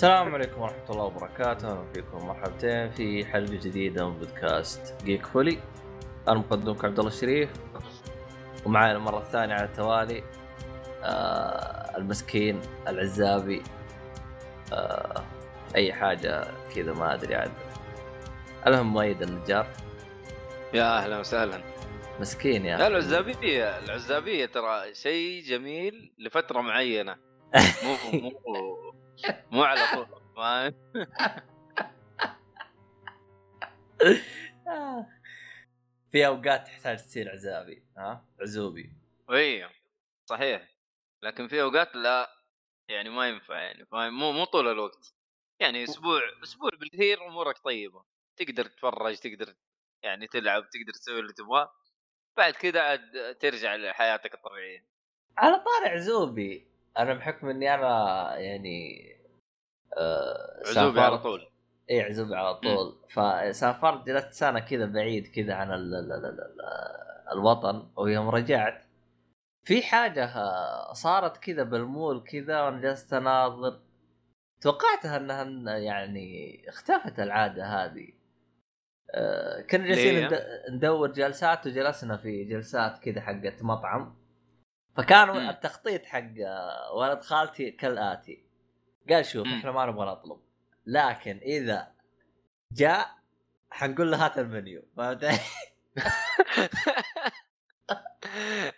السلام عليكم ورحمة الله وبركاته، أهلا فيكم مرحبتين في حلقة جديدة من بودكاست جيك فولي. أنا مقدمك عبد الله الشريف، ومعانا المرة الثانية على التوالي المسكين العزابي، أي حاجة كذا ما أدري عنه، المهم مؤيد النجار. يا أهلا وسهلا. مسكين يا العزابية ترى شيء جميل لفترة معينة، مو على طول. في اوقات تحتاج تصير عزابي، عزوبي، ايوه صحيح، لكن في اوقات لا، يعني ما ينفع، يعني مو طول الوقت، يعني اسبوع بالكثير امورك طيبه، تقدر تتفرج، تقدر يعني تلعب، تقدر تسوي اللي تبغاه، بعد كذا عاد ترجع لحياتك الطبيعيه. على طاري عزوبي، انا بحكم اني انا يعني عزوبي على طول، اي عزوبي على طول، فسافرت جلست سنه كذا بعيد كذا عن الوطن، ويوم رجعت في حاجه صارت كذا بالمول كذا، وانا جلست اناظر توقعتها انها يعني اختفت العاده هذه. كنا جالسين ندور جلسات، وجلسنا في جلسات كذا حقت مطعم، فكان التخطيط حق ولد خالتي كالآتي، قال شوف احنا ما نبغى نطلب، لكن إذا جاء حنقول له هات المنيو.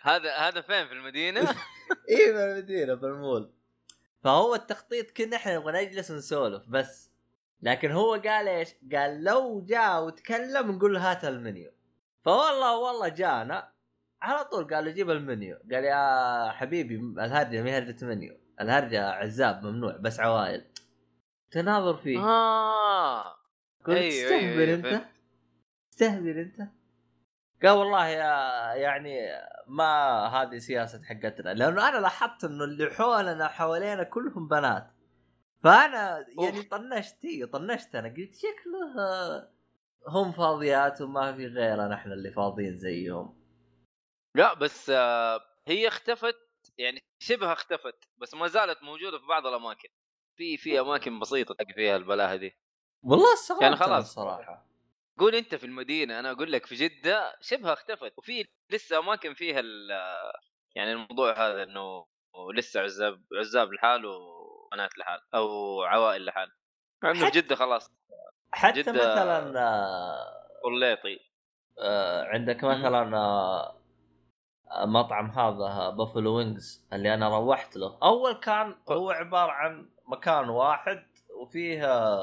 هذا فين في المدينة؟ إيه في المدينة بالمول. فهو التخطيط كنا احنا نبغى نجلس ونسولف بس، لكن هو قال ايش؟ قال لو جاء وتكلم نقول له هات المنيو. فوالله جانا على طول، قال جيب المنيو. قال يا حبيبي الهرجة ما هرجة منيو، الهرجة عزاب ممنوع بس عوائل. تناظر فيه، قلت استهبل انت، استهبل انت. قال والله يعني ما هذه سياسة حقتنا، لانه انا لاحظت انه اللي حوالينا كلهم بنات، فانا يعني طنشت انا، قلت شكله هم فاضيات وما في غيرنا احنا اللي فاضيين زيهم. لا بس هي اختفت، يعني شبه اختفت، بس ما زالت موجودة في بعض الأماكن، في أماكن بسيطة تلقى فيها البلاهة دي. والله استغربت يعني، خلاص صراحة. قول أنت في المدينة، أنا أقول لك في جدة شبه اختفت، وفي لسه أماكن فيها يعني الموضوع هذا، إنه لسه عزاب لحال وبنات لحال أو عوائل لحال، لأنه في جدة خلاص. حتى جدة مثلا قليطي، عندك مثلا مطعم هذا بافلو وينجز اللي انا روحت له اول، كان هو عباره عن مكان واحد وفيها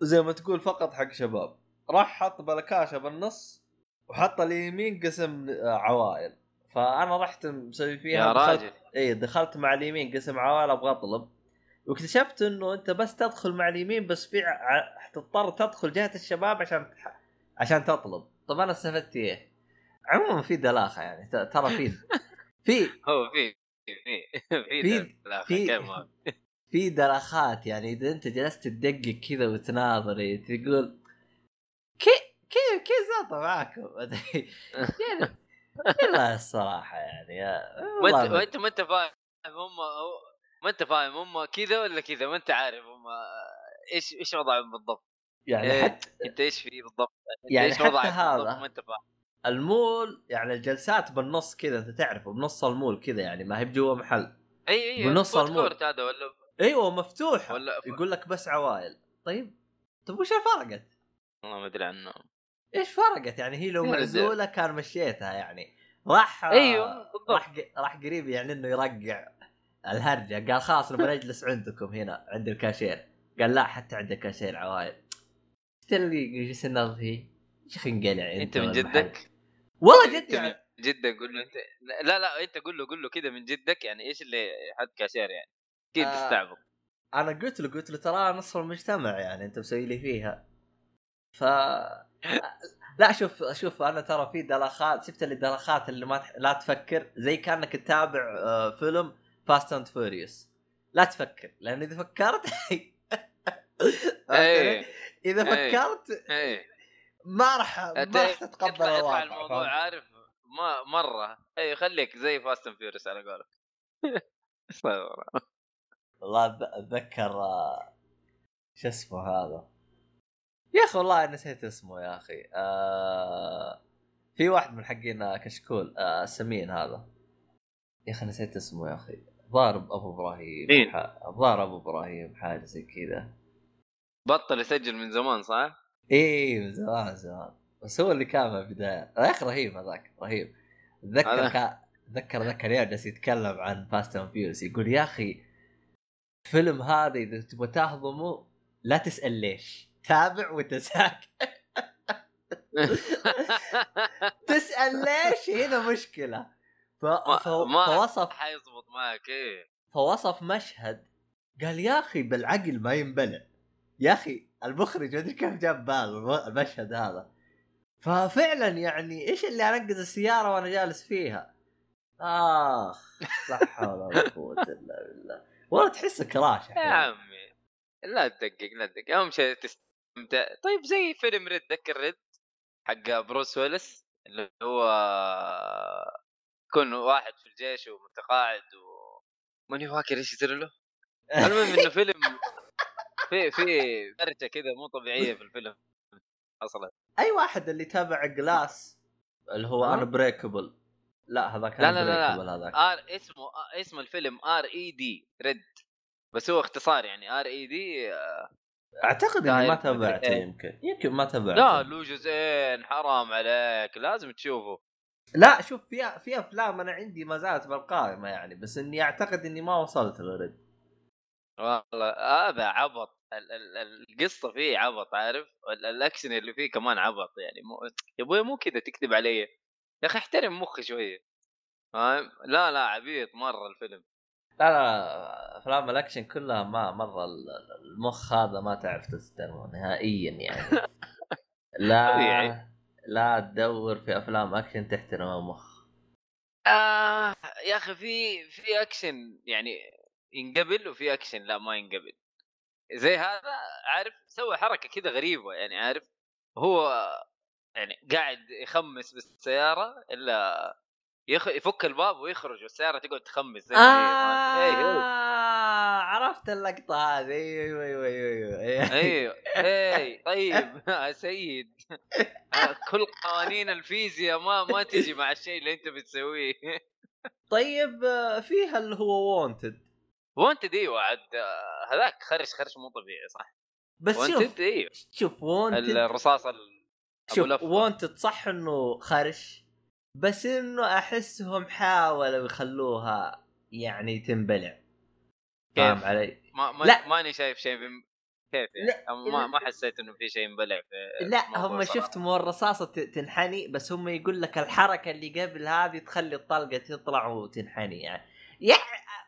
زي ما تقول فقط حق شباب، راح حط بلكاشه بالنص وحط اليمين قسم عوائل، فانا رحت مسوي فيها دخلت... اي دخلت مع اليمين قسم عوائل ابغى اطلب، واكتشفت انه انت بس تدخل مع اليمين بس في تضطر تدخل جهه الشباب عشان تطلب. طب انا استفدت ايه؟ عموما في دلاخه، يعني ترى في دلاخات، يعني اذا انت جلست تدقق كذا وتناظر تقول كي زاطه معكم. يعني والله الصراحه، يعني وانت ما انت فاهم هم، كذا ولا كذا، ما انت عارف هم ايش وضعهم بالضبط، يعني حتى انت ايش فيه بالضبط، يعني ايش وضعك بالضبط، ما انت فاهم. المول يعني الجلسات بالنص كذا، انت تعرفه بنص المول كذا، يعني ما هي بجوا محل، اي بنص المول هذا ولا ايوه مفتوح، يقول لك بس عوائل. طيب وش فرقت؟ والله ما ادري عنه ايش فرقت، يعني هي لو معزوله كان مشيتها، يعني راح ايوه راح قريب، يعني انه يرجع الهرجه، قال خلاص نبغى نجلس عندكم هنا عند الكاشير، قال لا حتى عند الكاشير عوائل. قلت اللي جلس النظر فيه خنقلع. انت من جدك؟ والله جدك قول له انت، لا انت قول له كده من جدك، يعني ايش اللي حد كاشير يعني كيف تستعبط. انا قلت له ترى نصف المجتمع، يعني انت مسوي لي فيها. ف لا شوف انا ترى في دلاخات، شفت الدلاخات اللي ما لا تفكر، زي كانك تتابع فيلم فاست آند فيوريس، لا تفكر، لان اذا فكرت ما راح تتقبل الموضوع، عارف ما مره، اي خليك زي فاست آند فيوريس على قولك. والله أتذكر شو اسمه هذا يا أخي، والله نسيت اسمه يا أخي. في واحد من حقين كشكول سمين هذا يا أخي، نسيت اسمه يا أخي. ضارب أبو إبراهيم، ضارب أبو إبراهيم حاجة زي كذا. بطل يسجل من زمان صح؟ إيه من زمان، بس هو اللي كان في البداية يا أخي رهيب. هذاك رهيب. ذكر ذاك اليوم جالس يتكلم عن فاست آند فيوريس، يقول يا أخي فيلم هذا إذا تبغى تهضمه لا تسأل ليش، تابع وتساك. تسأل ليش هنا مشكلة. فوصف حيظبط معك إيه، فوصف مشهد قال يا أخي بالعقل ما ينبلع يا أخي. المخرج ما أدري كيف جاب باله المشهد هذا. ففعلا يعني إيش اللي أركز السيارة وأنا جالس فيها؟ آخ لا حول ولا قوة إلا بالله. والله تحسك راش يا عمي. لا تدقق أهم شيء تستمتع. طيب زي فيلم ريد، ذكر ريد حق بروس ويلس اللي هو كن واحد في الجيش ومتقاعد وماني فاكر إيش يصير له. المهم إنه فيلم في برجة كذا مو طبيعية في الفيلم أصلا. أي واحد اللي تابع جلاس اللي هو Unbreakable؟ لا هذا كان Unbreakable. هذا اسم الفيلم RED ريد، بس هو اختصار يعني RED. أعتقد إني ما تابعته. يمكن ما تابعته. لا له جزئين حرام عليك، لازم تشوفه. لا شوف في أفلام أنا عندي ما زالت بالقائمة يعني، بس إني أعتقد إني ما وصلت لريد والله. هذا عبط، القصة فيه عبط، عارف الأكشن اللي فيه كمان عبط يعني. يا أبوي مو كذا تكذب علي يا أخي، احترم مخي شوية. لا عبيط مرة الفيلم. لا أفلام الأكشن كلها ما مرة المخ هذا ما تعرف تستلمه نهائيا يعني. لا تدور في أفلام أكشن تحترم المخ. يا أخي في أكشن يعني ينقبل وفي أكشن لا ما ينقبل. زي هذا عارف سوى حركة كده غريبة يعني، عارف هو يعني قاعد يخمس بالسيارة إلا يفك الباب ويخرج والسيارة تقعد تخمس زي عرفت اللقطة هذه. أيوه طيب يا سيد، كل قوانين الفيزياء ما تجي مع الشيء اللي أنت بتسويه. طيب فيها اللي هو وانت ايوه عاد هذاك خرش مو طبيعي صح. بس وانت ايوه شوف وانت الرصاص شوف وانت صح انه خرش، بس انه احسهم حاولوا يخلوها يعني تنبلع. فاهم علي؟ ما ماني شايف شيء كيف يعني. ما حسيت انه في شيء ينبلع. لا هم شفت مو الرصاصه تنحني، بس هم يقول لك الحركه اللي قبل هذه تخلي الطلقه تطلع وتنحني يعني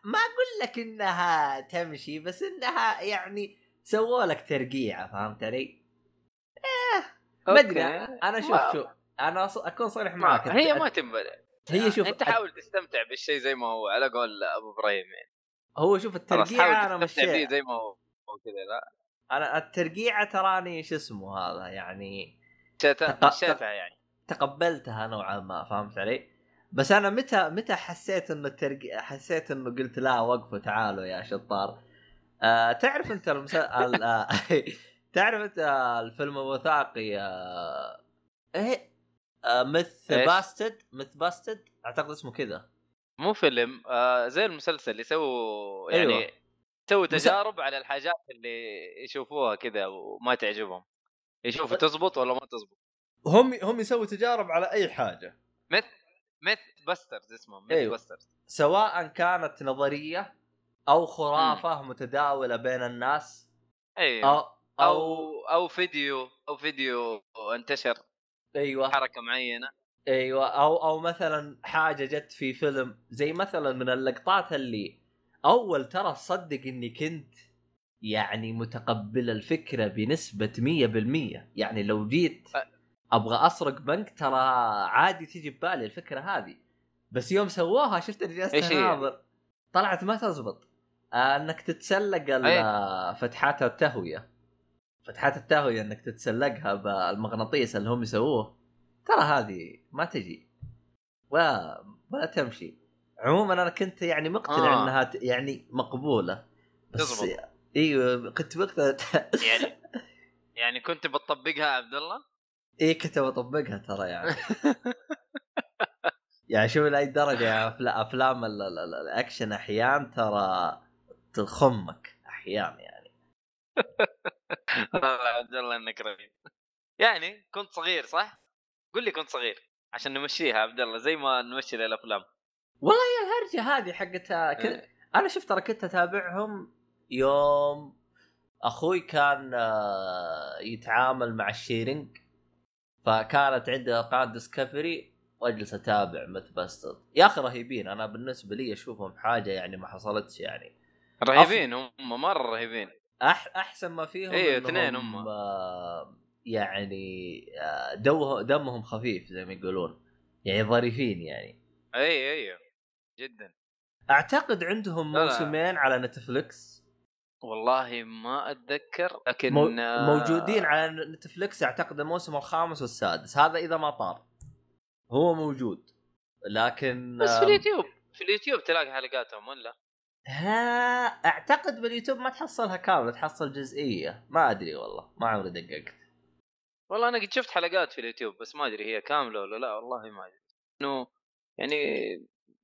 ما أقول لك إنها تمشي، بس إنها يعني سووا لك ترقيعة. فهمت علي؟ ما أدري أنا شوف أنا أكون صريح معك، هي ما تنبلع. هي شوف أنت حاول تستمتع بالشيء زي ما هو، على قول أبو إبراهيم يعني. هو شوف الترقيعة أنا مش زي ما هو كذا. لا أنا الترقيعة تراني شو اسمه هذا يعني شافها يعني تقبلتها نوعا ما. فهمت علي؟ بس أنا متى حسيت إنه حسيت إنه قلت لا وقفوا تعالوا يا شطار. تعرف أنت تعرف أنت الفيلم الوثائقي mythbusters أعتقد اسمه كذا. مو فيلم زي المسلسل اللي سووا يعني أيوة. سووا تجارب على الحاجات اللي يشوفوها كذا وما تعجبهم، يشوفوا تزبط ولا ما تزبط. هم يسووا تجارب على أي حاجة. mythbusters اسمه أيوه. mythbusters سواء كانت نظرية أو خرافة متداولة بين الناس أيوه. أو فيديو انتشر أيوة حركة معينة أيوة أو مثلا حاجة جت في فيلم. زي مثلا من اللقطات اللي أول ترى صدق إني كنت يعني متقبل الفكرة بنسبة 100%. يعني لو جيت ابغى اسرق بنك ترى عادي تيجي ببالي الفكره هذه، بس يوم سووها شفت الجلسه ناظر طلعت ما تزبط. انك تتسلق فتحات التهويه انك تتسلقها بالمغناطيس اللي هم يسووه ترى هذه ما تجي ولا تمشي. عموما انا كنت يعني مقتنع انها يعني مقبوله، بس ايوه كنت بقدر يعني كنت بتطبقها عبد الله؟ ايه كنت بطبقها ترى يعني يعني شوف لأي درجة يعني أفلام الأكشن أحيان ترى تلخمك أحيان يعني الله عبد الله إنك رهيب. يعني كنت صغير صح؟ قل لي كنت صغير عشان نمشيها عبد الله زي ما نمشي للأفلام. والله يا الهرجة هذه حقتها أنا شفت ترى كنت أتابعهم يوم أخوي كان يتعامل مع الشيرينج فكانت عنده قناة ديسكفري واجلس اتابع mythbusters. يا اخي رهيبين انا بالنسبه لي اشوفهم حاجه يعني ما حصلتش يعني رهيبين هم مره رهيبين احسن ما فيهم ايه اثنين هم يعني دمهم خفيف زي ما يقولون يعني ظريفين يعني اي جدا. اعتقد عندهم موسمين على نتفليكس والله ما اتذكر لكن موجودين على نتفليكس اعتقد الموسم الخامس والسادس هذا اذا ما طار هو موجود لكن بس في اليوتيوب تلاقي حلقاتهم ولا ها اعتقد باليوتيوب ما تحصلها كامله تحصل جزئيه ما ادري والله ما عمري دققت والله انا قد شفت حلقات في اليوتيوب بس ما ادري هي كامله ولا لا والله ما ادري انه يعني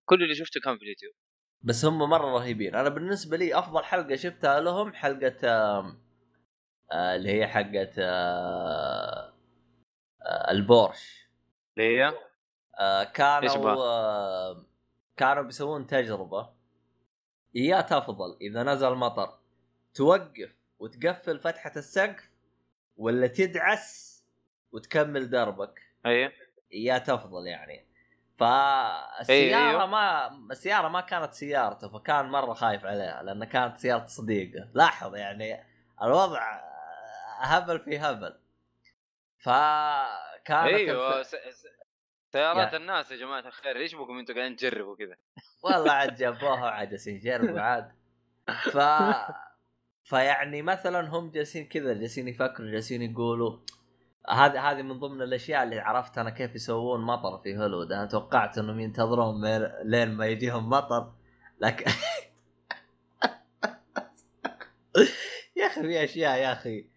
كل اللي شفته كان في اليوتيوب بس هم مره رهيبين. انا بالنسبه لي افضل حلقه شفتها لهم حلقه اللي هي حقه البورش اللي هي كانوا بيسوون تجربة إياه تفضل إذا نزل مطر توقف وتقفل فتحة السقف ولا تدعس وتكمل دربك إياه تفضل يعني. فالسيارة السيارة ما كانت سيارته فكان مرة خايف عليها لأن كانت سيارة صديقه لاحظ يعني الوضع هبل في هبل فكانت سيارات يعني. الناس يا جماعة الخير ليش بكم انتوا قاعدين تجربوا كذا والله عاد جابوها وعاد يجربوا عاد فيعني مثلا هم جالسين كذا جالسين يفكروا جالسين يقولوا هذه من ضمن الاشياء اللي عرفت انا كيف يسوون مطر في هوليوود. انا توقعت انهم ينتظرون لين ما يجيهم مطر لكن يا اخي في اشياء يا اخي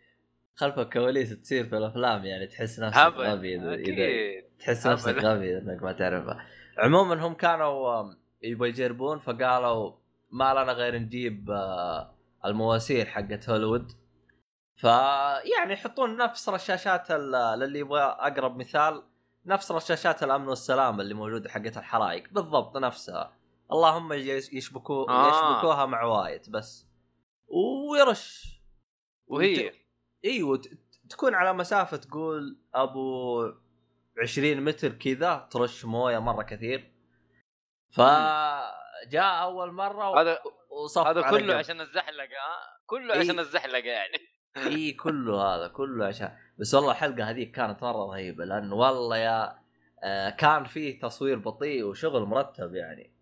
خلف الكواليس تصير في الافلام يعني تحس نفسك غبي اذا تحس نفسك غبي انك ما تعرفها. عموما هم كانوا يبغوا يجربون فقالوا ما لنا غير نجيب المواسير حقت هوليوود فيعني يحطون نفس رشاشات اللي يبغى اقرب مثال نفس رشاشات الامن والسلامه اللي موجوده حقت الحرائق بالضبط نفسها اللهم يشبكوها مع وايت بس ويرش وهي ايوه تكون على مسافه تقول ابو 20 متر كذا ترش مويه مره كثير. فجاء اول مره وصف هذا كله عشان الزحلقه كله عشان الزحلقه يعني اي كله هذا كله عشان بس والله الحلقه هذيك كانت مره رهيبه لانه والله يا كان فيه تصوير بطيء وشغل مرتب يعني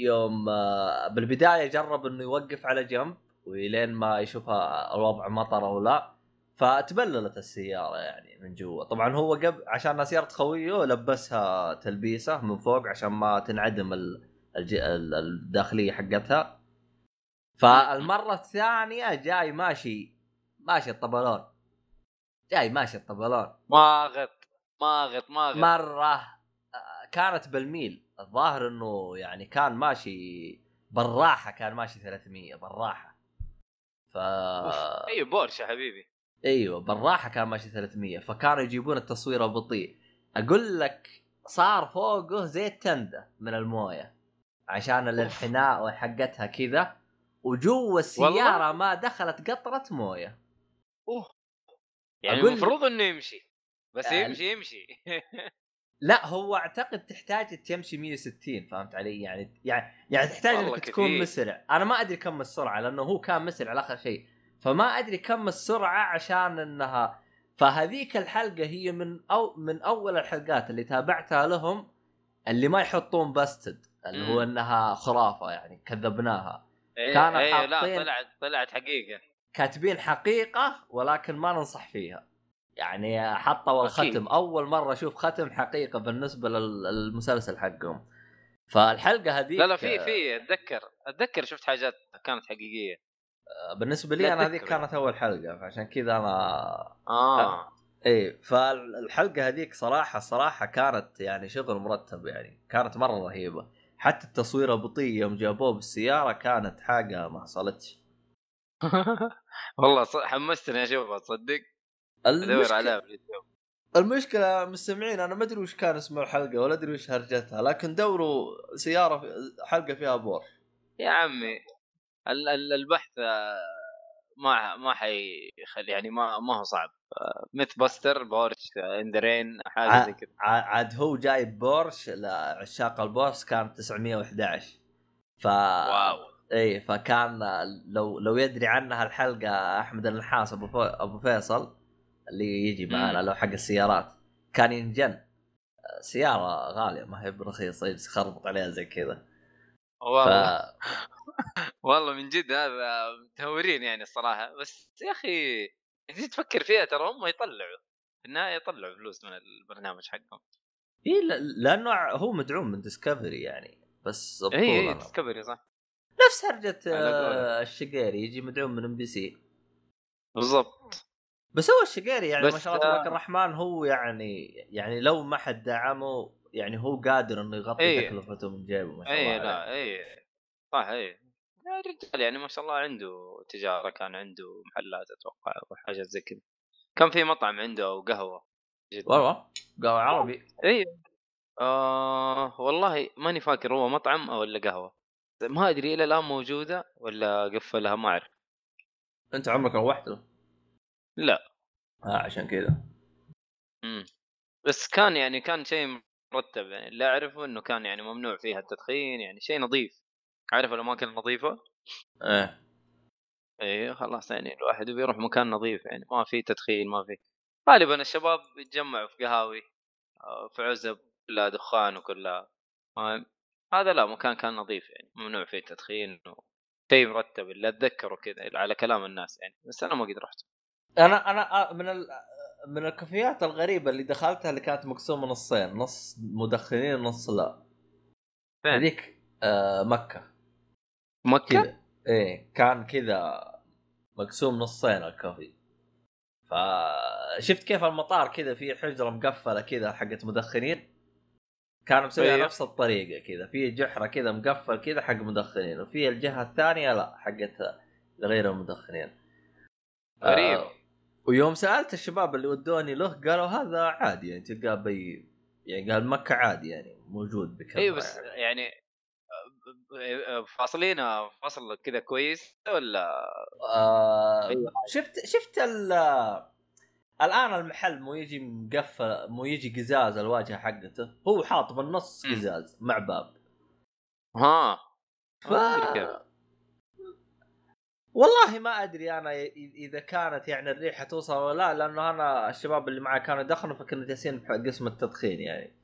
يوم بالبداية جرب انه يوقف على جنب ولين ما يشوفها الوضع مطر او لا فتبللت السيارة يعني من جوا. طبعا هو عشان سيارة خويه لبسها تلبيسة من فوق عشان ما تنعدم الداخلية حقتها. فالمرة الثانية جاي ماشي الطبلون ماغط مرة كانت بالميل الظاهر انه يعني كان ماشي بالراحه كان ماشي 300 بالراحه ايوه بورش يا حبيبي ايوه بالراحه كان ماشي 300 فكانوا يجيبون التصويره بطيء اقول لك صار فوقه زي التنده من المويه عشان الانحناء وحقتها كذا وجوه السياره ما دخلت قطره مويه يعني المفروض انه يمشي بس يمشي لا هو اعتقد تحتاج تمشي 160 فهمت علي يعني تحتاج انك تكون مسرع. انا ما ادري كم السرعه لانه هو كان مسرع على اخر شيء فما ادري كم السرعه عشان انها فهذيك الحلقه هي من اول الحلقات اللي تابعتها لهم اللي ما يحطون باستد اللي هو انها خرافه يعني كذبناها كانوا حاطين طلعت حقيقه كاتبين حقيقه ولكن ما ننصح فيها يعني حطوا الختم أول مرة أشوف ختم حقيقة بالنسبة للمسلسل حقهم فالحلقه هذيك لا في اتذكر شفت حاجات كانت حقيقيه بالنسبه لي انا هذيك كانت اول حلقه فعشان كذا انا اي فالحلقه هذيك صراحه كانت يعني شغل مرتب يعني كانت مره رهيبه حتى التصوير البطيء يوم جابوه بالسياره كانت حاجه ما حصلتش والله حمستني اشوفها تصدق ادور عليها المشكله مستمعين انا ما ادري وش كان اسم الحلقه ولا ادري وش هرجتها لكن دوروا سياره حلقه فيها بور يا عمي البحث ما حيخلي يعني ما هو صعب ميثباستر بورش اندرين حاجه زي كذا عاد هو جايب بورش لعشاق البورش كان 911 ف واو اي فكان لو يدري عنها الحلقه احمد النحاس ابو فيصل اللي يجي معنا لو حق السيارات كان ينجن سياره غاليه ما هي برخيصه يخربط عليها زي كذا والله والله من جد هذا متهورين يعني الصراحه بس يا اخي جيت تفكر فيها ترى هم يطلعوا في النهايه يطلعوا فلوس من البرنامج حقهم اي لانه هو مدعوم من ديسكفري يعني بس البطوله اي ديسكفري صح نفس هرجه الشقيري يجي مدعوم من ام بي سي بالضبط بس هو الشقيري يعني ما شاء الله تبارك الرحمن هو يعني لو ما حد دعمه يعني هو قادر انه يغطي تكلفته من جيبه ما شاء الله اي لا اي صح اي الرجال يعني ما شاء الله عنده تجارة كان عنده محلات أتوقع وحاجات زي كذا كان في مطعم عنده وقهوة والله قهوة عربي إيه والله ماني فاكر هو مطعم أو ولا قهوة ما أدري إلى الآن موجودة ولا قفلها ما أعرف أنت عمرك روحت له؟ لا عشان كذا بس كان يعني كان شيء مرتب يعني لا أعرفه إنه كان يعني ممنوع فيها التدخين يعني شيء نظيف عارف الأماكن نظيفة؟ إيه إيه خلاص يعني الواحد بيروح مكان نظيف يعني ما في تدخين ما في غالبا الشباب يتجمعوا في قهاوي في عزب كلها دخان وكلها هذا لا مكان كان نظيف يعني ممنوع فيه تدخين شيء مرتب لا أتذكره كذا على كلام الناس يعني بس أنا ما قد رحت أنا من الكافيات الغريبة اللي دخلتها اللي كانت مقسومة نصين نص مدخنين ونص لا هذيك مكة كدا. ايه كان كذا مقسوم نصين الكافي فشفت كيف المطار كذا في حجرة مقفلة كذا حقت مدخنين كانوا مسويها نفس الطريقة كذا في جحرة كذا مقفل كذا حق مدخنين وفي الجهة الثانية لا حقت لغير المدخنين غريب ويوم سألت الشباب اللي ودوني له قالوا هذا عادي يعني تلقاه بي يعني قال مكة عادي يعني موجود بكذا ايوه بس يعني فاصلينها فاصل كذا كويس ولا أيوة. شفت الآن المحل مو يجي مقفل مو يجي قزاز الواجهة حقته هو حاط بالنص قزاز مع باب ها والله ما أدري أنا إذا كانت يعني الريحة توصل ولا لأنه أنا الشباب اللي معي كانوا دخلوا فكنا جالسين بقسم التدخين يعني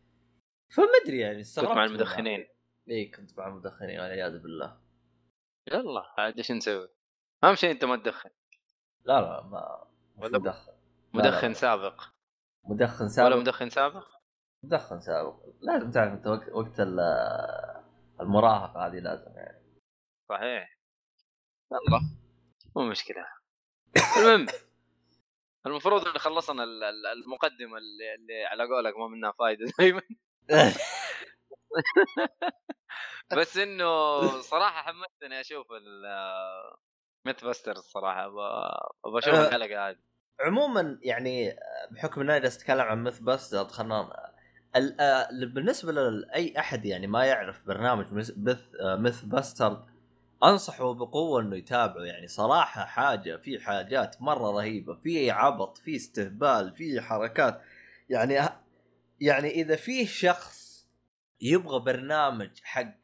فما أدري يعني استغربت مع المدخنين ليه كنت مع المدخنين والعياذ بالله يلا عاد ايش نسوي اهم شيء انت ما تدخن لا ما مدخن لا. سابق مدخن سابق ولا مدخن سابق لازم تعرف انت وقت المراهقه هذه لازم يعني صحيح يلا مو مشكله المهم المفروض ان خلصنا المقدمه اللي على قولك ما منها فايده دائما بس انه صراحه حمستني اشوف الميثباسترز الصراحه وبشوف الحلقه هذه عموما يعني بحكم اني جالس اتكلم عن ميثباسترز خلنا بالنسبه لاي احد يعني ما يعرف برنامج ميثباسترز انصحه بقوه انه يتابعه يعني صراحه حاجه في حاجات مره رهيبه في عبط في استهبال في حركات يعني اذا في شخص يبغى برنامج حق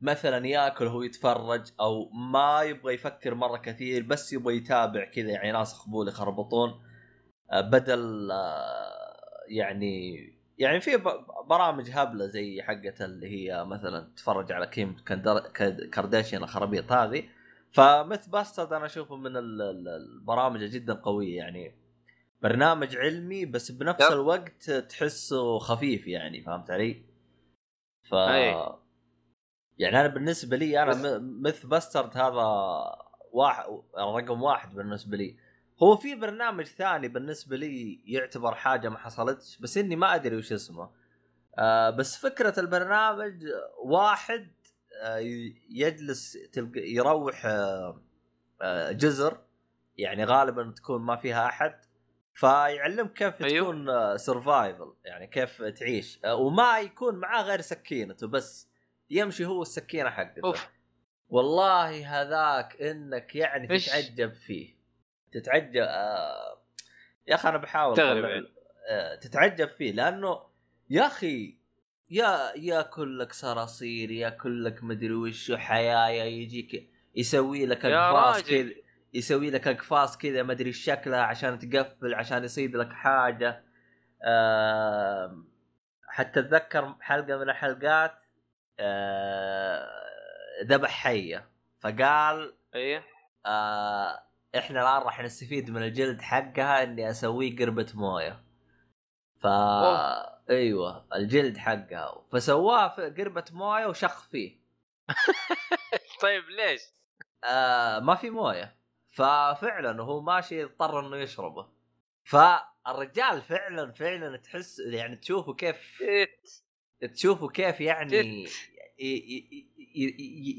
مثلا ياكل هو يتفرج او ما يبغى يفكر مره كثير بس يبغى يتابع كذا يعني ناس خبول يخربطون بدل يعني في برامج هبله زي حقه اللي هي مثلا تتفرج على كيم كارداشيان الخرابيط هذه فمث باسترد انا اشوفه من البرامج جدا قويه يعني برنامج علمي بس بنفس الوقت تحسه خفيف يعني فهمت علي ف يعني أنا بالنسبة لي أنا مث باسترد هذا واحد رقم واحد بالنسبة لي. هو في برنامج ثاني بالنسبة لي يعتبر حاجة ما حصلتش بس إني ما أدري وش اسمه، بس فكرة البرنامج واحد يجلس يروح جزر يعني غالبا تكون ما فيها أحد، فيعلم كيف تكون سيرفايفل يعني كيف تعيش، وما يكون معاه غير سكينته بس يمشي هو السكينة حقته. والله هذاك إنك يعني تتعجب فيه، تتعجب يا أخي أنا بحاول تتعجب فيه لأنه يا أخي يا كلك صراصير يا كلك مدري وش حياة، يجيك يسوي لك أقفاص كذا، يسوي لك أقفاص كذا مدري شكلها عشان تقفل عشان يصيد لك حاجة. حتى أتذكر حلقة من الحلقات ذبح حية، فقال أيه إحنا الآن راح نستفيد من الجلد حقها إني أسويه قربة موية، أيوة الجلد حقها فسواه في قربة موية وشخ فيه. طيب ليش؟ ما في موية، ففعلا هو ماشي اضطر إنه يشربه. فالرجال فعلا تحس يعني تشوفه كيف يعني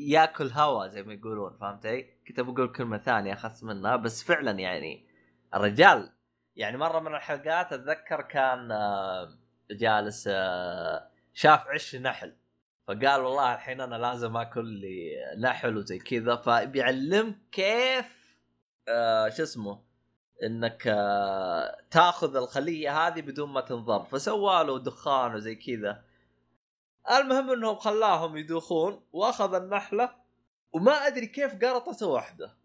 ياكل هوا زي ما يقولون، فهمتي؟ كنت بقول كلمة ثانية أخص منها، بس فعلا يعني الرجال يعني مرة من الحلقات أتذكر كان جالس شاف عش نحل، فقال والله الحين أنا لازم أكل نحل وزي كذا، فبيعلم كيف شو اسمه إنك تأخذ الخلية هذه بدون ما تنضر، فسواله دخان وزي كذا. المهم انهم خلاهم يدوخون واخذ النحله وما ادري كيف قرطته واحده،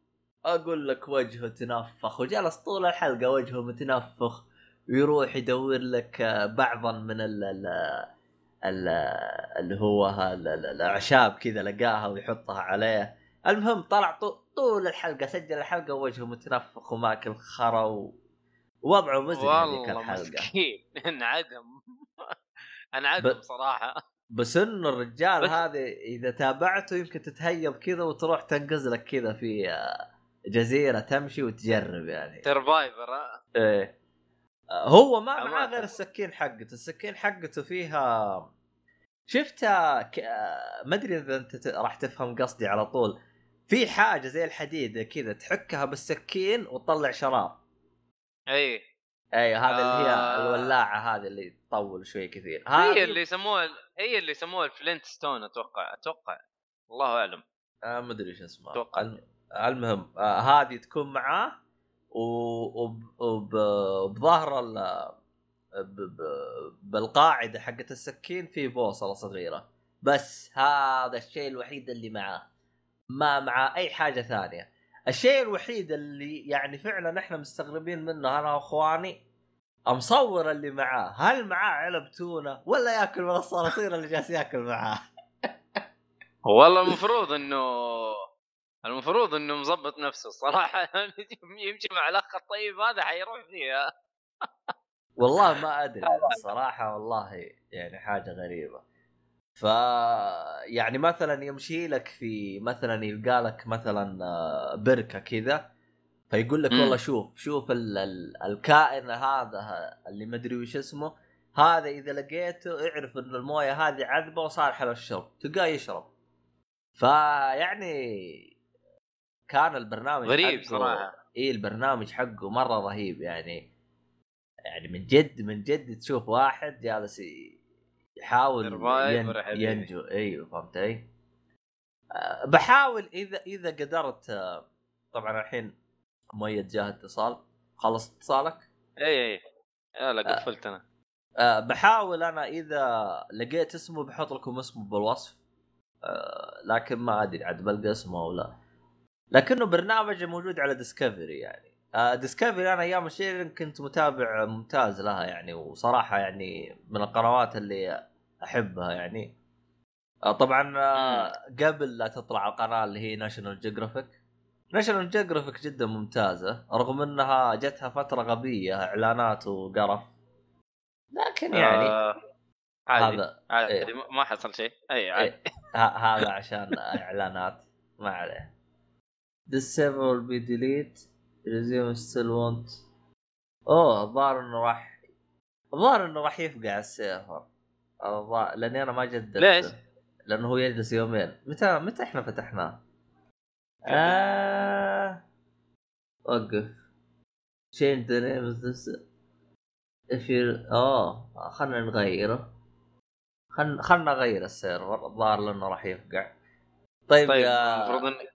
اقول لك وجهه تنفخ وجلس طول الحلقه وجهه متنفخ، ويروح يدور لك بعضا من اللي هو الاعشاب كذا لقاها ويحطها عليه. المهم طلع طول الحلقه سجل الحلقه وجهه متنفخ وماكل خرا ووضعه مزعج ذيك الحلقه. مسكين انعدم صراحه، بس انه الرجال هذا اذا تابعته يمكن تتهيب كذا وتروح تنقز لك كذا في جزيره تمشي وتجرب يعني سرفايفر. ايه هو ما معاه غير السكين حقته، السكين حقته فيها شفتها ما ادري اذا انت راح تفهم قصدي على طول، في حاجه زي الحديده كذا تحكها بالسكين وتطلع شراب. اي هذا اللي هي الولاعه هذه اللي تطول شوي كثير، هي اللي يسموها الفلينت ستون اتوقع الله اعلم، ما ادري ايش اسمها اتوقع. المهم هذه تكون معاه وبظهر بالقاعده حقه السكين في بوصله صغيره، بس هذا الشيء الوحيد اللي معاه، ما معاه اي حاجه ثانيه. الشيء الوحيد اللي يعني فعلا احنا مستغربين منه انا واخواني، مصور اللي معاه هل معاه علب تونه ولا ياكل من الصراصير اللي جالس ياكل معاه؟ والله المفروض انه مظبط نفسه الصراحه، يمشي مع الاخ الطيب هذا حيروح فيها. والله ما ادري الصراحه، والله يعني حاجه غريبه. ف يعني مثلا يمشي لك في مثلا يلقى لك مثلا بركه كذا، فيقول لك والله شوف الكائن هذا اللي ما ادري وش اسمه هذا، اذا لقيته اعرف ان المويه هذه عذبه وصالحه للشرب، تلقاه يشرب. فيعني كان البرنامج غريب صراحه، البرنامج حقه مره رهيب يعني من جد تشوف واحد جالس يحاول ينجو. ايوه فهمتي. بحاول اذا قدرت. طبعا الحين مؤيد جاه اتصال، خلص اتصالك؟ اي يلا قفلت انا. بحاول انا اذا لقيت اسمه بحط لكم اسمه بالوصف، لكن ما ادري عاد بلقى اسمه او لا، لكنه برنامج موجود على ديسكفري. يعني ديسكفري انا ايام الشيرين كنت متابع ممتاز لها يعني، وصراحه يعني من القنوات اللي احبها يعني. طبعا قبل لا تطلع القناه اللي هي ناشيونال جيوغرافيك جدا ممتازه، رغم انها جتها فتره غبيه اعلانات وقرف، لكن يعني عادي. ما حصل شيء. اي عادي. هذا عشان اعلانات ما عليه. This server will be deleted. Resume still want. اوه الظاهر انه راح يفقع السيرفر لاني انا ما جددت. ليش؟ لانه هو يجلس يومين. متى احنا فتحناه؟ وقف change the name of this if you خلنا نغيره. خلنا نغير السيرفر الظاهر لانه راح يفقع. طيب المفروض ان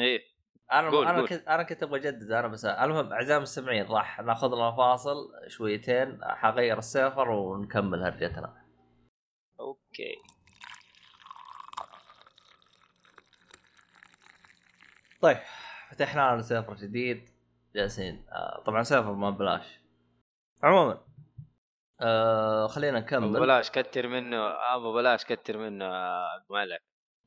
ايه انا كنت ابغى اجدد انا بس. المهم اعزائي المستمعين راح ناخذ لنا فاصل شويتين، حغير السيرفر ونكمل هرجتنا. اوكي طيب فتحنا على سيرفر جديد جالسين. طبعا سيرفر ما بلاش. عموما خلينا نكمل. بلاش كتر منه ابو بلاش كتر منه مالك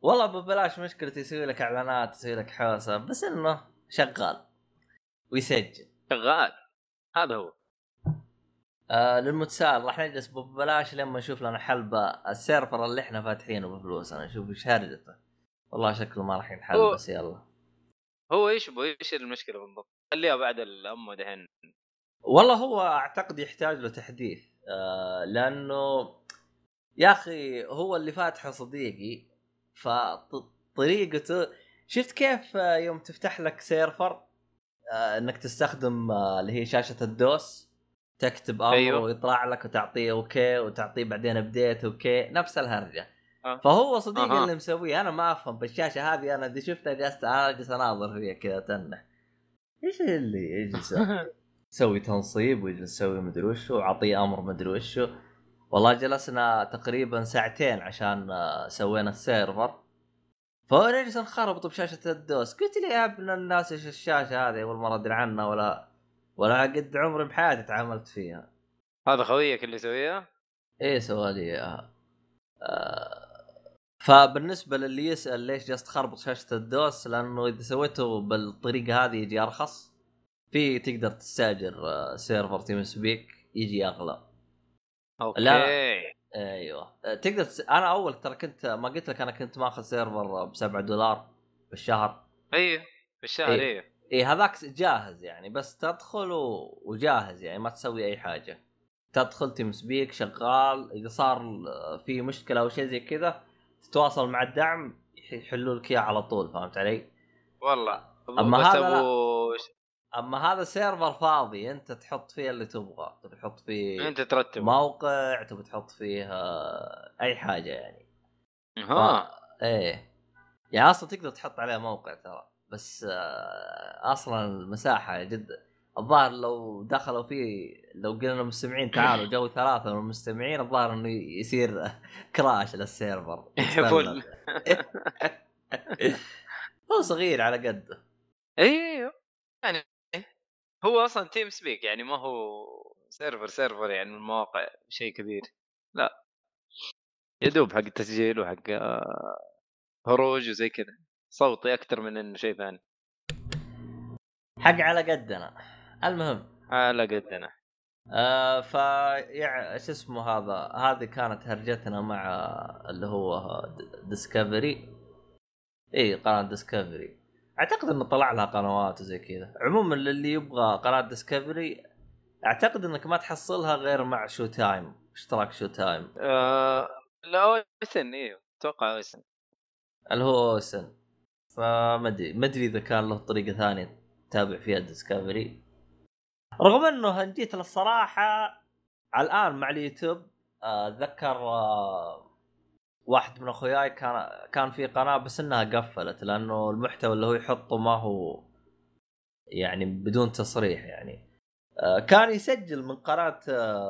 والله ابو بلاش. مشكلتي يسوي لك اعلانات يسوي لك حوسه، بس انه شغال ويسجل شغال. هذا هو للمتسائل راح نجلس ابو بلاش لما نشوف لنا حلبه السيرفر اللي احنا فاتحينه بفلوسنا نشوف ايش هرجته. والله شكله ما راح ينحل بس يلا هو ايش ايش المشكله بالضبط؟ خليها بعد الامه دهن. والله هو اعتقد يحتاج له تحديث لانه يا اخي هو اللي فاتحه صديقي، فطريقته شفت كيف يوم تفتح لك سيرفر انك تستخدم اللي هي شاشة الدوس تكتب امر أيوه. ويطلع لك وتعطيه اوكي وتعطيه بعدين ابديت اوكي نفس الهرجة فهو صديقي اللي مسويه. انا ما افهم بالشاشة هذه، انا دي شفتها جالس اناظر فيها كذا تنح ايش اللي يجلس يسوي تنصيب ويجلس يسوي مدري وش وعطيه امر مدري وش. والله جلسنا تقريبا ساعتين عشان سوينا السيرفر، فورجس انخربط بشاشة الدوس. قلت لي يا ابن الناس ايش الشاشة هذه؟ اول مرة ادري عنها ولا قد عمري بحياتي تعاملت فيها. هذا خويك اللي سويها؟ ايه سوى لي اياها. فبالنسبة للي يسأل ليش جالس تخربط شاشة الدوس، لانه اذا سويته بالطريقة هذه يجي ارخص، في تقدر تستاجر سيرفر تيم سبيك يجي اغلى. اوكي لا. ايوه تقدر انا اول ترى كنت ما قلت لك انا كنت ماخذ سيرفر ب$7 بالشهر. ايوه بالشهر ايوه اي هذاك جاهز يعني، بس تدخل وجاهز يعني ما تسوي اي حاجه. تدخل تيم سبيك شغال، اذا صار في مشكله او شيء زي كذا تتواصل مع الدعم يحلوا لك اياه على طول. فهمت علي؟ والله اما هذا سيرفر فاضي انت تحط فيه اللي تبغى، تبي تحط فيه انت ترتب موقع، تبي تحط فيه اي حاجه يعني. ايه يعني اصلا تقدر تحط عليه موقع ترى، بس اصلا المساحه جدا. الظاهر لو دخلوا فيه لو قلنا المستمعين تعالوا جو 3 من المستمعين الظاهر انه يصير كراش للسيرفر. هو صغير على قده. ايوه يعني هو اصلا تيم سبيك يعني ما هو سيرفر يعني من المواقع شيء كبير، لا يدوب حق التسجيل وحق هروج وزي كذا صوتي اكثر من انه شيء ثاني حق على قدنا. المهم على قدنا ف يعني ايش اسمه هذه كانت هرجتنا مع اللي هو ديسكفري. اي قناه ديسكفري اعتقد انه طلع لها قنوات وزي كذا. عموما للي يبغى قناه ديسكفري اعتقد انك ما تحصلها غير مع شو تايم، اشتراك شو تايم. لا وسن ايوه اتوقع وسن اللي هو وسن، فمدري اذا كان له طريقه ثانيه تتابع فيها ديسكفري. رغم انه جيت للصراحه الان مع اليوتيوب اتذكر واحد من اخوياي كان في قناه بس انها قفلت لانه المحتوى اللي هو يحطه ما هو يعني بدون تصريح يعني. كان يسجل من قناه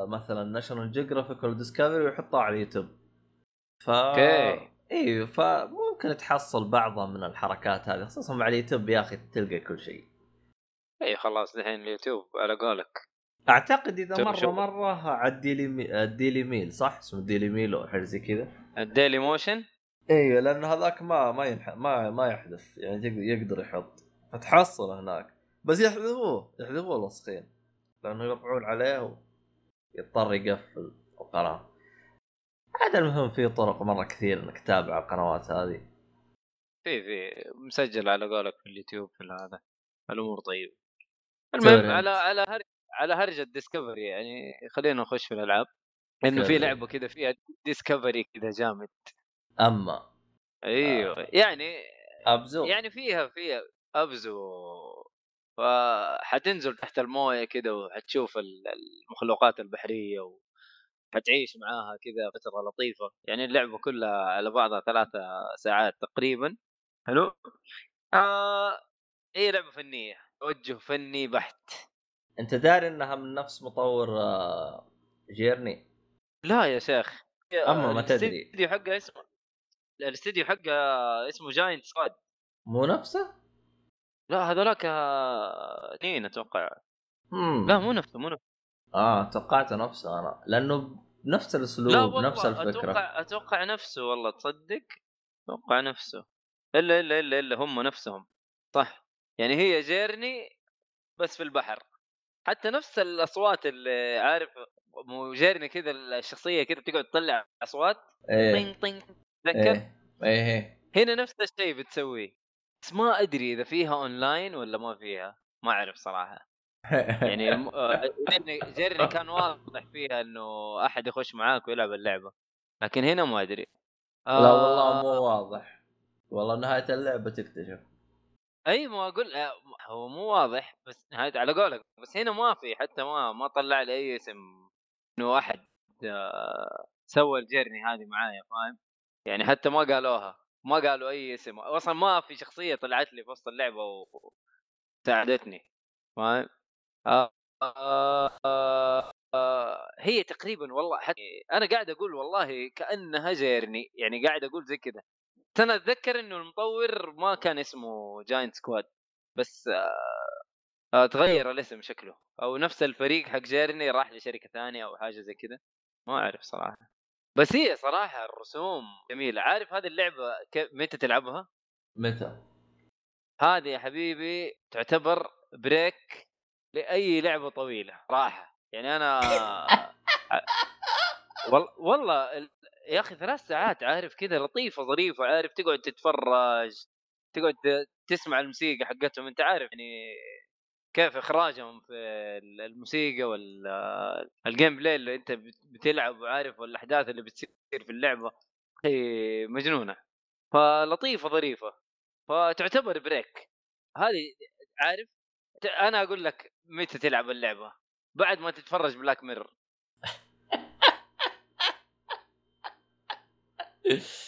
مثلا ناشيونال جيوغرافيك وديسكفري ويحطها على اليوتيوب. اوكي ايوه فممكن تحصل بعضها من الحركات هذه خصوصا مع اليوتيوب يا اخي تلقى كل شيء. اي خلاص الحين اليوتيوب على قولك. اعتقد اذا مره عدي لي ميل صح اسمه ديلي ميل او حاجه زي كذا الديلي موشن. ايوه لانه هذاك ما يحدث يعني يقدر يحط فتحصل هناك، بس يحذفوه الوسخين لانه يربعون عليه ويضطر يقفل القناه. هذا المهم. في طرق مرة كثير انك تتابع القنوات هذه، في مسجل على قولك في اليوتيوب في هذا الامور. طيب المهم على هرجة ديسكفري، يعني خلينا نخش في الالعاب لانه في لعبة كذا فيها ديسكفري كذا جامد. اما ايوه يعني ABZû، يعني فيها ABZû، فحتنزل تحت المويه كذا وحتشوف المخلوقات البحريه وحتعيش معاها كذا فتره لطيفه. يعني اللعبه كلها على بعضها 3 ساعات تقريبا. حلو. اي لعبه فنيه، توجه فني بحت. انت داري انها من نفس مطور جيرني؟ لا يا شيخ. اما ما تدري الاستديو حقها اسمه جاينت سكواد. مو نفسه؟ لا هذولاك اثنين اتوقع. لا مو نفسه. توقعت نفسه انا لانه نفس الاسلوب نفس الفكره. اتوقع نفسه والله. تصدق اتوقع نفسه. الا الا الا الا هم نفسهم صح. يعني هي جيرني بس في البحر، حتى نفس الاصوات اللي عارف مو جيرني كذا الشخصيه كذا بتقعد تطلع اصوات طين طين. تذكر ايه هنا نفس الشيء بتسويه، بس ما ادري اذا فيها اونلاين ولا ما فيها، ما اعرف صراحه. يعني جيرني كان واضح فيها انه احد يخش معاك ويلعب اللعبه، لكن هنا ما ادري. لا والله مو واضح، والله نهايه اللعبه تكتشف. اي ما اقول هو مو واضح، بس نهايه على قولك. بس هنا ما في، حتى ما طلع لي اي اسم انه احد سوى الجيرني هذه معايا، فاهم؟ يعني حتى ما قالوها، ما قالوا اي اسم اصلا، ما في شخصيه طلعت لي في وسط اللعبه وساعدتني، فاهم؟ هي تقريبا والله انا قاعد اقول والله كانها جيرني، يعني قاعد اقول زي كذا. انا اتذكر انه المطور ما كان اسمه جاينت سكواد، بس تغير الاسم شكله، او نفس الفريق حق جيرني راح لشركه ثانيه او حاجه زي كذا، ما اعرف صراحه. بس هي صراحة الرسوم جميلة. عارف هذه اللعبة متى تلعبها؟ متى؟ هذه يا حبيبي تعتبر بريك لأي لعبة طويلة راحة. يعني أنا والله يا أخي 3 ساعات عارف كذا لطيفة ظريفة، عارف تقعد تتفرج، تقعد تسمع الموسيقى حقتهم. أنت عارف يعني كيف اخراجهم في الموسيقى والجيم بلاي اللي انت بتلعب، وعارف والاحداث اللي بتصير في اللعبه هي مجنونه، فلطيفه ظريفه، فتعتبر بريك هذه. عارف انا اقول لك متى تلعب اللعبه؟ بعد ما تتفرج بلاك ميرور.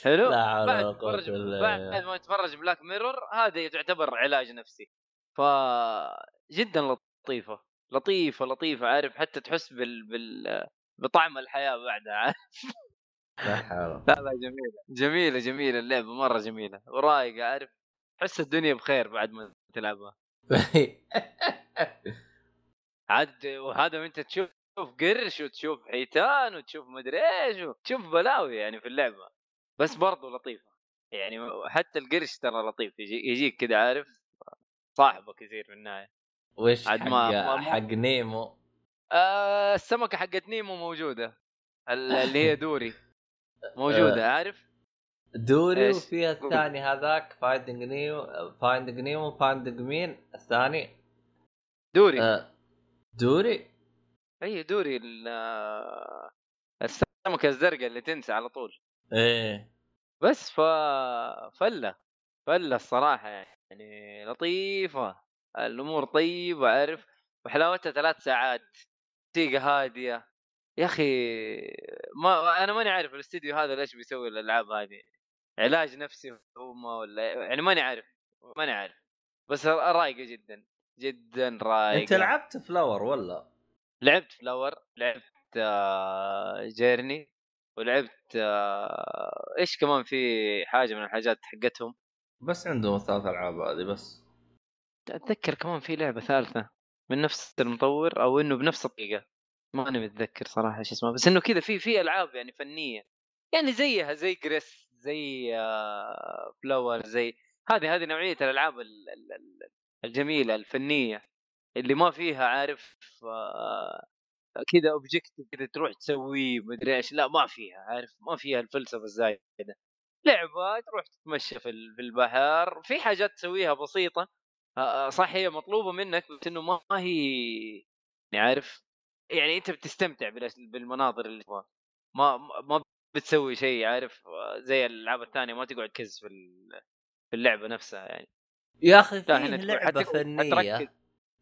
حلو. بعد ما تتفرج بلاك ميرور هذه تعتبر علاج نفسي، ف جدا لطيفه لطيفه لطيفه. عارف حتى تحس بطعم الحياه بعدها، عارف. لا جميله اللعبه، مره جميله ورايقه، عارف تحس الدنيا بخير بعد ما تلعبها. عاد وهذا انت تشوف قرش وتشوف حيتان وتشوف مدري ايش وتشوف بلاوي يعني في اللعبه، بس برضو لطيفه. يعني حتى القرش ترى لطيف، يجيك كده عارف صاحبه كثير في النهاية. وش حق نيمو؟ السمكة حقت نيمو موجودة، اللي هي دوري موجودة، عارف دوري. وفيها الثاني هذاك فايندينغ نيمو مين الثاني؟ دوري. دوري اي دوري، السمكة الزرقاء اللي تنسى على طول. ايه بس فلة الصراحة يعني لطيفة، الأمور طيبة عارف، وحلاوتها 3 ساعات، موسيقى هادية. يا أخي أنا ماني عارف الاستديو هذا ليش بيسوي الألعاب هذه، علاج نفسي ولا يعني ماني عارف، بس رايقة جدا جدا رايقة. أنت لعبت فلاور ولا؟ لعبت فلاور، لعبت جيرني، ولعبت إيش كمان في حاجة من الحاجات حقتهم، بس عندهم 3 ألعاب هذه بس. أتذكر كمان في لعبة ثالثة من نفس المطور، أو إنه بنفس الطريقة، ما أنا متذكر صراحة إيش اسمها، بس إنه كذا في ألعاب يعني فنية، يعني زيها زي غريس، زي فلاور، زي هذه نوعية الألعاب الجميلة الفنية اللي ما فيها عارف كذا اوبجكتيف كذا تروح تسويه مدري ايش، لا ما فيها، عارف ما فيها الفلسفه الزايده. لعبه تروح تتمشى في البحر، في حاجات تسويها بسيطه صح، هي مطلوبه منك بس انه ما هي عارف يعني انت بتستمتع بالمناظر اللي تبغاها، ما بتسوي شيء عارف زي الالعاب الثانيه، ما تقعد تكز في اللعبه نفسها يعني. يا اخي فيها لعبه فنيه،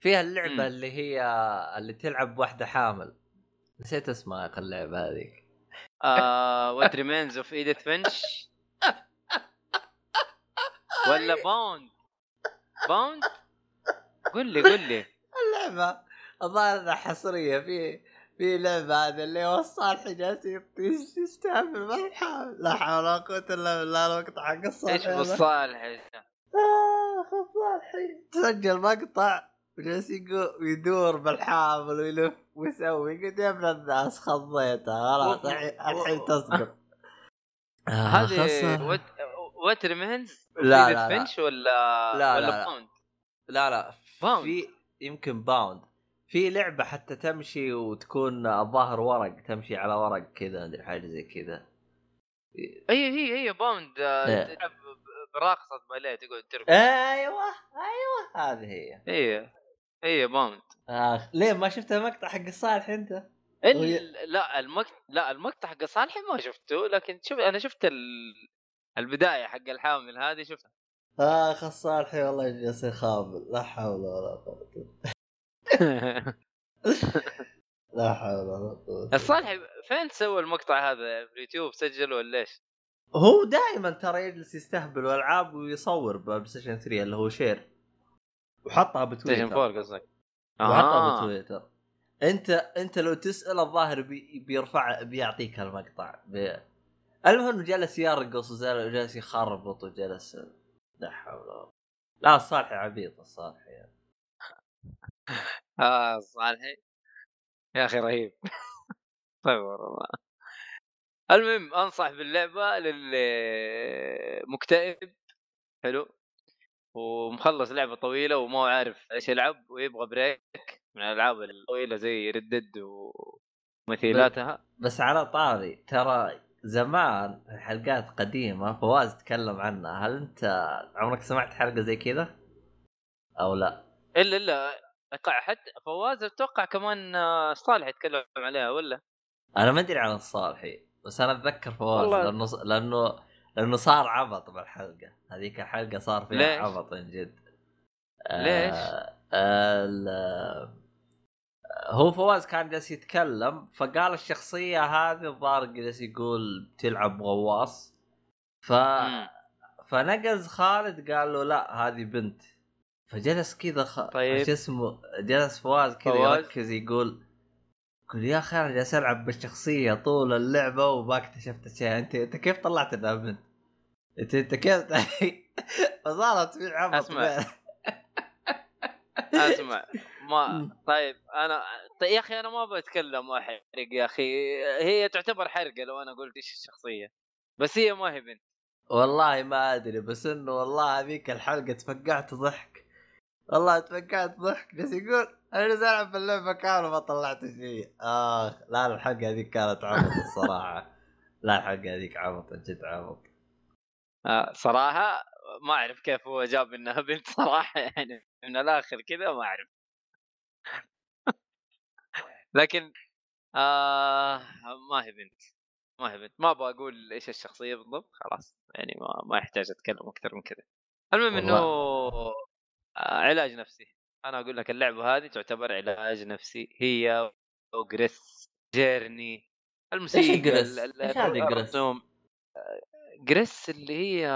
فيها اللعبه اللي هي اللي تلعب واحده حامل، نسيت اسمها اللعبه هذيك، وات ريمينز اوف ايديث فينش ولا باوند قل لي اللعبه الظاهر حصريه في لعبه هذا اللي هو الصالح جاسي يستعمل مرحبا، لا حول ولا قوه الا بالله. المقطع حق الصالح ايش بالصالح الصالحي تسجل مقطع وجاسي يدور بالحامل ويلف ويسوي قدام الناس، خضيتها خلاص الحين تصبر. هذه واترمنز فينش ولا باوند؟ لا باوند. في يمكن باوند في لعبة حتى تمشي وتكون الظاهر ورق، تمشي على ورق كذا ادري حاجة زي كذا. هي باوند تلعب براقصة باليه تقعد ترقص. ايوه هذه هي باوند. ليه ما شفتها مقطع حق الصالح انت؟ لا المقطع حق الصالح ما شفته، لكن انا شفت البداية حق الحامل هذه شفتها. الصالحي والله جالس يخابل، لا حول ولا قوة. لا حول ولا قوة. الصالحي فين سوى المقطع هذا؟ في اليوتيوب سجله ولا ايش؟ هو دائما ترى يجلس يستهبل والعاب ويصور بسيشن 3 اللي هو شير، وحطها بتويتر. سيشن 4 قصدك؟ وحطها بتويتر. انت لو تسأل الظاهر بيرفع بيعطيك المقطع. المهم جلس يرقص وجلس يخربط وجلس لا حول. لا الصالحي عبيط، الصالحي يعني. الصالحي يا اخي رهيب. طيب والله المهم انصح باللعبه للمكتئب، حلو ومخلص لعبه طويله وما هو عارف ايش يلعب ويبغى بريك من الالعاب الطويله زي ردد ومثيلاتها. بس على طاري ترى زمان حلقات قديمة فواز تكلم عنها، هل أنت عمرك سمعت حلقة زي كذا أو لا؟ إلا حتى فواز أتوقع كمان الصالح يتكلم عليها ولا؟ أنا ما أدري عن الصالحي بس أنا أتذكر فواز لأنه صار عبط بالحلقة هذيك، الحلقة صار فيها عبط من جد. ليش؟ هو فواز كان جالس يتكلم فقال الشخصية هذه الظاهر جالس يقول بتلعب غواص، فنقز خالد قال له لا هذه بنت، فجلس كذا طيب. اسمه جلس فواز كذا يركز يقول يا أخي أنا جالس ألعب بالشخصية طول اللعبة وما اكتشفت شيء، أنت كيف طلعت إنها بنت؟ أنت كيف؟ فصارت في عبط. اسمع ما طيب انا يا اخي انا ما بتكلم احرق يا اخي، هي تعتبر حرقه لو انا قلت ايش الشخصيه، بس هي ما هي بنت والله ما ادري، بس انه والله هذيك الحلقه تفقعت ضحك بس يقول انا زعلان باللعبه كامله ما طلعت شيء. لا الحلقه هذيك كانت عبط الصراحه. لا الحلقه هذيك عبط جد عبط صراحه، ما اعرف كيف هو جاب انها بنت صراحه يعني من الاخر كذا ما اعرف. لكن ما هي بنت ما بقول ايش الشخصيه بالضبط خلاص يعني ما يحتاج اتكلم اكثر من كذا. المهم انه علاج نفسي، انا اقول لك اللعبه هذه تعتبر علاج نفسي، هي وغريس جيرني الموسيقى. ايش هذه غريس؟ غريس اللي هي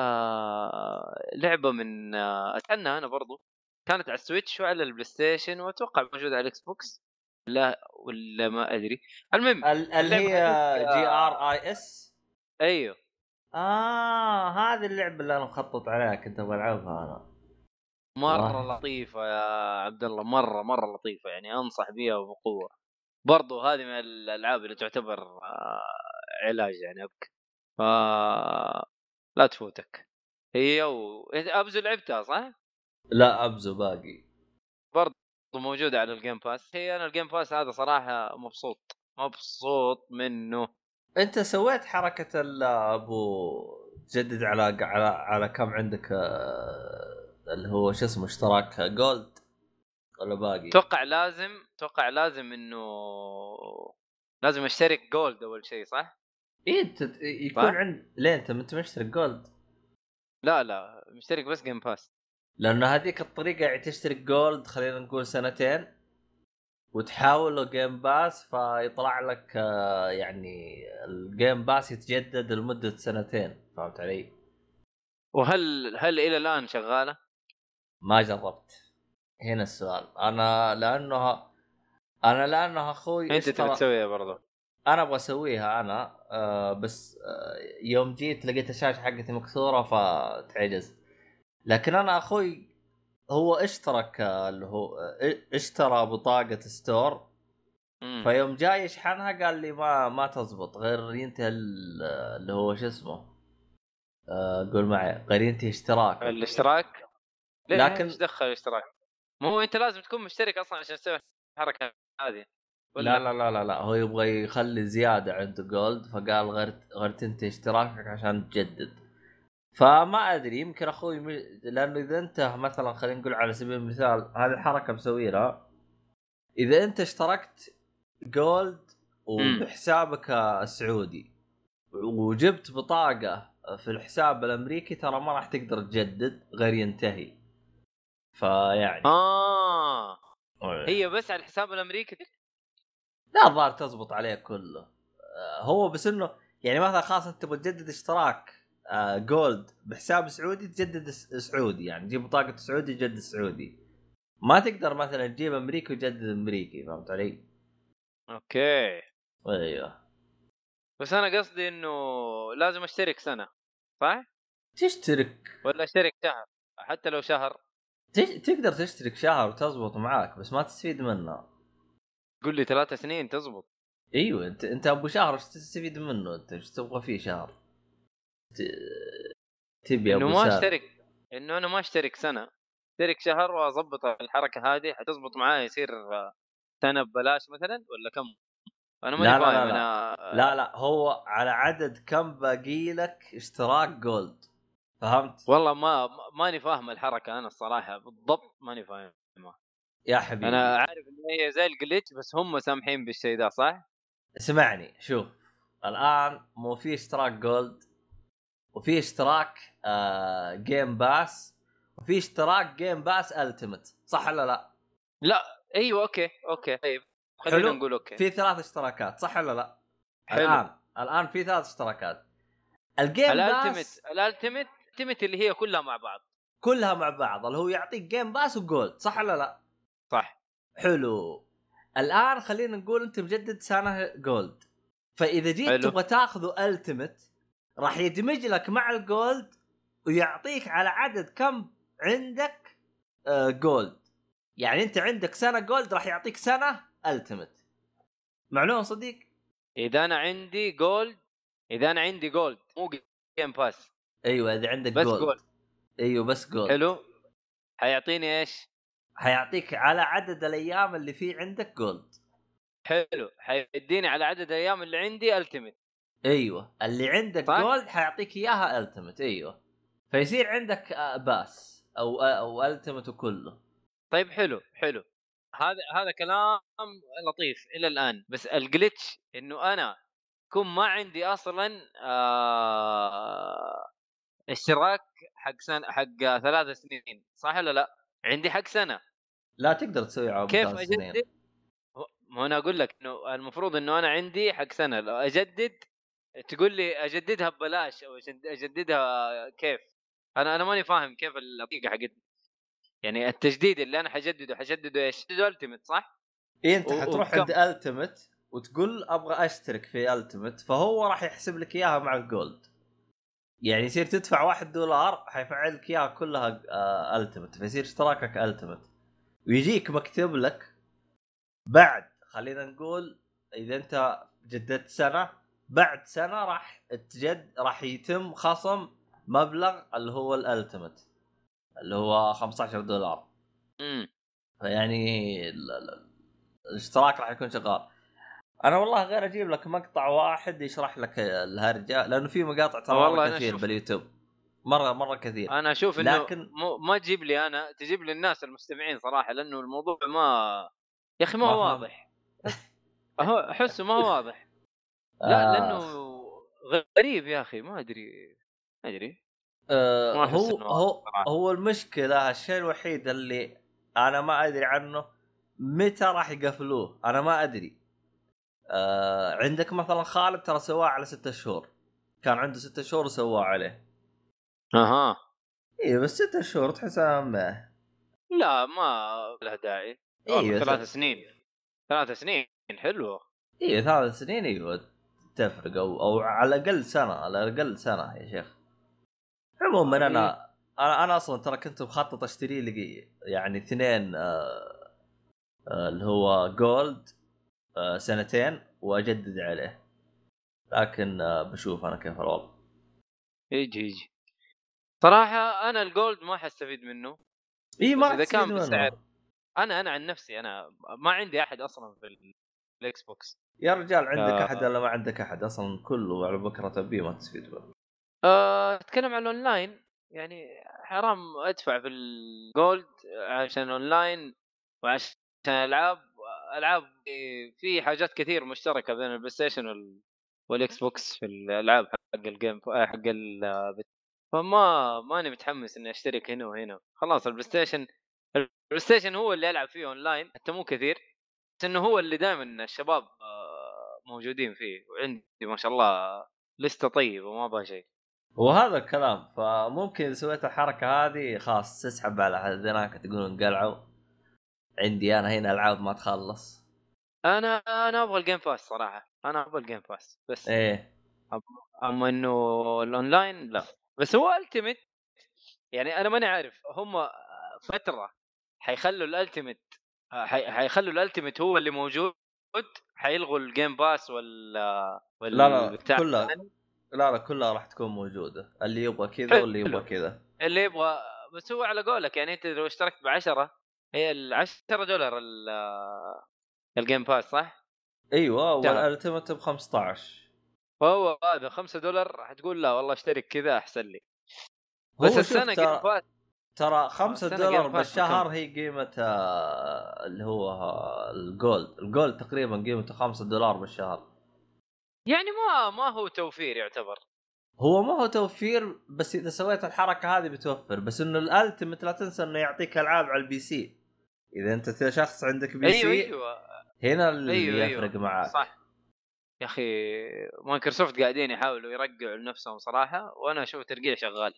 لعبه من اتعنى انا برضو كانت على السويتش وعلى البلاي ستيشن واتوقع موجوده على الاكس بوكس لا ولا ما ادري. المهم اللي هي GRIS. ايوه هذه اللعبه اللي انا مخطط عليها كنت ابغى العبها انا، مره لطيفه يا عبد الله، مره لطيفه يعني انصح بيها وبقوه. برضو هذه من الالعاب اللي تعتبر علاج يعني ابك، لا تفوتك هي. و ABZû لعبتها صح؟ لا ABZû باقي برضه موجودة على الجيم باس. هي أنا الجيم باس هذا صراحة مبسوط منه. أنت سويت حركة أبو تجدد على كم عندك اللي هو شو اسمه اشتراك جولد ولا باقي؟ توقع لازم إنه لازم اشترك جولد أول شيء صح؟ إيه يكون عند ليه أنت مشترك جولد؟ لا مشترك بس جيم باس. لأن هذيك الطريقة يعني تشترك جولد خلينا نقول 2 سنين وتحاوله جيم باس فيطلع لك يعني الجيم باس يتجدد لمدة 2 سنين. فهمت علي؟ وهل إلى الآن شغالة؟ ما جربت. هنا السؤال. أنا لأنه أخوي أنت تسويها برضه أنا أبغى أسويها أنا بس يوم جيت لقيت الشاشة حقتي مكسورة فتعجزت. لكن أنا أخوي هو اشترك اللي هو اشترى بطاقة ستور فيوم جاي يشحنها قال لي ما تزبط غير ينتهي اللي هو شو اسمه قول معي غير ينتهي الاشتراك. لكن ايش دخل الاشتراك؟ مو أنت لازم تكون مشترك أصلا عشان تسوي الحركة هذه. لا هو يبغى يخلي زيادة عنده جولد فقال غير تنتهي اشتراكك عشان تجدد. فما أدري يمكن أخوي لأنه إذا أنت مثلا خلينا نقول على سبيل المثال هذه الحركة مسويها إذا أنت اشتركت جولد وبحسابك السعودي وجبت بطاقة في الحساب الأمريكي ترى ما راح تقدر تجدد غير ينتهي. فيعني هي بس على الحساب الأمريكي لا الظاهر تزبط عليه كله هو بس إنه يعني مثلا خاصة أنت بتجدد اشتراك جولد بحساب سعودي تجدد سعودي يعني تجيب بطاقة سعودي تجدد سعودي ما تقدر مثلا تجيب أمريكي وتجدد أمريكي. فهمت علي؟ أوكي أيوة بس أنا قصدي إنه لازم أشترك 1 سنة صح؟ تشترك ولا أشترك شهر حتى لو شهر تقدر تشترك شهر وتزبط معاك بس ما تستفيد منه. قل لي 3 سنين تزبط. أيوة أنت أبو شهر وش تستفيد منه؟ أنت وش تبغى فيه شهر؟ تبي ابو ما اشترك انه انا ما اشترك 1 سنة اشترك شهر واضبط الحركه هذه حتزبط معايا يصير 1 سنة ببلاش مثلا ولا كم؟ انا ما فاهم. لا هو على عدد كم باقي لك اشتراك جولد. فهمت؟ والله ماني فاهم الحركه انا الصراحه بالضبط ماني فاهم يا حبيبي. انا عارف ان هي زي الجليتش بس هم سامحين بالشيء ده صح؟ اسمعني شوف الان مو في اشتراك جولد وفي اشتراك جيم باس وفي اشتراك جيم باس التيمت صح ولا لا؟ لا ايوه اوكي طيب خلينا نقول اوكي في 3 اشتراكات صح ولا لا؟ حلو. الان في 3 اشتراكات الجيم باس الالتيمت اللي هي كلها مع بعض اللي هو يعطيك جيم باس وجولد صح ولا لا؟ صح. حلو. الان خلينا نقول انت مجدد 1 سنة جولد فاذا جيت تبغى تاخذه التيمت راح يدمج لك مع الجولد ويعطيك على عدد كم عندك جولد. يعني انت عندك 1 سنة جولد راح يعطيك 1 سنة التيمت. معلوم صديق؟ اذا انا عندي جولد مو جيم باس. ايوه اذا عندك بس جولد. ايوه بس جولد. حلو. هيعطيني ايش؟ هيعطيك على عدد الايام اللي في عندك جولد. حلو. هيديني على عدد الايام اللي عندي التيمت. ايوه اللي عندك جولد حيعطيك اياها التيمت. ايوه فيصير عندك باس او التيمت وكله. طيب حلو هذا كلام لطيف الى الان. بس الجليتش انه انا كون ما عندي اصلا اشتراك حق 3 سنين صح ولا لا؟ عندي حق 1 سنة لا تقدر تسوي عوض. كيف اجدد؟ ما انا اقول لك انه المفروض انه انا عندي حق 1 سنة لو اجدد تقول لي اجددها ببلاش او اجددها كيف؟ انا ماني فاهم كيف الطريقه حقت يعني التجديد اللي انا حجدده ايش؟ التيمت صح؟ إيه انت حتروح عند التيمت وتقول ابغى اشترك في التيمت فهو راح يحسب لك اياها مع الجولد. يعني يصير تدفع $1 حيفعل لك اياها كلها التيمت فيصير اشتراكك التيمت. ويجيك مكتوب لك بعد خلينا نقول اذا انت جددت 1 سنة بعد 1 سنة راح يتم خصم مبلغ اللي هو الالتيمت اللي هو $15. فيعني الاشتراك راح يكون شغال. انا والله غير اجيب لك مقطع واحد يشرح لك الهرجه، لانه في مقاطع ترى كثير باليوتيوب مره كثير. انا اشوف انه لكن... ما تجيب لي انا، تجيب لي الناس المستمعين صراحه، لانه الموضوع ما يا اخي ما واضح. اهو احسه ما واضح. لا لانه غريب يا اخي، ما ادري هو المشكله. الشيء الوحيد اللي انا ما ادري عنه متى راح يقفلوه، انا ما ادري. عندك مثلا خالد ترى سواه على 6 شهور، كان عنده 6 شهور وسواه عليه. اها ايه، بس 6 شهور تحسها لا ما له داعي. ايه 3 سنين 3 سنين حلوه. ايه 3 سنين ايوه تفرق، او على الاقل سنه، على الاقل سنه يا شيخ. عموما انا اصلا ترى كنت مخطط اشتري لي يعني 2 اللي هو جولد 2 واجدد عليه، لكن بشوف انا كيف الوضع. يجي صراحه انا الجولد ما حستفيد منه. اي ما اذا كان بالسعر، انا عن نفسي انا ما عندي احد اصلا في الاكس بوكس. يا رجال عندك احد ولا ما عندك احد اصلا؟ كله على بكره تبي ما تستفيد منه. اتكلم عن الاونلاين، يعني حرام ادفع في الجولد عشان اونلاين وعشان العاب في حاجات كثير مشتركه بين البلاي ستيشن والاكس بوكس في الالعاب حق الجيم حق فما ماني متحمس اني اشترك هنا وهنا. خلاص البلاي ستيشن هو اللي العب فيه اونلاين، حتى مو كثير، بس انه هو اللي دائما الشباب موجودين فيه، وعندي ما شاء الله لسته طيب وما بها شيء. وهذا الكلام، فممكن إذا سويت الحركة هذه خاص تسحب على هذيناك تقولون قلعوا. عندي أنا هنا ألعاب ما تخلص. أنا أبغى الجيم باس صراحة، أنا أبغى الجيم باس بس. إيه. أما إنه الأونلاين لا. بس هو ألتيمت، يعني أنا ماني عارف هم فترة حيخلوا الألتيمت، حيخلوا الألتيمت هو اللي موجود، حيلغوا الجيم باس ولا لا كلها. لا كلها راح تكون موجودة، اللي يبغى كذا واللي يبغى كذا اللي يبغى. بس هو على قولك يعني انت لو اشتركت ب10، هي $10 الجيم باس صح؟ ايوه، والالتيمت ب$15، فهو هذا $5 راح تقول لا والله اشترك كذا احسن لي. بس السنة جيم باس ترى $5 بالشهر هي قيمة اللي هو الجولد. الجولد تقريبا قيمته $5 بالشهر، يعني ما هو توفير، يعتبر هو ما هو توفير. بس اذا سويت الحركه هذه بتوفر. بس انه الالتيميت لا تنسى انه يعطيك العاب على البي سي، اذا انت شخص عندك بي سي. أيوة. هنا اللي يفرق معاك صح يا اخي. مايكروسوفت قاعدين يحاولوا يرجعوا لنفسهم صراحه، وانا اشوف ترقيع شغال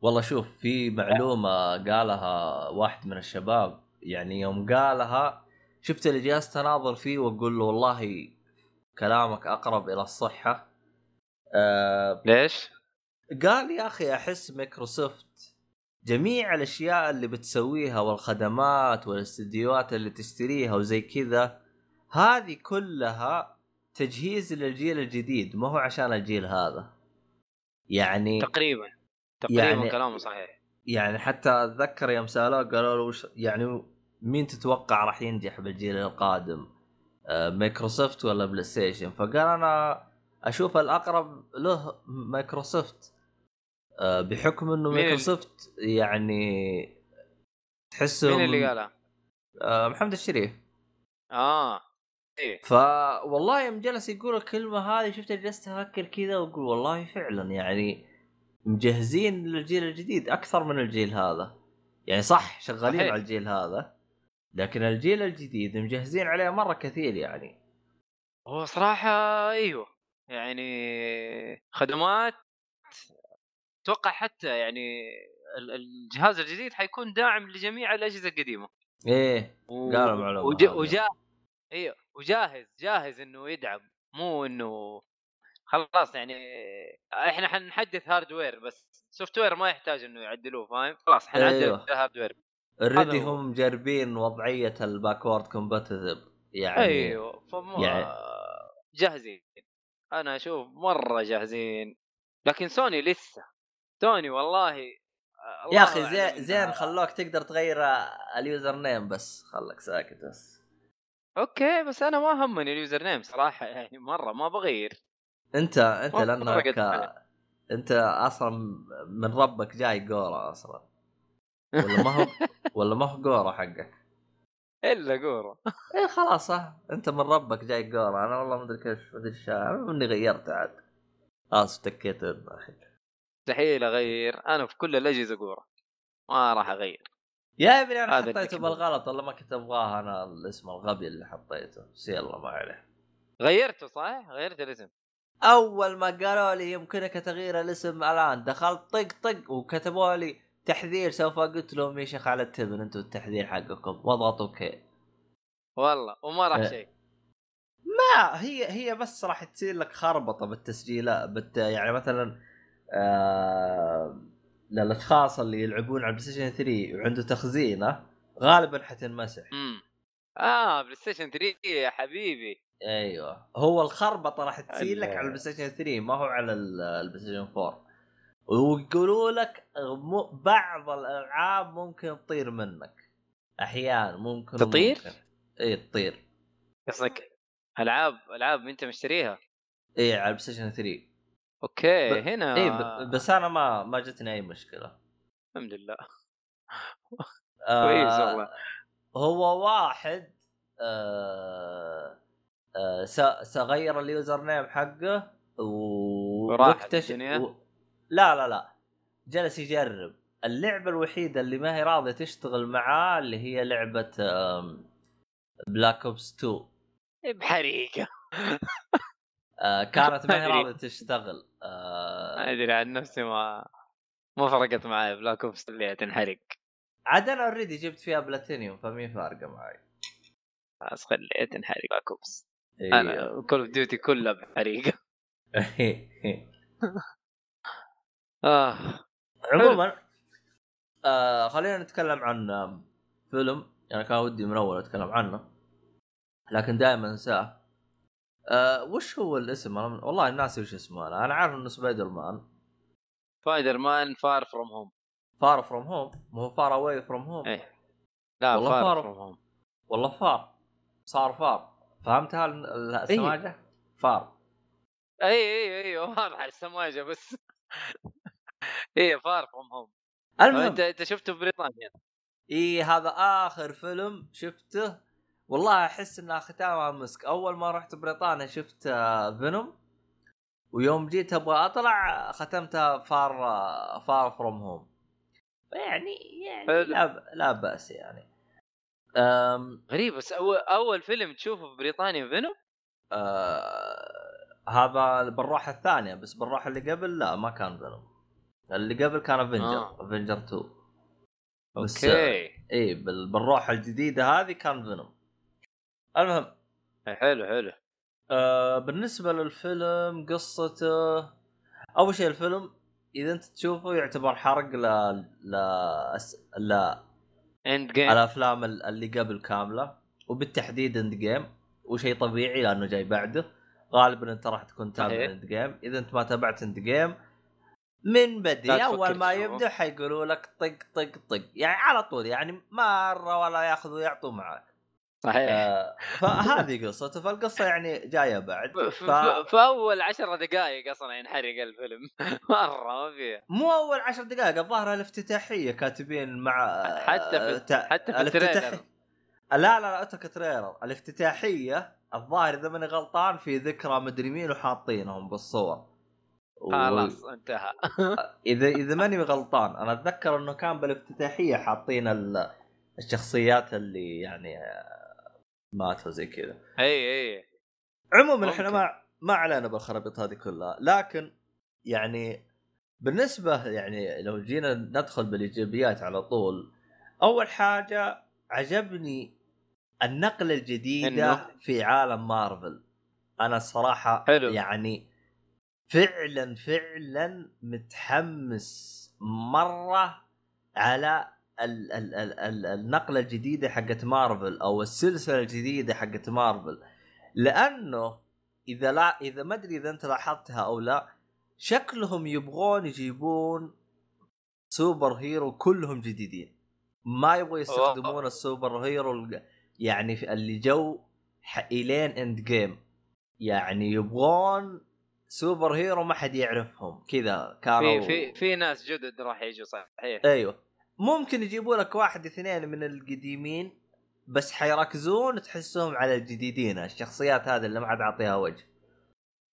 والله. شوف في معلومه قالها واحد من الشباب، يعني يوم قالها شفت اللي جالس تناظر فيه واقول له والله كلامك أقرب إلى الصحة. ليش؟ قال يا أخي أحس مايكروسوفت جميع الأشياء اللي بتسويها والخدمات والاستديوهات اللي تشتريها وزي كذا، هذه كلها تجهيز للجيل الجديد، ما هو عشان الجيل هذا. يعني تقريبا يعني كلامه صحيح. يعني حتى أتذكر يوم سألوه قالوا له يعني مين تتوقع راح ينجح بالجيل القادم، مايكروسوفت ولا بلاي ستيشن؟ فقال انا اشوف الاقرب له مايكروسوفت، بحكم انه مايكروسوفت يعني تحسه. مين اللي قالها؟ محمد الشريف. ايه. فوالله يوم جلس يقول الكلمه هذه شفت جلست افكر كذا واقول والله فعلا يعني مجهزين للجيل الجديد اكثر من الجيل هذا. يعني صح شغالين على الجيل هذا، لكن الجيل الجديد مجهزين عليه مرة كثير. يعني هو صراحة ايوه، يعني خدمات توقع حتى يعني الجهاز الجديد حيكون داعم لجميع الأجهزة القديمة. ايه قالوا على ايوه وجاهز انه يدعم، مو انه خلاص يعني احنا حنحدث هاردوير بس سوفتوير ما يحتاج انه يعدلوه، فاهم؟ خلاص حنعدل الهاردوير. الردي هم جربين وضعية الباكورد كومباتيتيب، يعني أيوه يعني جاهزين. أنا أشوف مرة جاهزين، لكن سوني لسه والله يا اخي زين خلوك تقدر تغير اليوزر نيم بس خلك ساكت بس. اوكي بس انا ما همني اليوزر نيم صراحه يعني مره ما بغير. انت لانك انت اصلا من ربك جاي قوره اصلا ولا ما هو ولا ما هو قوره حقك الا قوره. اي خلاص انت من ربك جاي قوره. انا والله ما ادري كيف ادري الشارع اني غيرت عاد استكيت الحين مستحيل اغير. انا في كل الاجهزه قوره ما راح اغير يا ابني. انا حطيته بالغلط والله ما كنت ابغاه. انا الاسم الغبي اللي حطيته بس يلا ما عليه. غيرته صحيح غيرت الاسم اول ما قالوا لي يمكنك تغيير الاسم. الان دخلت طق وكتبوا لي تحذير سوف قلت لهم يا شيخ على التبن انتم التحذير حقكم واضغط اوكي والله وما راح شيء. ما هي بس راح تصير لك خربطه بالتسجيلات يعني مثلا للاشخاص اللي يلعبون على بلايستيشن 3 وعنده تخزينه غالبا حتنمسح. بلايستيشن 3 يا حبيبي. ايوه هو الخربطه راح تصير لك على البلايستيشن 3 ما هو على البلايستيشن 4. ويقولوا لك بعض الالعاب ممكن تطير منك احيانا ممكن تطير. اي تطير قصدك العاب انت مشتريها اي على البلايستيشن 3. اوكي هنا اي بس انا ما جتني اي مشكله الحمد لله. كويس والله. هو واحد سغير اليوزر نيم حقه واكتشف لا جلس يجرب اللعبه الوحيده اللي ما هي راضيه تشتغل معاه اللي هي لعبه بلاك اوبس 2 بحريقه. كانت ما هي راضيه تشتغل. ادري عن نفسي ما فرقت معي بلاك اوبس اللي تنحرق عاد انا اوريدي جبت فيها بلاتينيوم فما فارقه معي بس خليت انحرق بلاك اوبس. انا كول اوف ديوتي كلها بحريقه. عموما خلينا نتكلم عن فيلم يعني كان ودي من اول اتكلم عنه لكن دائما انساه. وش هو الاسم؟ انا والله ناسي وش اسمه. انا عارف انه سبايدر مان فار فروم هوم. مو فار اواي فروم هوم. لا فار فروم هوم والله فار صار فار. فهمتها السماجه؟ إيه؟ فار اي واضحه السماجه بس. ايه فار فروم هوم. انت شفته بريطانيا؟ اي هذا اخر فيلم شفته والله احس انها ختامها مسك. اول ما رحت بريطانيا شفت فينوم ويوم جيت ابغى اطلع ختمتها فار فروم هوم. يعني لا بأس يعني. غريب بس اول فيلم تشوفه في بريطانيا فينوم. هذا بالروح الثانيه بس بالروح اللي قبل لا ما كان فينوم. اللي قبل كان افنجر 2 بس. اوكي اي بالروح الجديده هذه كان فينوم. المهم حلو. بالنسبه للفيلم قصته اول شيء الفيلم اذا انت تشوفه يعتبر حرق لا إند جيم الأفلام اللي قبل كاملة وبالتحديد إند جيم. وشيء طبيعي لأنه جاي بعده غالباً أنت راح تكون تابع إند جيم. إذا أنت ما تابعت إند جيم من بدي أول ما يبدأ حيقولوا لك طق يعني على طول يعني مرة ولا يأخذوا يعطوا معك صحيح. فهذه قصة. فالقصة يعني جاية بعد فأول 10 دقائق أصلاً ينحرق الفيلم مرة ما فيها. مو أول 10 دقائق الظاهرة الافتتاحية كاتبين مع حتى في التريلر. لا أتك تريلر الافتتاحية الظاهر إذا ماني غلطان في ذكرى مدري مين وحاطينهم بالصور خلاص انتهى. إذا ماني غلطان أنا أتذكر إنه كان بالافتتاحية حاطين الشخصيات اللي يعني ماتوا زي كذا. اي عموما احنا ما علينا بالخرابيط هذه كلها. لكن يعني بالنسبه يعني لو جينا ندخل بالايجابيات على طول اول حاجه عجبني النقله الجديده في عالم مارفل. انا الصراحه يعني فعلا متحمس مره على النقلة الجديدة حقت مارفل أو السلسلة الجديدة حقت مارفل. لأنه إذا ما أدري إذا أنت لاحظتها أو لا شكلهم يبغون يجيبون سوبر هيرو كلهم جديدين، ما يبغوا يستخدمون السوبر هيرو يعني في اللي جو إلين إند جيم، يعني يبغون سوبر هيرو ما حد يعرفهم كذا. كانوا في ناس جدد راح يجوا صحيح. ايوه ممكن يجيبوا لك واحد اثنين من القديمين بس حيركزون تحسهم على الجديدين، الشخصيات هذه اللي ما حد عطيها وجه.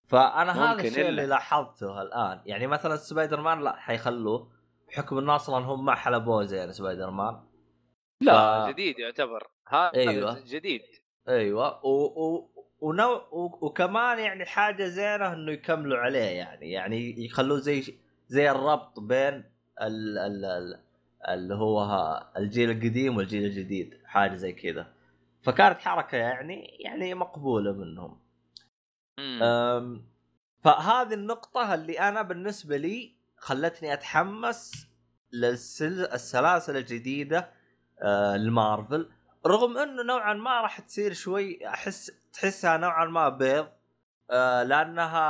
فانا هذا الشيء اللي لاحظته الان، يعني مثلا سبايدر مان لا حيخلوه بحكم الناصر انهم ما حلبوه زي سبايدر مان، لا جديد يعتبر هذا. أيوة. جديد ايوه وكمان يعني حاجه زينه انه يكملوا عليه، يعني يخلوه زي الربط بين اللي هو الجيل القديم والجيل الجديد، حاجه زي كذا. فكانت حركه يعني مقبوله منهم. فهذه النقطه اللي انا بالنسبه لي خلتني اتحمس للسلاسل الجديده المارفل، رغم انه نوعا ما راح تصير شوي تحسها نوعا ما بيض، لانها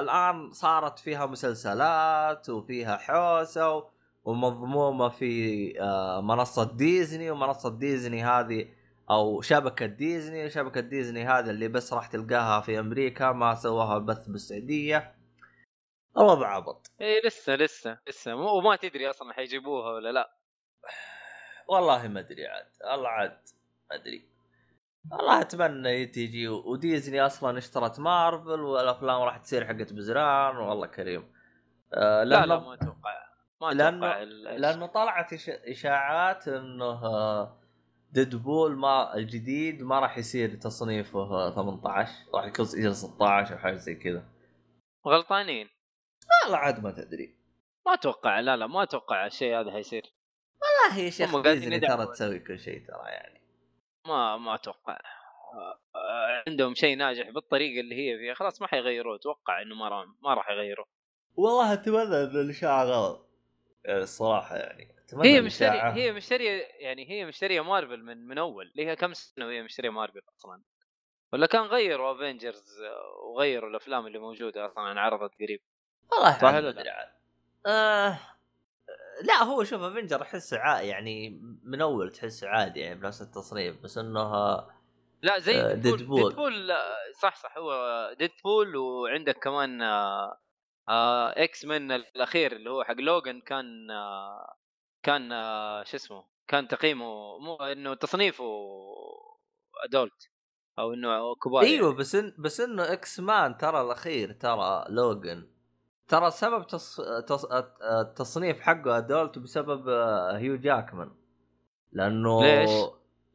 الان صارت فيها مسلسلات وفيها حوسه ومضمومه في منصه ديزني، ومنصه ديزني هذه او شبكه ديزني هذا اللي بس راح تلقاها في امريكا، ما سواها بث بالسعوديه. الوضع عبط. ايه لسه وما تدري اصلا حيجيبوها ولا لا، والله ما ادري عاد، الله عاد ما ادري. والله اتمنى تيجي. وديزني اصلا اشترت مارفل والافلام راح تصير حقت بزران، والله كريم. لا ما اتوقع، لانه طلعت اشاعات انه ديدبول ما الجديد ما راح يصير تصنيفه 18، راح يكون 16 او حاجه زي كذا. غلطانين والله عاد ما تدري، ما اتوقع. لا ما اتوقع الشيء هذا حيصير والله يا شيخ. ديزني ترى تسوي كل شيء ترى، يعني ما اتوقع عندهم شيء ناجح بالطريقه اللي هي فيها، خلاص ما حيغيروه. اتوقع انه ما راح يغيروه. والله اتمنى ان الاشاعه غلط الصراحه، يعني هي مشتريه يعني هي مشتريه مارفل من اول. ليها كم سنه وهي مشتريه مارفل اصلا، ولا كان غيروا افنجرز وغيروا الافلام اللي موجوده اصلا انعرضت قريب. والله ما ادري. لا هو شوف افنجر احس عادي، يعني من اول تحس عادي يعني بنفس التصريف، بس انه لا زي ديدبول. صح هو ديدبول، وعندك كمان اكس من الاخير اللي هو حق لوغان كان شو اسمه، كان تقييمه مو انه تصنيفه ادولت او انه كبار. ايوه يعني. بس انه اكس مان ترى الاخير، ترى لوغان ترى سبب التصنيف حقه ادولت بسبب هيو جاكمان، لانه ليش؟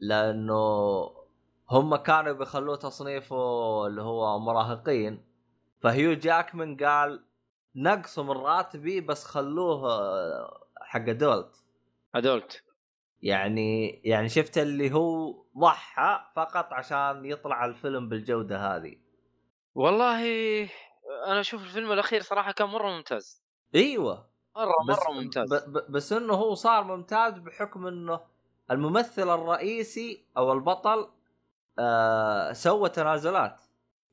لانه هم كانوا بيخلوه تصنيفه اللي هو مراهقين، فهيو جاكمان قال نقصوا من راتبي بس خلوه حق ادولت يعني شفت اللي هو ضحى فقط عشان يطلع الفيلم بالجودة هذه. والله انا اشوف الفيلم الاخير صراحة كان مرة ممتاز. ايوه مرة ممتاز، بس انه هو صار ممتاز بحكم انه الممثل الرئيسي او البطل سوى تنازلات،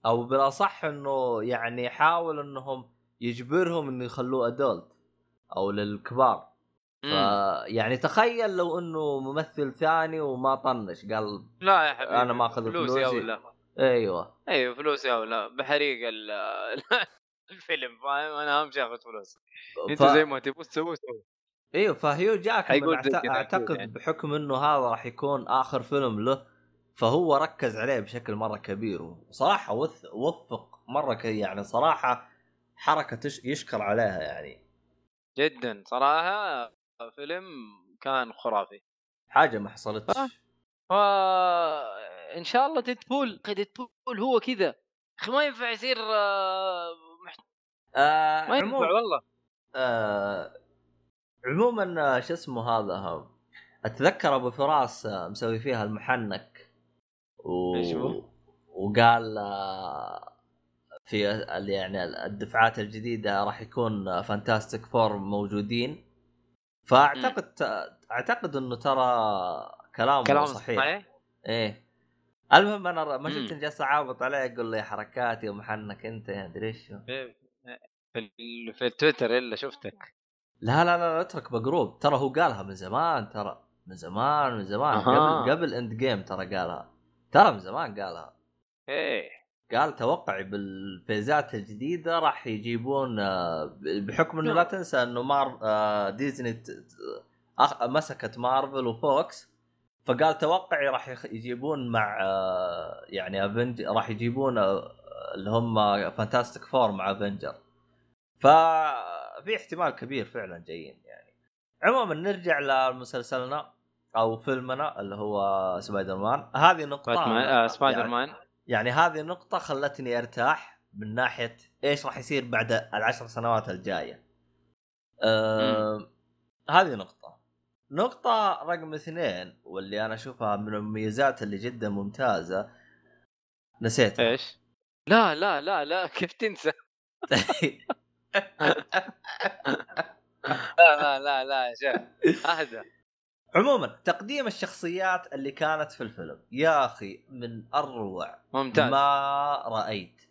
او بالاصح انه يعني حاول انهم يجبرهم انه يخلوه ادولت او للكبار. يعني تخيل لو انه ممثل ثاني وما طنش قال لا يا حبيبي انا ما اخذ فلوسي او لا. ايوه فلوسي او لا بحريق الفيلم، فاهم؟ انا اهم شيء اخذ فلوسي، انت زي ما تبغوا تسووا سووا. ايوه فهيو جاك اعتقد يعني. بحكم انه هذا راح يكون اخر فيلم له، فهو ركز عليه بشكل مره كبير، وصراحه وفق مره يعني صراحه حركه يشكر عليها يعني جدا. صراحه فيلم كان خرافي، حاجه ما حصلتش. ان شاء الله ديدبول هو كذا اخي، ما ينفع يصير ما ينفع والله. عموما شو اسمه هذا اتذكر ابو فراس مسوي فيها المحنك وقال في يعني الدفعات الجديده راح يكون فانتاستيك فور موجودين، فاعتقد انه ترى كلامه صحيح. ايه المهم انا ما شفت جالس اعابط عليه يقول لي حركاتي ومحنك انت يا ادري شو في التويتر الا شفتك. لا لا لا اترك بقروب، ترى هو قالها من زمان، ترى من زمان من زمان قبل إند جيم، ترى قالها، ترى من زمان قالها. ايه قال توقعي بالفيزات الجديدة راح يجيبون، بحكم انه لا تنسى انه ديزني مسكت مارفل وفوكس، فقال توقعي راح يجيبون مع يعني افنجر، راح يجيبون اللي هم فانتاستيك فور مع افنجر، ففي احتمال كبير فعلا جايين يعني. عموما نرجع لمسلسلنا او فيلمنا اللي هو سبايدر مان. هذه نقطة سبايدر مان يعني هذه نقطة خلتني ارتاح من ناحية ايش راح يصير بعد 10 سنوات الجاية. هذه نقطة رقم 2 واللي أنا أشوفها من المميزات اللي جدا ممتازة. نسيت إيش؟ لا لا لا لا كيف تنسى؟ لا لا لا أهدأ. عموما تقديم الشخصيات اللي كانت في الفيلم يا أخي من أروع ممتاز. ما رأيت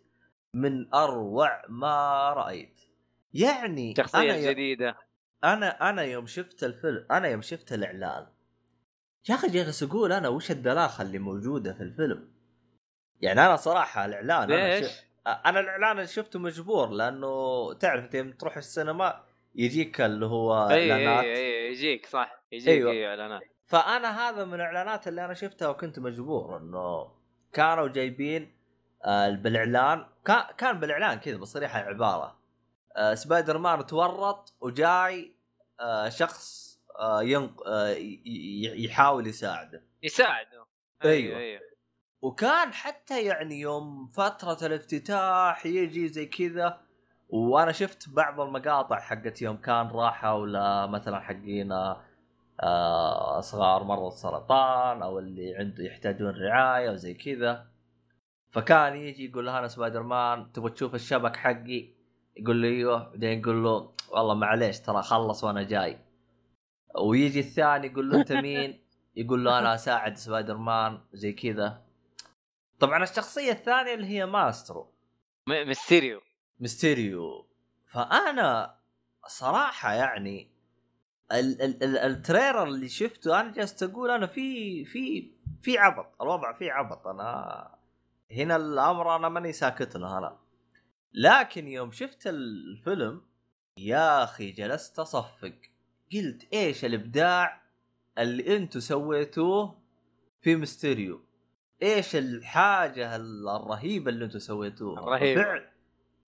من أروع ما رأيت يعني. شخصية جديدة. انا يوم شفت الفيلم، انا يوم شفت الاعلان يا اخي جالس اقول انا وش الدلاخه اللي موجوده في الفيلم يعني. انا صراحه الاعلان انا الاعلان اللي شفته مجبور، لانه تعرف انت لما تروح السينما يجيك اللي هو اعلانات. اي يجيك صح، يجيك أيوة. اعلانات. فانا هذا من الاعلانات اللي انا شفتها وكنت مجبور، انه كانوا جايبين بالاعلان، كان بالاعلان كذا بصريحه عباره سبايدر مان تورط وجاي شخص يحاول يساعده. أيوة. وكان حتى يعني يوم فترة الافتتاح يجي زي كذا، وأنا شفت بعض المقاطع حقت يوم كان راحة، ولا مثلا حقينا صغار مرضى السرطان أو اللي عنده يحتاجون رعاية وزي كذا، فكان يجي يقول له أنا سبايدر مان، تبغى تشوف الشبك حقي؟ يقول له ايوه. بعدين يقول له والله معليش ترى خلص وانا جاي. ويجي الثاني يقول له انت مين؟ يقول له انا اساعد سبايدر مان زي كذا. طبعا الشخصيه الثانيه اللي هي ماسترو مستيريو. فانا صراحه يعني التريلر اللي شفته انا جالس اقول انا في عبط، الوضع في عبط، انا هنا الامر انا ماني ساكت له انا. لكن يوم شفت الفيلم يا أخي جلست أصفق، قلت إيش الإبداع اللي أنتوا سويتوه في مستيريو، إيش الحاجة الرهيبة اللي أنتوا سويتوها.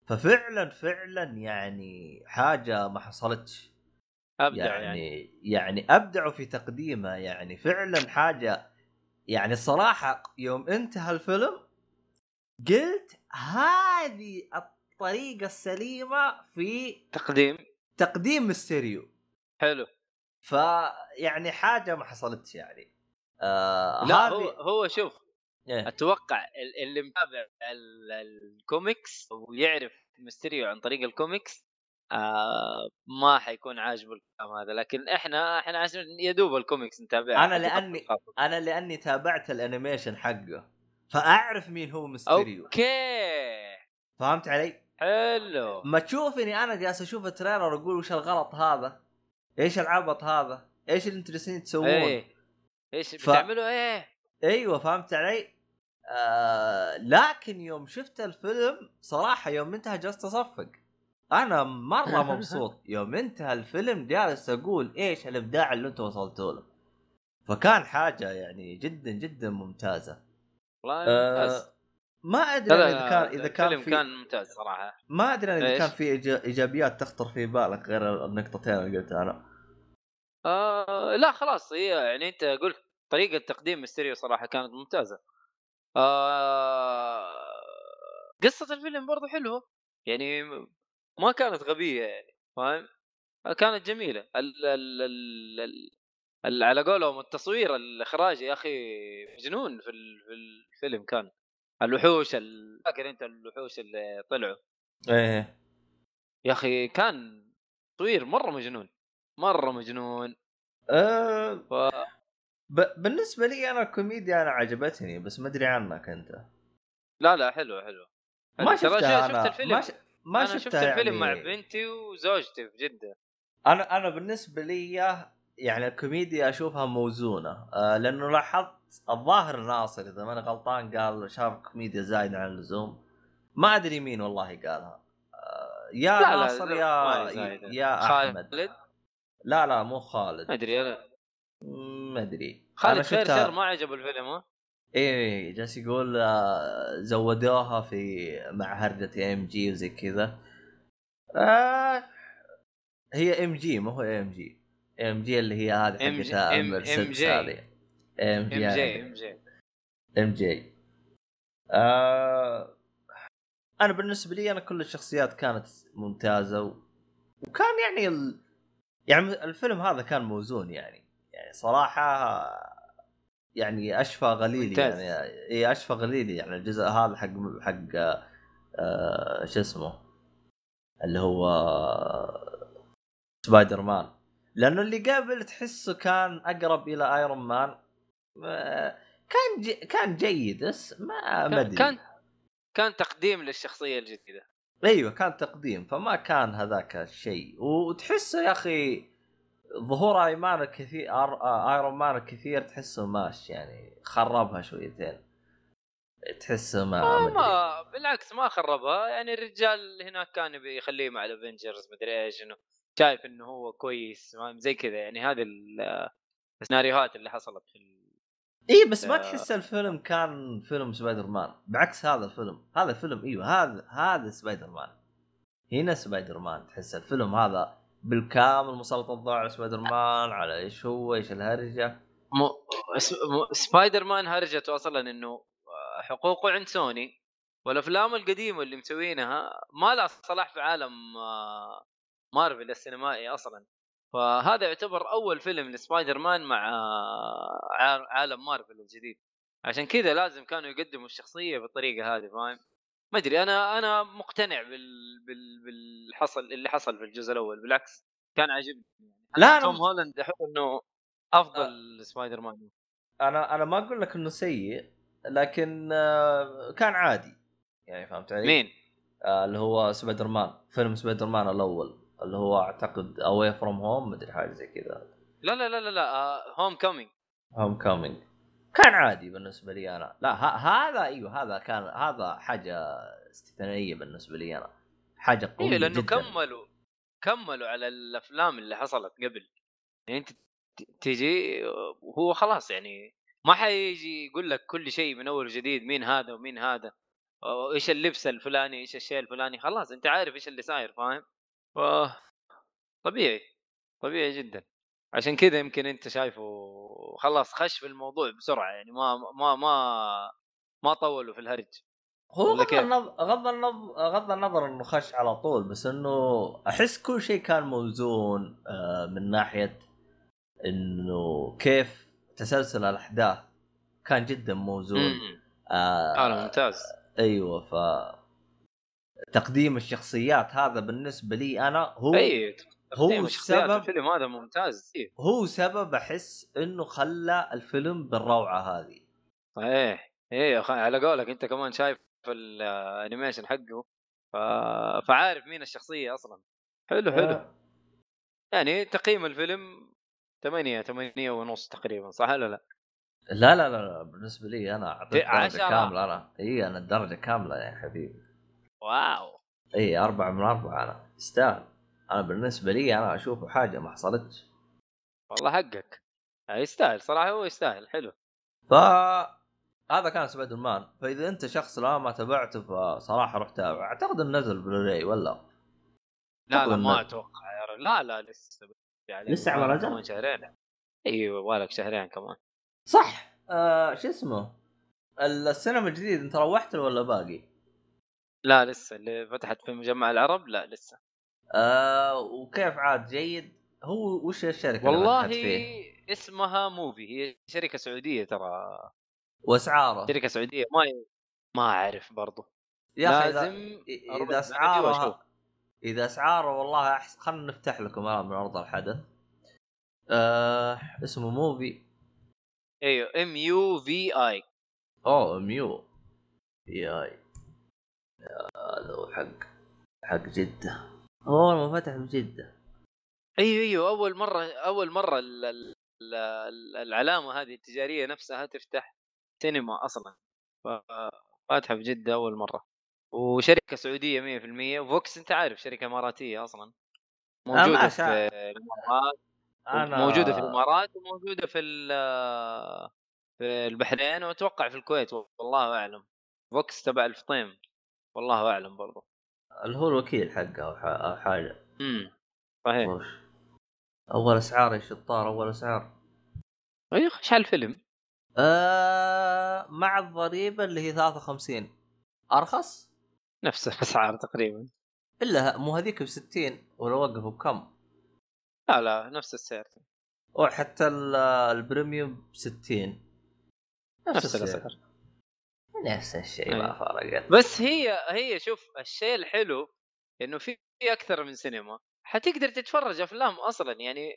ففعلا يعني حاجة ما حصلتش. أبدع يعني أبدعوا في تقديمها يعني، فعلا حاجة يعني. الصراحة يوم انتهى الفيلم قلت هذه الطريقة السليمة في تقديم مستيريو. حلو. فيعني حاجة ما حصلتش يعني. لا هو شوف إيه؟ أتوقع اللي متابع الكوميكس ويعرف مستيريو عن طريق الكوميكس ما حيكون عاجب الكلام هذا، لكن احنا عشان يدوب الكوميكس نتابع. انا لاني تابعت الانيميشن حقه فأعرف مين هو مستيريو. اوكي فهمت علي؟ حلو. ما تشوفني انا جالس اشوف التريلر اقول وش الغلط هذا، ايش العبط هذا، ايش اللي انتوا جالسين تسوون، ايش بتعملوا ايه. ايوه فهمت علي. لكن يوم شفت الفيلم صراحه يوم انتهى جالس اصفق، انا مره مبسوط يوم انتهى الفيلم، جالس اقول ايش الابداع اللي انتوا وصلتوا له. فكان حاجه يعني جدا جدا ممتازه. ما ادري اذا كان في كان ممتاز صراحه. ما ادري اذا كان في ايجابيات تخطر في بالك غير النقطتين اللي قلتها انا. لا خلاص هي يعني انت قلت طريقه تقديم مستيريو صراحه كانت ممتازه. قصه الفيلم برضو حلوه يعني، ما كانت غبيه يعني فاهم، كانت جميله. على قولهم التصوير الاخراجي يا اخي جنون في الفيلم. كان الوحوش فاكر انت الوحوش اللي طلعوا ايه يا اخي، كان تصوير مره مجنون. بالنسبه لي انا الكوميديا انا عجبتني، بس ما ادري عنك انت. لا حلو. ما شفت الفيلم، ما شفت الفيلم يعني... مع بنتي وزوجتي في جده. انا بالنسبه لي يعني الكوميديا اشوفها موزونه، لانه لاحظت الظاهر ناصر اذا ما انا غلطان قال شاف كوميديا زايده عن اللزوم، ما ادري مين والله قالها، يا لا ناصر لا يا احمد خالد. لا مو خالد، ما ادري انا، ما ادري خالد خير ما عجب الفيلم. ها ايه جاسي يقول زودوها في مع هرجة ام جي وزي كذا. هي ام جي، ما هو ام جي، ام جي اللي هي هذه حقتها المرسيدس هذه ام جي. انا بالنسبه لي كل الشخصيات كانت ممتازه وكان يعني الفيلم هذا كان موزون يعني صراحه، يعني اشفى غليلي يعني الجزء هذا حق ايش اسمه اللي هو سبايدر مان، لانه اللي قبل تحسه كان اقرب الى ايرون مان، كان جيد بس ما مدري كان تقديم للشخصيه الجديده. ايوه كان تقديم، فما كان هذاك الشيء، وتحسه يا اخي ظهور ايرون مان كثير تحسه ماش، يعني خربها شويتين، تحسه ما بالعكس ما خربها، يعني الرجال هناك كان بيخليه مع الافنجرز مدري ايش، انه شايف انه هو كويس زي كذا، يعني هذه السيناريوهات اللي حصلت في بس ما تحس الفيلم كان فيلم سبايدر مان، بعكس هذا الفيلم ايوه هذا سبايدر مان، هنا سبايدر مان تحس الفيلم هذا بالكامل مسلط الضوء على سبايدر مان، على ايش الهرجه، سبايدر مان هرجته اصلا انه حقوقه عند سوني، والافلام القديمه اللي مسوينها ما لها صلاح في عالم مارفل السينمائي اصلا، فهذا يعتبر اول فيلم لسبايدر مان مع عالم مارفل الجديد، عشان كذا لازم كانوا يقدموا الشخصيه بالطريقه هذه، فاهم؟ ما ادري انا مقتنع باللي حصل في الجزء الاول، بالعكس كان عاجبني يعني. توم هولاند احس انه افضل سبايدر مان، انا ما اقول لك انه سيء، لكن كان عادي يعني، فهمت علي؟ مين اللي هو سبايدر مان، فيلم سبايدر مان الاول اللي هو اعتقد Away From Home مدري حاجه زي كذا، لا Homecoming كان عادي بالنسبه لي انا، لا هذا ايوه هذا كان هذا حاجه استثنائيه بالنسبه لي انا، حاجه قويه جدا، لانه كملوا على الافلام اللي حصلت قبل، يعني انت تيجي وهو خلاص يعني ما حيجي يقول لك كل شيء من اول جديد، مين هذا ومين هذا، ايش اللبس الفلاني، ايش الشيء الفلاني، خلاص انت عارف ايش اللي صاير، فاهم؟ طبيعي جدا، عشان كذا يمكن انت شايفه خلاص خش في الموضوع بسرعه، يعني ما طولوا في الهرج، هو غض النظر انه خش على طول، بس انه احس كل شيء كان موزون من ناحيه انه كيف تسلسل الاحداث كان جدا موزون. ممتاز. ايوه ف تقديم الشخصيات هذا بالنسبه لي انا هو السبب، الفيلم هذا ممتاز، هو سبب احس انه خلى الفيلم بالروعه هذه. ايه على قولك انت كمان شايف الانيميشن حقه، فعارف مين الشخصيه اصلا. حلو. يعني تقييم الفيلم 8.5 تقريبا، صح ولا لا؟ لا بالنسبه لي انا اعطيت درجه كامله، انا الدرجه كامله يا حبيبي. واو، اي 4/4 انا استاهل، انا بالنسبه لي انا اشوفه حاجه ما حصلتش. والله حقك، يستاهل صراحه، هو يستاهل. حلو، هذا كان سبايدر مان، فاذا انت شخص لا ما تبعته فصراحه روح تابع، اعتقد نزل بلوراي ولا لا ما اتوقع يا رجل. لا لسه على رجع شهرين، ايوه بالك شهرين كمان، صح. شو اسمه السينما الجديد، انت روحت ولا باقي؟ لا لسه، اللي فتحت في مجمع العرب. لا لسه. وكيف عاد؟ جيد. هو وش الشركه؟ والله اسمها موفي، هي شركه سعوديه ترى، واسعاره شركه سعوديه، ما اعرف برضو يا اخي. اذا اسعاره والله خلنا نفتح لكم من ارض الحدث. اسمه موفي، ايوه MUVI. MUVI هذا حق جدة، هو المفتح بجدة. ايوه اول مره العلامه هذه التجاريه نفسها تفتح سينما اصلا، فاتحه في جده اول مره، وشركه سعوديه 100%. فوكس انت عارف شركه اماراتيه اصلا، موجوده في الامارات، موجوده في الامارات وموجوده في البحرين واتوقع في الكويت، والله اعلم. فوكس تبع الفطيم والله اعلم برضه، اللي هو الوكيل حقه او حاجه. صحيح. اول اسعار يا شطار، اول اسعار اي شحال الفيلم؟ مع الضريبه اللي هي 53. ارخص نفس الاسعار تقريبا، الا مو هذيك ب 60 ولا وقفوا بكم؟ لا نفس السعر، وحتى البريميوم ب 60 نفس السعر، نفس الشيء ما فرقت. بس هي شوف، الشيء الحلو انه في اكثر من سينما حتقدر تتفرج افلام اصلا. يعني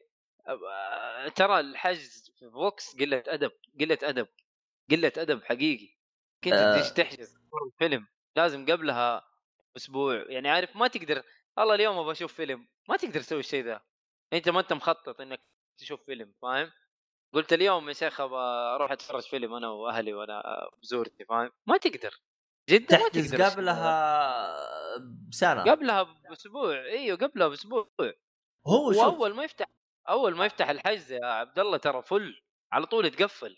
ترى الحجز في فوكس قله ادب حقيقي. كنت تحجز فيلم لازم قبلها اسبوع، يعني عارف ما تقدر الله اليوم ابغى اشوف فيلم، ما تقدر تسوي الشيء ذا، انت ما انت مخطط انك تشوف فيلم، فاهم؟ قلت اليوم يا شيخ اروح اتفرج فيلم انا واهلي وانا بزورتي، فاهم؟ ما تقدر جدا، ما تقدر. قبلها بسنه، قبلها باسبوع. ايوه قبلها باسبوع. هو اول ما يفتح الحجز يا عبد الله ترى فل على طول تقفل،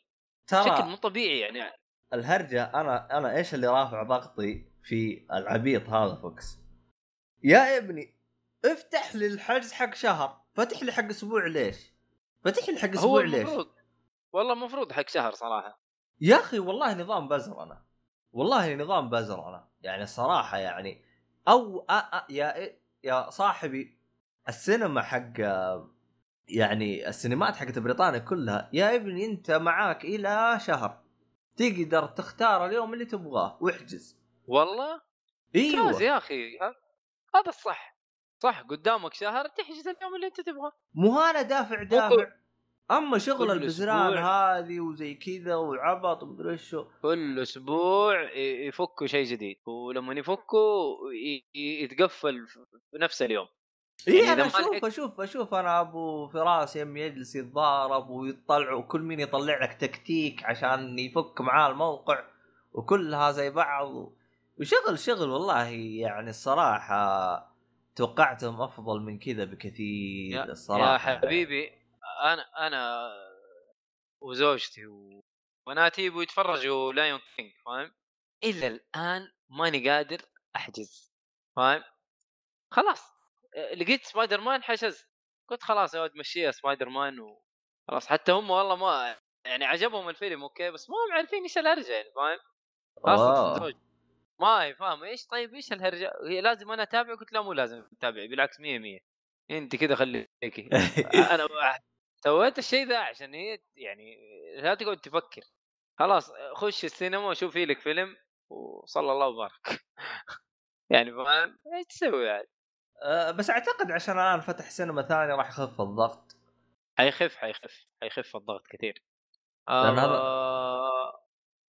شكل مو طبيعي. يعني الهرجه انا ايش اللي رافع ضغطي في العبيط هذا فوكس؟ يا ابني افتح لي الحجز حق شهر، فتح لي حق اسبوع ليش؟ فتح لي حق اسبوع ليش؟ والله مفروض حق شهر صراحه يا اخي، والله نظام بزر انا، يعني صراحه. يعني يا صاحبي السينما حق، يعني السينمات حقت بريطانيا كلها يا ابني انت معاك الى شهر، تقدر تختار اليوم اللي تبغاه واحجز. والله ايوه يا اخي، هذا الصح. صح، قدامك شهر تحجز اليوم اللي انت تبغاه. مو انا دافع. اما شغل البزران هذه وزي كذا وعبط ومدري شو، كل اسبوع يفكوا شيء جديد، ولما يفكوا يتقفل في نفس اليوم. يعني انا اشوف انا ابو فراس يم يجلس يتضارب ويطلع، وكل مين يطلع لك تكتيك عشان يفك معاه الموقع، وكلها زي بعض وشغل. والله يعني الصراحه توقعتهم افضل من كذا بكثير الصراحه. يا حبيبي انا وزوجتي وبناتي يبوا يتفرجوا لايون كينج، فاهم؟ الا الان ماني قادر احجز، فاهم؟ خلاص لقيت سبايدر مان حجز، قلت خلاص يا ود مشيها سبايدر مان وخلاص. حتى هم والله ما يعني عجبهم الفيلم، اوكي، بس ما هم عارفين ايش الهرجه، يعني فاهم؟ خاصه الزوج ما فاهم ايش. طيب ايش الهرجه؟ هي لازم انا اتابع؟ قلت لا مو لازم تتابعي، بالعكس 100%، انت كذا خليكي. انا سويت الشيء ذا عشان هي يعني لا تقعد تفكر، خلاص خش السينما وشوفي لك فيلم وصلى الله وبارك. يعني فاهم ايش تسوي يعني. بس اعتقد عشان الان فتح سينما ثاني راح يخف الضغط. حيخف الضغط كثير.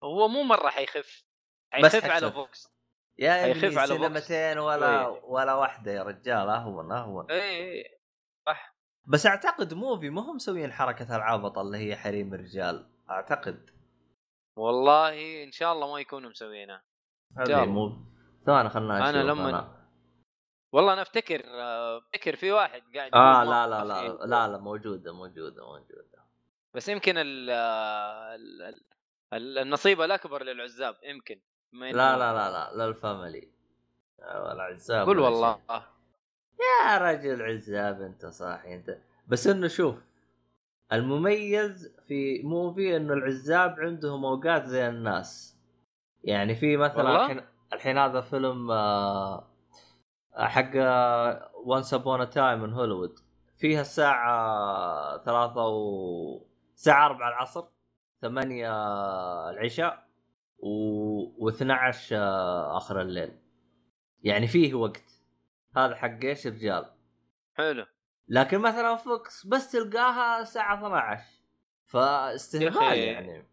هو مو مره حيخف على فوكس يا ابني، سينمتين ولا واحده يا رجال. اهون اي صح. بس اعتقد موفي ما هم مسويين حركه العابطه اللي هي حريم الرجال، اعتقد. والله ان شاء الله ما يكونوا مسويينها. هذه مو ثاني، خلنا انا لما والله انا افتكر في واحد قاعد لا لا لا لا لا لا موجوده، بس يمكن النصيب الاكبر للعزاب، يمكن لا للفاميلي والعزاب. قول والله يا رجل عزاب انت، صاحي انت. بس انه شوف، المميز في موفي انه العزاب عندهم اوقات زي الناس. يعني في مثلا الحين هذا فيلم حق وانس ابون ا تايم ان هوليوود، فيها الساعه 3 والساعه 4 العصر، 8 العشاء و12 اخر الليل. يعني فيه وقت، هذا حق ايش رجال. حلو. لكن مثلا فوكس بس تلقاها الساعه 12، فاستهبال يعني.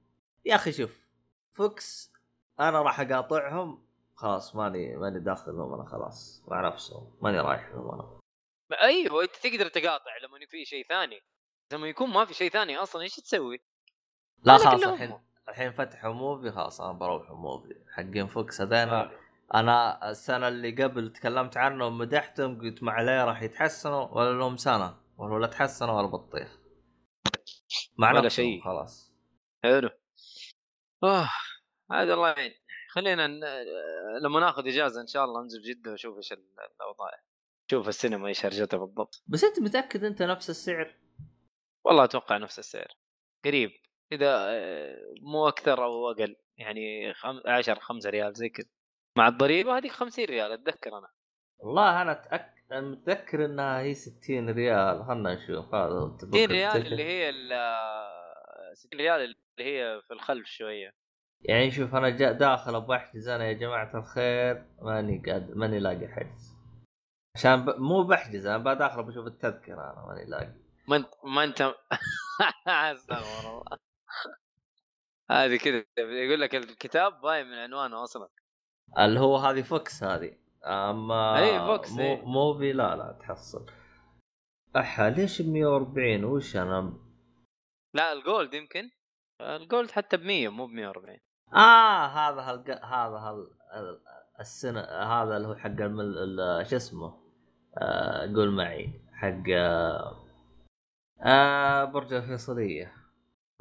يا اخي شوف فوكس انا راح اقاطعهم خلاص، ماني داخلهم انا، خلاص مع نفسهم، ماني رايح لهم انا. ايوه انت تقدر تقاطع لما في شيء ثاني، لما يكون ما في شيء ثاني اصلا ايش تسوي؟ لا خلاص الحين فتحوا موفي، خلاص انا بروح موفي حقين فوكس هذين. انا السنه اللي قبل تكلمت عنهم مدحتهم قلت ما عليه راح يتحسنوا، ولا لهم سنه ولا تحسنوا ولا بطيخ معنا شيء خلاص. حلو هذا الله يعين. خلينا لما ناخذ اجازه ان شاء الله ننزل جده ونشوف ايش الاوضاع، شوف السينما ايش هرجتها بالضبط. بس انت متاكد انت نفس السعر؟ والله اتوقع نفس السعر قريب، اذا مو اكثر او اقل، يعني 5 ريال زي كذا مع الضريبه هذيك 50 ريال اتذكر انا. والله انا متذكر انها هي 60 ريال. خلنا نشوف هذا 60 ريال اللي هي 60 ريال اللي هي في الخلف شويه. يعني شوف انا جاء داخل ابو احجز انا يا جماعه الخير، ماني قادر ماني لاقي حجز عشان مو بحجز انا بداخل بشوف التذكره، انا ماني لاقي. ما انت استغفر الله هذه كذا يقول لك الكتاب باين من عنوانه اصلا اللي هو هذه فوكس هذه. اما موفي لا تحصل احا ليش 140 وش انا لا الجولد يمكن الجولد حتى ب100 مو ب140. هذا السنه هذا اللي هو حق ايش اسمه قول معي حق برج الفيصليه.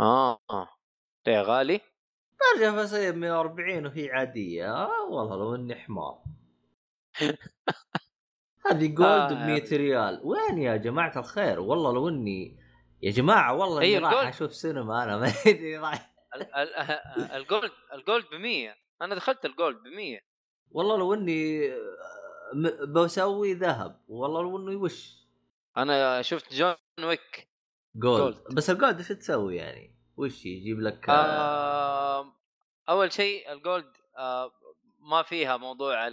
ليه غالي برج الفيصليه 140 وهي عاديه. والله لو اني حمار هذه جولد ب100 ريال. وين يا جماعه الخير؟ والله لو اني يا جماعه والله اني راح اشوف سينما انا ما ادري راح الجولد ب100. انا دخلت الجولد ب100 والله لو اني بسوي ذهب، والله لو انه يوش. انا شفت جون ويك جولد، بس الجولد ايش تسوي يعني؟ وش يجيب لك؟ اول شيء الجولد ما فيها موضوع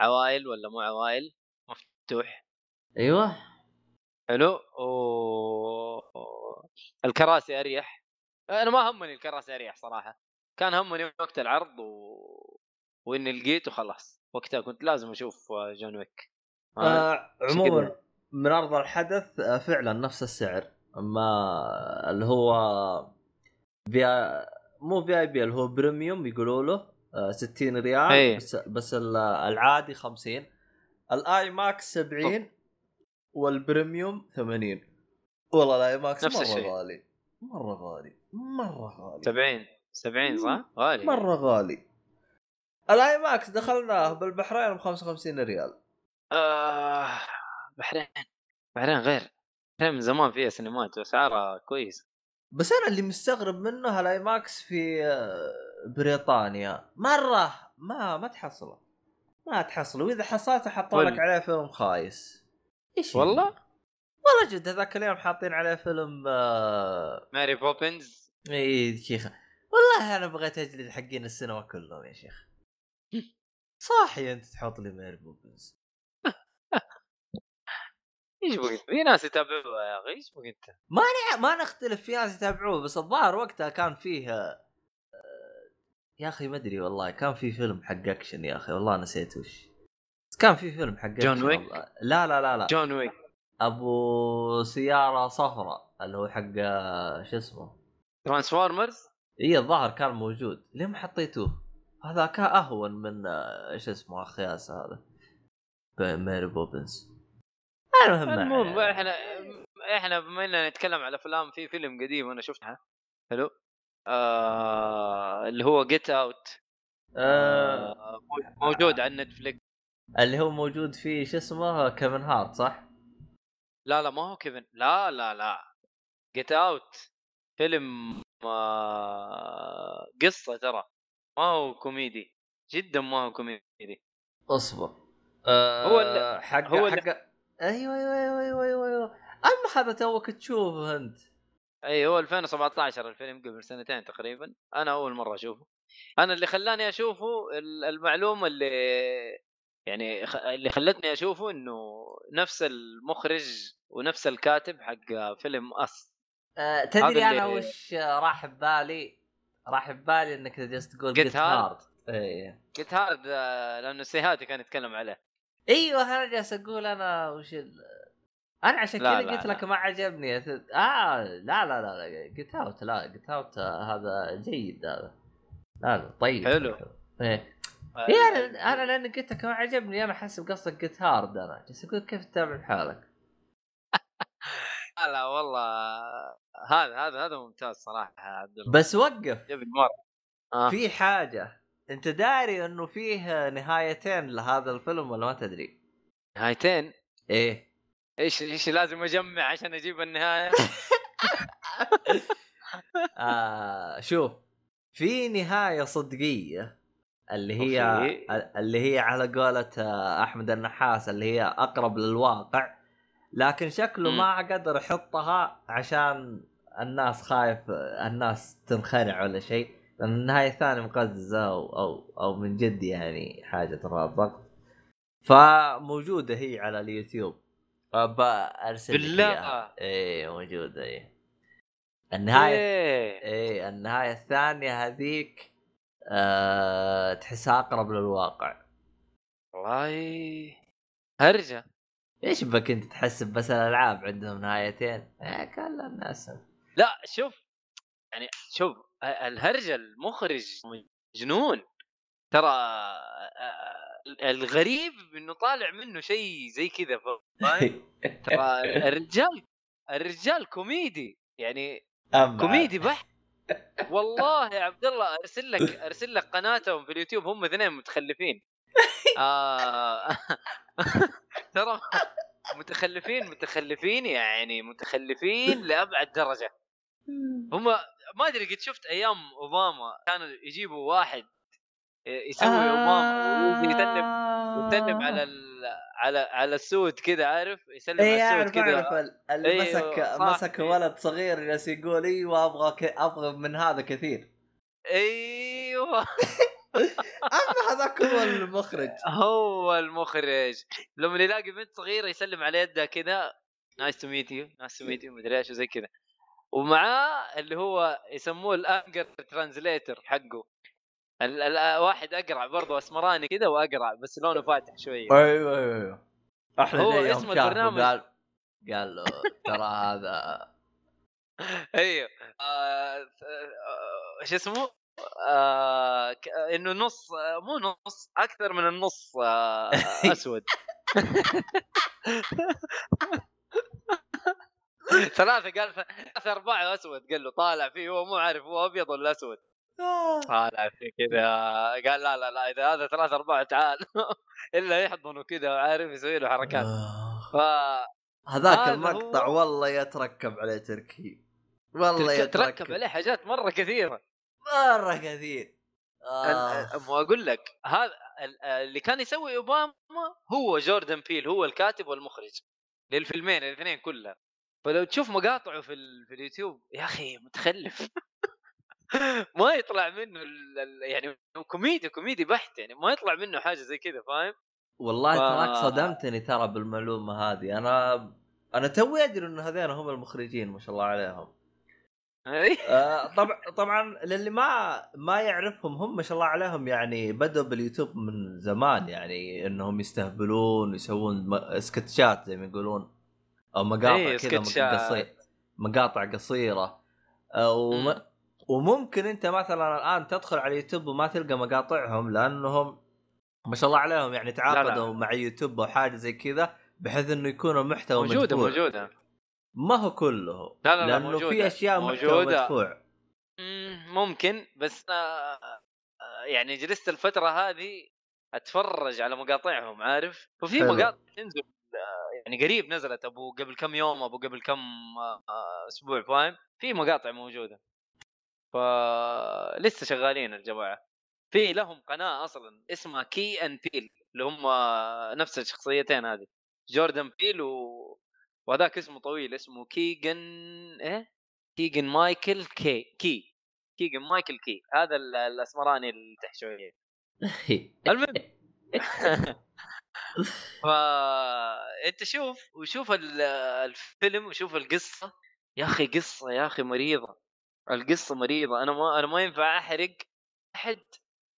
العوائل ولا مو عوائل، مفتوح. ايوه حلو. الكراسي اريح. انا ما همني الكراسي اريح صراحه، كان همني وقت العرض واني لقيته خلاص وقتها كنت لازم اشوف جون ويك. عموما من أرض الحدث فعلا نفس السعر، اما اللي هو مو في اي بي اللي هو بريميوم يقولوا له 60 ريال أي. بس العادي 50، الاي ماكس 70 والبريميوم 80. والله الاي ماكس مره غالي 70 صح؟ غالي مره غالي. الاي ماكس دخلناه بالبحرين ب 55 ريال. بحرين غير من زمان فيها سينمات واسعارها كويسه. بس انا اللي مستغرب منه الاي ماكس في بريطانيا مره ما تحصله، واذا حصلته حطوا لك عليه فيلم خايس. ايش والله جد هذاك اليوم حاطين عليه فيلم ماري بوبنز. اي شيخ والله انا بغيت اجلد حقين السينما كلهم يا شيخ. صاحي انت تحط لي ماري بوبنز؟ ايش بقول في ناس يتابعوها يا اخي، ايش بقول انت؟ ما نختلف في ناس يتابعوها، بس الظاهر وقتها كان فيه يا اخي ما ادري والله، كان في فيلم حق اكشن يا اخي والله نسيت وش كان في فيلم حق جون ويك. لا لا لا لا جون ويك ابو سياره صفراء اللي هو حق شو اسمه ترانسفورمرز. اي الظاهر كان موجود، ليه ما حطيتوه؟ هذا كان اهون من ايش اسمه اخياس هذا ماري بوبنز. المهم احنا بما اننا نتكلم على افلام، في فيلم قديم انا شفتها حلو اللي هو Get Out موجود على نتفليكس، اللي هو موجود فيه شو اسمه كيفن هارت صح؟ لا ما هو كيفن، لا Get Out فيلم قصة ترى، ما هو كوميدي جدا، ما هو كوميدي. اصبر هو حق ايوه اما هذا توك تشوفه انت. ايوه 2017 الفيلم قبل سنتين تقريبا. انا اول مره اشوفه، انا اللي خلاني اشوفه المعلومه اللي خلتني اشوفه انه نفس المخرج ونفس الكاتب حق فيلم أس. تدري انا وش راح ببالي؟ انك جالس تقول جيت هارد. لانه سيهاتي كان يتكلم عليه ايوه انا جالس اقول انا وش انا عشان كذا قلت لك ما عجبني. لا لا لا Get Out لا Get Out هذا جيد هذا. لا طيب حلو ايه يعني انا لان قلت لك ما عجبني انا حاسب قصدك Get Hard. انا جالس اقول كيف تتابع حالك. لا والله هذا ممتاز صراحه عبد الله. بس وقف في حاجه انت داري انه فيه نهايتين لهذا الفيلم ولا ما تدري؟ نهايتين ايه؟ ايش لازم اجمع عشان اجيب النهايه؟ شوف في نهايه صدقيه اللي هي على قولة احمد النحاس اللي هي اقرب للواقع لكن شكله ما قدر يحطها عشان الناس خايف الناس تنخرع ولا شيء لأن النهاية الثانية مقززة أو من جد يعني حاجة ترابط فموجودة هي على اليوتيوب بأرسل بالله إيه موجودة إيه النهاية إيه النهاية الثانية هذيك تحسها أقرب للواقع. والله هرجة ايش بك انت تحسب بس الالعاب عندهم نهايتين كل الناس. لا شوف يعني شوف الهرجه المخرج مجنون ترى. الغريب انه طالع منه شيء زي كذا ترى. الرجال كوميدي يعني كوميدي بحت. والله يا عبد الله ارسل لك قناتهم في اليوتيوب هم اثنين متخلفين ترى متخلفين يعني متخلفين لأبعد درجة. هم ما أدري قد شفت أيام أوباما كانوا يجيبوا واحد يسوي أوباما ويتلب على السود كده عارف يسلم على السود كده اللي مسك ولد صغير ناس يقول أيوة أبغى من هذا كثير أيوة أما هذاك هو المخرج لما يلاقي بنت صغيرة يسلم على يدها كذا نايس تو ميت يو مدري ايش وزي كذا. ومعاه اللي هو يسموه الانجر ترانزليتر حقه واحد اقرع برضه اسمراني كذا واقرع بس لونه فاتح شويه. ايوه احلى ليه اسم البرنامج قال له ترى هذا ايوه ايش اسمه انه نص مو نص اكثر من النص اسود 3 قال 4 اسود قال له طالع فيه هو مو عارف هو ابيض ولا اسود طالع فيه كذا قال لا اذا هذا 3-4 تعال الا يحضنه كذا وعارف يسوي له حركات هذاك المقطع والله يتركب عليه تركيب والله يتركب عليه حاجات مرة كثير مو أقول لك هذا اللي كان يسوي أوباما هو جوردان بيل هو الكاتب والمخرج للفيلمين الاثنين كلها. فلو تشوف مقاطعه في اليوتيوب يا أخي متخلف ما يطلع منه يعني كوميدي بحت يعني ما يطلع منه حاجة زي كذا فاهم. والله تراك صدمتني ترى بالمعلومة هذه. أنا توي أدري إنه هذين هم المخرجين ما شاء الله عليهم. طبعا للي ما يعرفهم هم ما شاء الله عليهم يعني بدوا باليوتيوب من زمان يعني انهم يستهبلون ويسوون سكتشات زي ما يقولون او مقاطع كذا مقاطع قصيره وممكن انت مثلا الان تدخل على يوتيوب وما تلقى مقاطعهم لانهم ما شاء الله عليهم يعني تعاقدوا مع يوتيوب وحاجه زي كذا بحيث انه يكونوا محتوى موجوده ما هو كله لا لأنه في أشياء مدفوع ممكن بس يعني جلست الفترة هذه أتفرج على مقاطعهم عارف وفي مقاطع تنزل يعني قريب نزلت قبل كم يوم قبل كم أسبوع فاهم في مقاطع موجودة فلسه شغالين الجماعة في لهم قناة أصلا اسمها كي أن بيل اللي هم نفس الشخصيتين هذه جوردان بيل وهذاك اسمه طويل اسمه كيغن مايكل كي كيغن مايكل كي هذا الاسمراني التحشويه المهم فانت شوف الفيلم وشوف القصه يا اخي مريضه القصه مريضه. انا ما ينفع احرق احد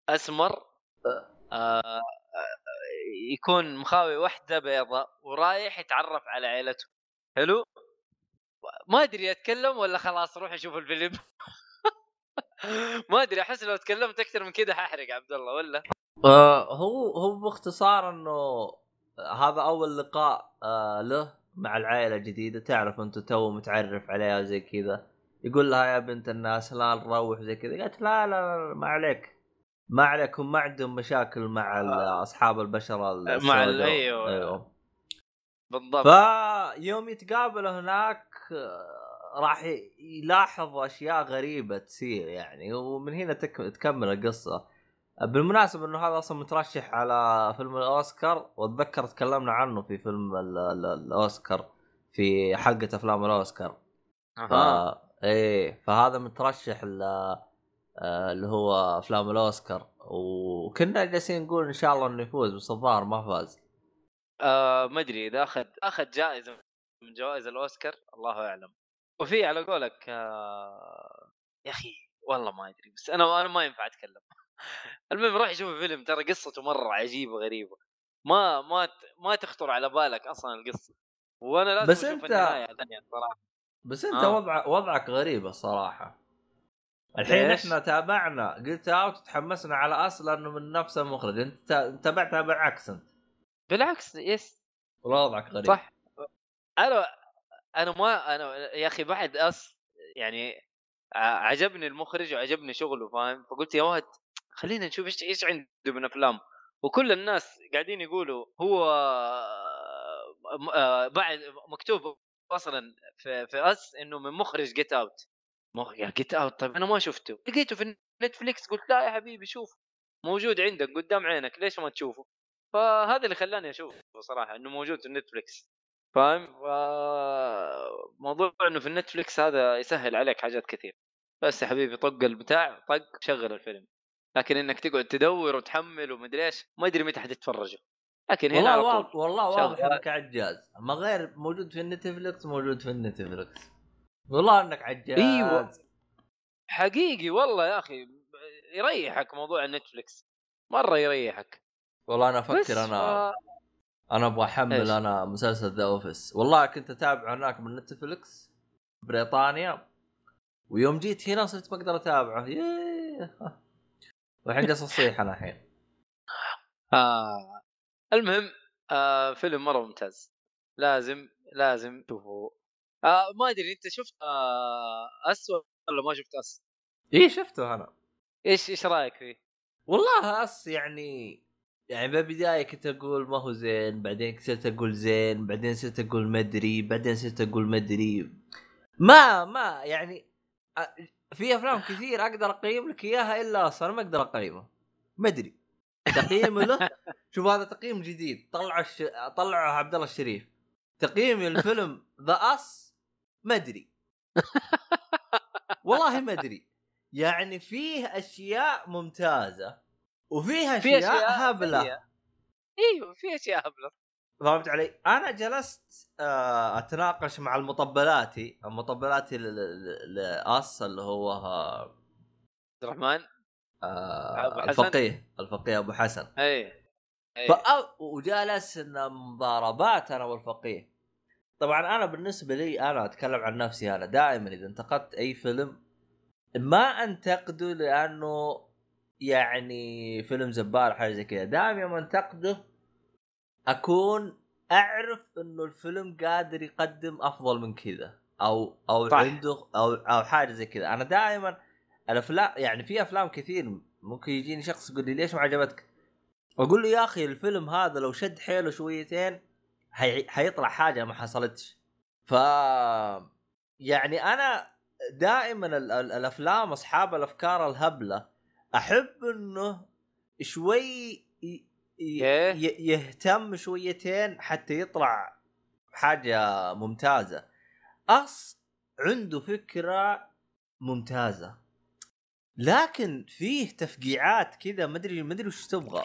اسمر يكون مخاوي وحده بيضاء ورايح يتعرف على عائلته. حلو ما ادري اتكلم ولا خلاص روح اشوف الفيلم. ما ادري احس لو تكلمت اكثر من كده ححرق عبد الله ولا هو باختصار انه هذا اول لقاء له مع العائله الجديده. تعرف انت تو متعرف عليها زي كذا، يقول لها يا بنت الناس لا نروح زي كذا، قالت لا لا ما عليك ما عليكم، ما عندهم مشاكل مع اصحاب البشره مع ايوه بالضبط. فيوم يتقابلوا هناك راح يلاحظ اشياء غريبه تصير يعني، ومن هنا تكمل القصه. بالمناسبه انه هذا اصلا مترشح على فيلم الاوسكار، واتذكر تكلمنا عنه في فيلم الاوسكار في حلقه افلام الاوسكار. فهذا مترشح اللي هو افلام الاوسكار، وكنا جالسين نقول ان شاء الله انه يفوز، بس الظاهر ما فاز. ما ادري اذا اخذ جائزه من جوائز الاوسكار الله اعلم. وفي على قولك يا اخي والله ما ادري، بس انا ما ينفع اتكلم. المهم روح شوف الفيلم، ترى قصته مره عجيبه غريبه، ما تخطر على بالك اصلا القصه. وانا لازم بس اشوف النهايه ثانيه صراحه. بس انت وضعك غريبه صراحه. الحين احنا تابعنا قلت اوت وتحمسنا على اصلا انه من نفس المخرج، انت تابعتها بالعكس. انت بالعكس يس والله وضعك غريب صح. انا يا اخي بعد أص يعني عجبني المخرج وعجبني شغله فاهم، فقلت يا واد خلينا نشوف ايش عنده من افلام. وكل الناس قاعدين يقولوا هو بعد مكتوب اصلا في أص انه من مخرج جيت اوت. يا جيت اوت طيب انا ما شفته، لقيته في نتفليكس قلت لا يا حبيبي شوف موجود عندك قدام عينك ليش ما تشوفه. فهذا اللي خلاني اشوفه صراحه، انه موجود في نتفليكس فاهم. موضوع انه في نتفليكس هذا يسهل عليك حاجات كثير، بس يا حبيبي طق البتاع طق شغل الفيلم، لكن انك تقعد تدور وتحمل ومدري ايش ما ادري متى حتتفرجه. لكن هنا والله واضح انك عجاز، ما غير موجود في نتفليكس موجود في نتفليكس. والله انك عجاز ايوه حقيقي والله يا اخي يريحك موضوع نتفليكس مره يريحك. والله انا افكر انا ابغى احمل إيش؟ انا مسلسل ذا اوفيس والله كنت اتابعه هناك من نتفلكس بريطانيا، ويوم جيت هنا صرت ما اقدر اتابعه. وحين قصص صيح انا الحين المهم فيلم مره ممتاز لازم تشوفوا. ما ادري انت شفت اسوء ولا ما شفت اس؟ ايه شفته انا. ايش رايك فيه؟ والله اس يعني بداية كنت أقول ما هو زين، بعدين صرت أقول زين، بعدين صرت أقول مدري، بعدين صرت أقول مدري. ما يعني في أفلام كثير أقدر أقيم لك إياها إلا أصلا ما أقدر أقيمه مدري تقييمه له. شوف هذا تقييم جديد طلعه عبد الله الشريف، تقييم الفيلم ذا أس مدري. والله مدري يعني فيه أشياء ممتازة وفيها أشياء هبلة. ايوه في أشياء هبلة فهمت علي. انا جلست اتناقش مع المطبلاتي لأصل اللي هو عبد الرحمن الفقيه ابو حسن اي وجالسنا مضاربات انا والفقيه. طبعا انا بالنسبه لي انا اتكلم عن نفسي، انا دائما اذا انتقدت اي فيلم ما انتقده لانه يعني فيلم زبال حاجة زي كذا، دائما انتقده أكون أعرف إنه الفيلم قادر يقدم أفضل من كذا أو طيب. عنده أو حاجة زي كذا. أنا دائما الأفلام يعني في أفلام كثير ممكن يجيني شخص يقول لي ليش ما عجبتك، أقول له يا أخي الفيلم هذا لو شد حيله شويتين هيطلع حاجة ما حصلتش. يعني أنا دائما الأفلام أصحاب الأفكار الهبلة أحب إنه شوي يهتم شويتين حتى يطلع حاجة ممتازة. أص عنده فكرة ممتازة لكن فيه تفقيعات كذا مدري وش تبغى.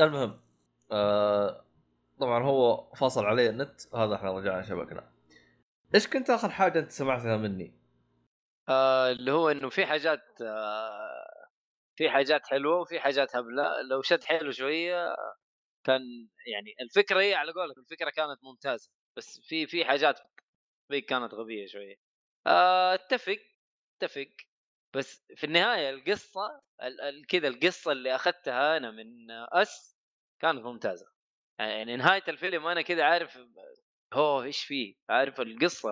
المهم طبعا هو فصل عليه النت، هذا احنا رجعنا شبكنا. ايش كنت اخر حاجه انت سمعتها مني؟ اللي هو انه في حاجات في حاجات حلوه وفي حاجات هبله. لو شد حلو شويه كان يعني الفكره هي على قولك الفكره كانت ممتازه، بس في حاجات كانت غبيه شويه. اتفق بس في النهايه القصه كذا القصه اللي اخذتها انا من اس كانت ممتازه. يعني نهايه الفيلم انا كذا عارف هو ايش فيه، عارف القصه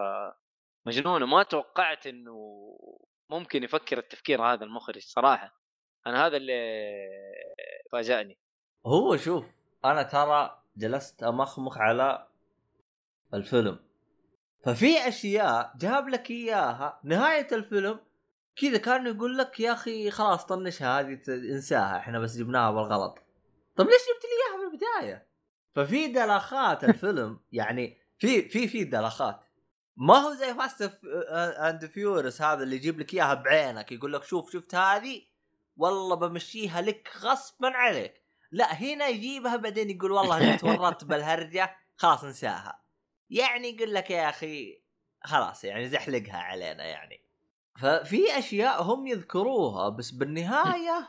مجنونه، ما توقعت انه ممكن يفكر التفكير هذا المخرج صراحه. انا هذا اللي فاجأني هو. شوف انا ترى جلست امخمخ على الفيلم، ففي اشياء جاب لك اياها نهايه الفيلم كذا كانوا يقول لك يا اخي خلاص طنشها هذه انساها احنا بس جبناها بالغلط. طب ليش جبت لي اياها من البدايه؟ ففي دلخات الفيلم يعني في دلخات. ما هو زي فاست آند فيوريس هذا اللي يجيب لك اياها بعينك يقول لك شوف شفت هذه والله بمشيها لك غصبا عليك. لا هنا يجيبها بعدين يقول والله انا تورطت بالهرجه خلاص انساها. يعني يقول لك يا اخي خلاص يعني زحلقها علينا يعني. ففي اشياء هم يذكروها بس بالنهايه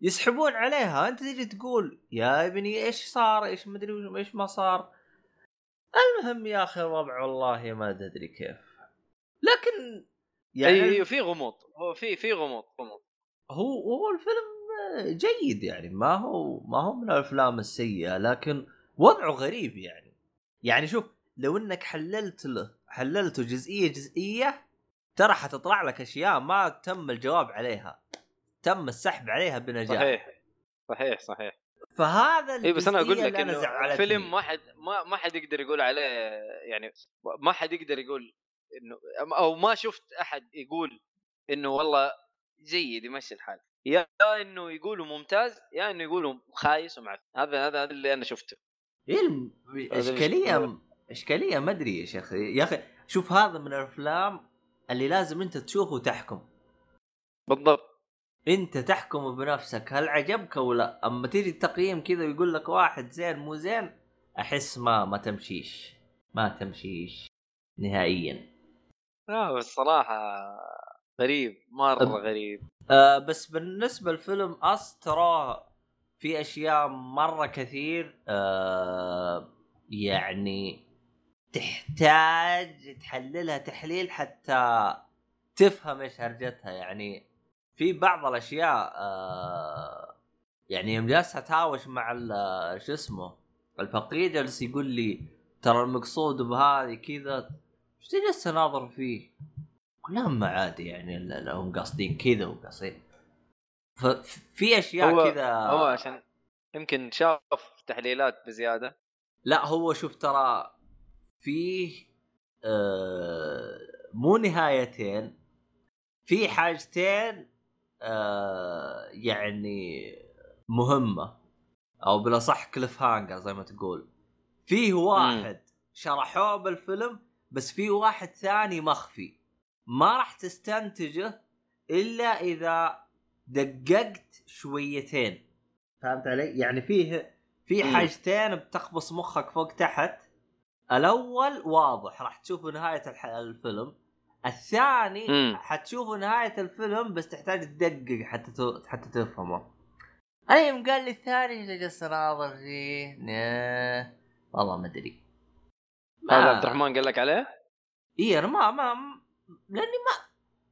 يسحبون عليها. انت تيجي تقول يا ابني ايش صار ايش ما ادري ايش ما صار. المهم يا اخي الوضع والله ما ادري كيف، لكن يعني في غموض، في غموض. هو الفيلم جيد يعني، ما هو من الافلام السيئه، لكن وضعه غريب يعني شوف لو انك حللته جزئيه ترى حتطلع لك اشياء ما تم الجواب عليها، تم السحب عليها بنجاح. صحيح. فهذا اللي بس انا اقول لك انه الفيلم ما حد يقدر يقول عليه، يعني ما حد يقدر يقول انه، او ما شفت احد يقول انه والله جيد يمشي الحال، يا انه يقولوا ممتاز يا انه يقولوا خايس ومعفن. هذا اللي انا شفته. اشكاليه ما ادري يا شيخ. يا اخي شوف هذا من الافلام اللي لازم انت تشوفه وتحكم بالضبط، انت تحكم بنفسك هل عجبك ولا. اما تيجي التقييم كذا ويقول لك واحد زين مو زين، احس ما تمشيش نهائيا. الصراحه غريب، مره غريب. بس بالنسبه للفيلم أص تراه في اشياء مره كثير يعني تحتاج تحللها تحليل حتى تفهم ايش هرجتها. يعني في بعض الاشياء يعني يوم جالس اتهاوش مع شو اسمه الفقيه جالس يقول لي ترى المقصود بهذه كذا، ايش جالس اناظر فيه لما عادي يعني لهم قاصدين كذا وقاصين. ففي اشياء كذا هو عشان يمكن شاف تحليلات بزياده. لا هو شوف ترى فيه مو نهايتين، في حاجتين يعني مهمة او بلا صح كليف هانجر زي ما تقول. فيه واحد شرحوه بالفيلم بس فيه واحد ثاني مخفي ما راح تستنتجه إلا إذا دققت شويتين. فهمت علي؟ يعني في حاجتين بتخبص مخك فوق تحت. الأول واضح راح تشوفه نهاية الفيلم، الثاني حتشوفه نهاية الفيلم بس تحتاج تدقق حتى تفهمه. أنا يوم قال لي الثاني جلس ناظر فيه والله ما أدري. هذا عبد الرحمن قال لك عليه؟ إيه أنا ما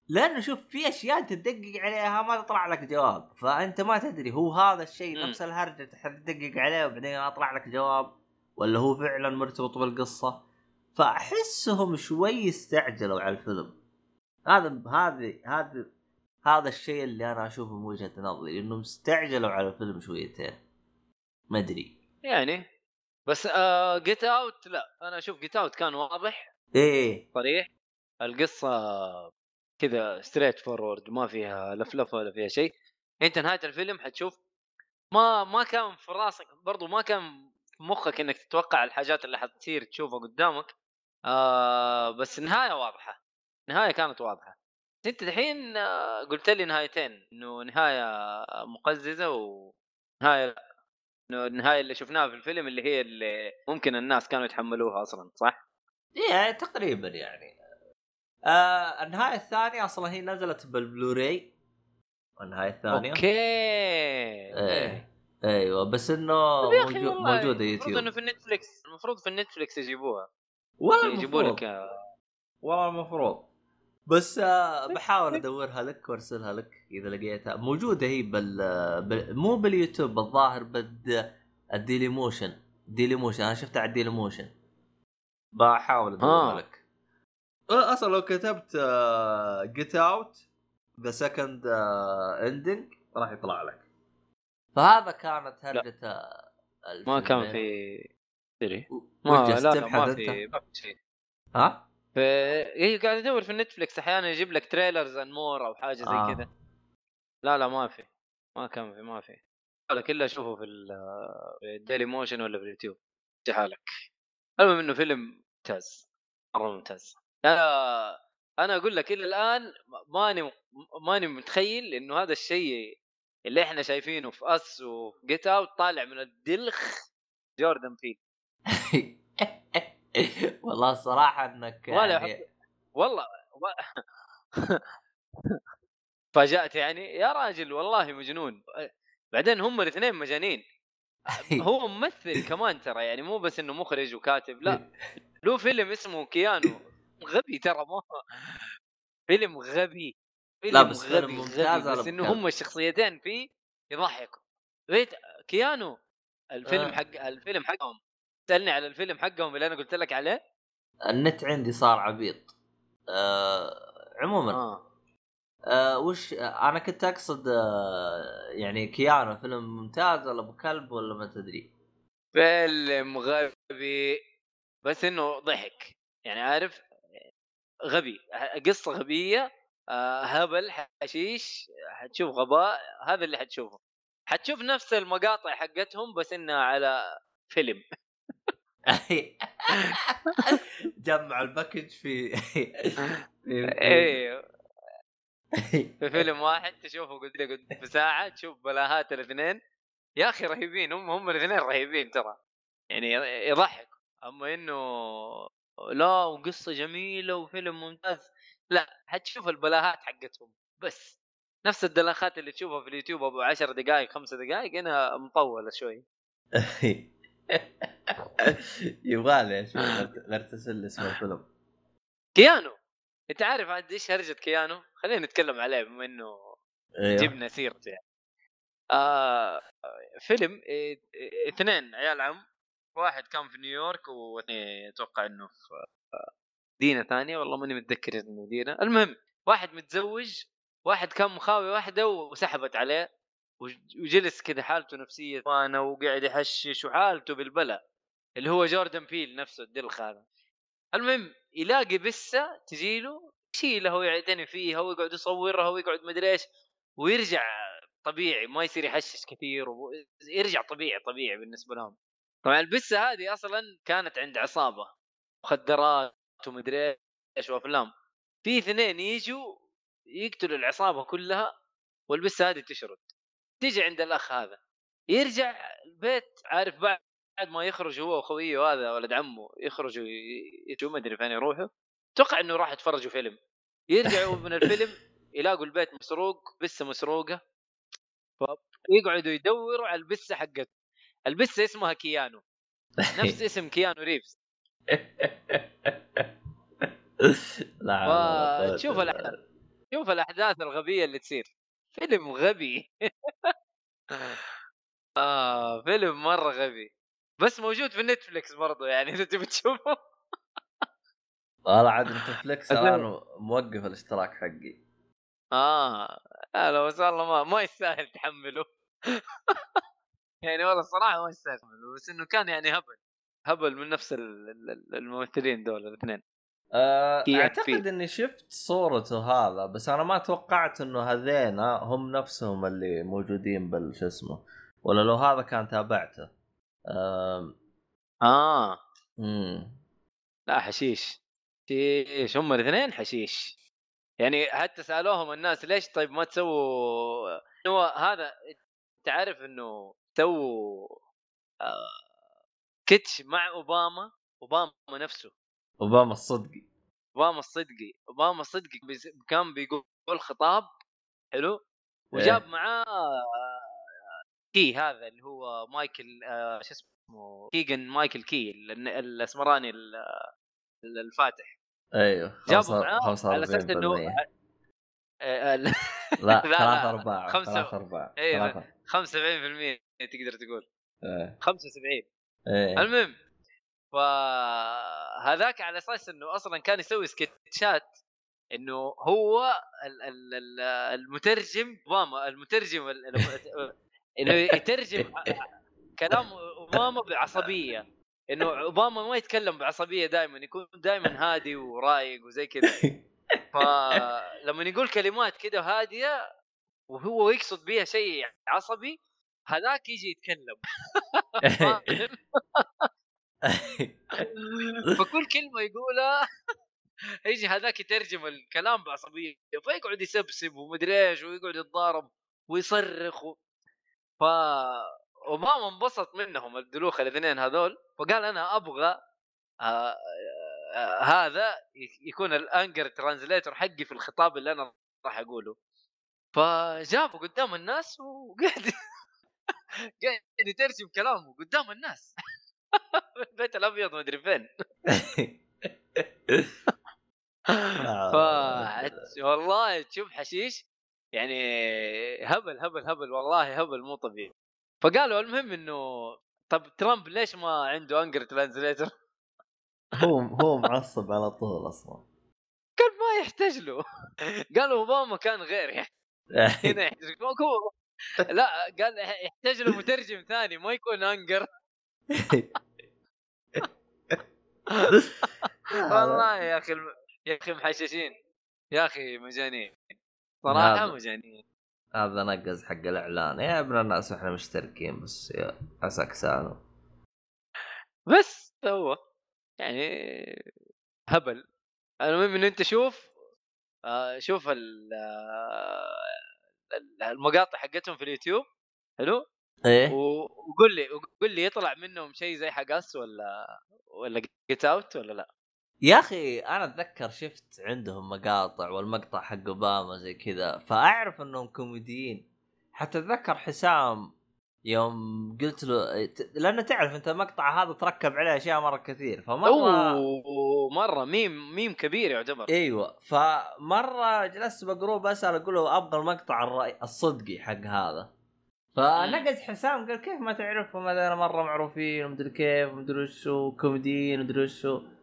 لأنه شوف في أشياء تدقق عليها ما تطلع لك جواب، فأنت ما تدري هو هذا الشيء نفس الهرجة تدقق عليه وبعدين أطلع لك جواب ولا هو فعلا مرتبط بالقصة. فأحسهم شوي استعجلوا على الفيلم. هذا الشيء اللي أنا أشوفه من وجهة نظري، إنهم استعجلوا على الفيلم شويتين ما أدري يعني. بس Get Out لا أنا أشوف Get Out كان واضح صريح القصة كذا ستريت فورورد، ما فيها لفلفة ولا فيها شيء. انت نهاية الفيلم حتشوف ما كان في راسك برضو، ما كان في مخك انك تتوقع الحاجات اللي حتصير تشوفها قدامك. بس النهاية واضحة، النهاية كانت واضحة. انت الحين قلت لي نهايتين، انه نهاية مقززة ونهاية انه النهاية اللي شفناها في الفيلم اللي هي اللي ممكن الناس كانوا يتحملوها اصلا، صح؟ ايه تقريبا يعني. النهاية الثانية أصلا هي نزلت بالبلوراي والنهاية الثانية. اوكي ايه ايوه بس انه موجودة يوتيوب. المفروض انه في النتفليكس، المفروض في النتفليكس يجيبوها يجيبوا لك والله المفروض، بس بحاول ادورها لك وارسلها لك اذا لقيتها موجوده. هي مو باليوتيوب الظاهر، الديلي موشن انا شفتها على الديلي موشن، بحاول ادورها لك. اصلا لو كتبت Get Out The Second Ending راح يطلع لك. فهذا كانت هرجة ما كان في سيري ما في شيء. ها ايه قاعد ادور في نتفلكس احيانا يجيب لك تريلرز ان مور او حاجه زي كذا. لا ما كان في ولا كله اشوفه في الديلي موشن ولا في اليوتيوب حالك. المهم انه فيلم ممتاز، مره ممتاز. انا اقول لك الى الان ماني متخيل انه هذا الشيء اللي احنا شايفينه في اس وفي جيت اوت طالع من الدلخ جوردان بيل. والله الصراحة انك يعني... والله فاجأت يعني يا راجل، والله مجنون. بعدين هم الاثنين مجانين. هو ممثل كمان ترى، يعني مو بس انه مخرج وكاتب، لا له فيلم اسمه كيانو غبي ترى، ما فيلم غبي، فيلم لا بس غبي ممتاز، بس انه هم الشخصيتين فيه يضحكوا. كيانو الفيلم حق الفيلم حقهم، سألني على الفيلم حقهم اللي أنا قلت لك عليه، النت عندي صار عبيط. عموما وش أنا كنت أقصد، يعني كيانو فيلم ممتاز ولا أبو كلب ولا ما تدري، فيلم غبي بس إنه ضحك يعني، عارف غبي، قصة غبية، هبل حشيش، حتشوف غباء، هذا اللي حتشوفه، حتشوف نفس المقاطع حقتهم بس إنها على فيلم. جمع الباكج في فيلم واحد تشوفه قد في ساعة، تشوف بلاهات الاثنين. يا أخي رهيبين، هم الاثنين رهيبين ترى، يعني يضحك. أما إنه لا وقصة جميلة وفيلم ممتاز، لا هتشوف البلاهات حقتهم بس، نفس الدلاخات اللي تشوفها في اليوتيوب أبو 10 دقائق 5 دقائق، إنها مطولة شوي. يبغالي شو نرتسل اسم الفيلم كيانو. انت عارف عاد ايش هرجة كيانو، خلينا نتكلم عليه بما انه جبنا سيرته. يعني فيلم اثنين عيال عم، واحد كان في نيويورك واثنين اتوقع انه في مدينة ثانية، والله ماني متذكر المدينة. المهم واحد متزوج، واحد كان مخاوي واحدة وسحبت عليه، وجلس كده حالته نفسية وانا وقاعد يحشش وحالته بالبلا، اللي هو جوردان بيل نفسه الدلخ هذا. المهم يلاقي بسة تجيله يشيلها ويعتني فيها ويقعد يصورها ويقعد مدري ايش، ويرجع طبيعي، ما يصير يحشش كثير ويرجع طبيعي بالنسبة لهم. طبعا البسة هذه اصلا كانت عند عصابة مخدرات ومدري ايش وافلام، في اثنين يجوا يقتلوا العصابة كلها، والبسة هذه تشرد، تيجي عند الأخ هذا، يرجع البيت عارف بعد ما يخرج هو وخويه وهذا ولد عمه يخرجوا يجوا ما أدري فين يروحوا، توقع إنه راح يتفرجوا فيلم، يرجعوا من الفيلم يلاقوا البيت مسروق، بسة مسروقة، فيقعدوا يدوروا على البسة حقته. البسة اسمها كيانو، نفس اسم كيانو ريفز. لا شوف الأحداث الغبية اللي تصير، فيلم غبي. فيلم مرة غبي، بس موجود في نتفليكس برضو، يعني إذا تبي تشوفه. والله عاد نتفليكس أنا موقف الاشتراك حقي. لو والله ما يستاهل تحمله. يعني والله الصراحة ما يستاهل تحمله، بس إنه كان يعني هبل من نفس الممثلين دول الاثنين. أعتقد إني شفت صورته هذا، بس أنا ما توقعت إنه هذين هم نفسهم اللي موجودين بالش اسمه، ولا لو هذا كان تابعته. لا حشيش هم الاثنين حشيش، يعني حتى سألوهم الناس ليش طيب ما تسووا هذا، تعرف إنه سووا كتش مع أوباما نفسه، أوباما الصدقي كان بيقول خطاب حلو، وجاب معاه كي هذا اللي هو مايكل شو اسمه كيغن مايكل كي الاسمراني الفاتح. ايوه جابوا معاه على اساس انه لا 3 4 5 4 ايوه 75% تقدر تقول 75. المهم فهذاك على اساس انه اصلا كان يسوي سكتشات انه هو المترجم أوباما، المترجم انه يترجم كلام أوباما بعصبيه، انه أوباما ما يتكلم بعصبيه دائما، يكون دائما هادي ورايق وزي كذا. فلما يقول كلمات كده هاديه وهو يقصد بيها شيء عصبي هذاك يجي يتكلم. فكل كلمه يقولها يجي هذاك يترجم الكلام بعصبيه، فيقعد يسبسب ومدري ايش ويقعد يتضارب ويصرخ فأوباما انبسط منهم الدلوخ الاثنين هذول، فقال انا ابغى هذا يكون الانجر ترانزليتور حقي في الخطاب اللي انا راح اقوله. فجابه قدام الناس وقعد قاعد يترجم كلامه قدام الناس بيت الابيض مدري فين. والله تشوف حشيش يعني هبل هبل هبل، والله هبل مو طبيعي. فقالوا المهم انه طب ترامب ليش ما عنده انجر ترانزليتر؟ هو معصب على طول اصلا، كان ما يحتاج له. قالوا أوباما كان غير يعني هنا يحتاج له، لا قال يحتاج له مترجم ثاني ما يكون انجر. والله يا اخي يا اخي محششين يا اخي مجانين صراحه مجانين. هذا نقص حق الاعلان يا ابن الناس، احنا مشتركين بس عساك سالوا بس هو يعني هبل. المهم ان انت شوف المقاطع حقتهم في اليوتيوب حلو ايه، وقول لي يطلع منهم شيء زي حق اس ولا جيت اوت ولا لا. يا اخي انا اتذكر شفت عندهم مقاطع، والمقطع حق أوباما زي كذا، فاعرف انهم كوميديين. حتى اتذكر حسام يوم قلت له، لانه تعرف انت المقطع هذا تركب عليه اشياء مره كثير، فمره ميم كبير يعتبر. ايوه فمره جلست بقروب اسال اقول له ابغى المقطع الصدقي حق هذا، فنقز حسام قال كيف ما تعرفهم هذول مره معروفين ومدري كيف ومدري وشو كوميديين ومدري وشو.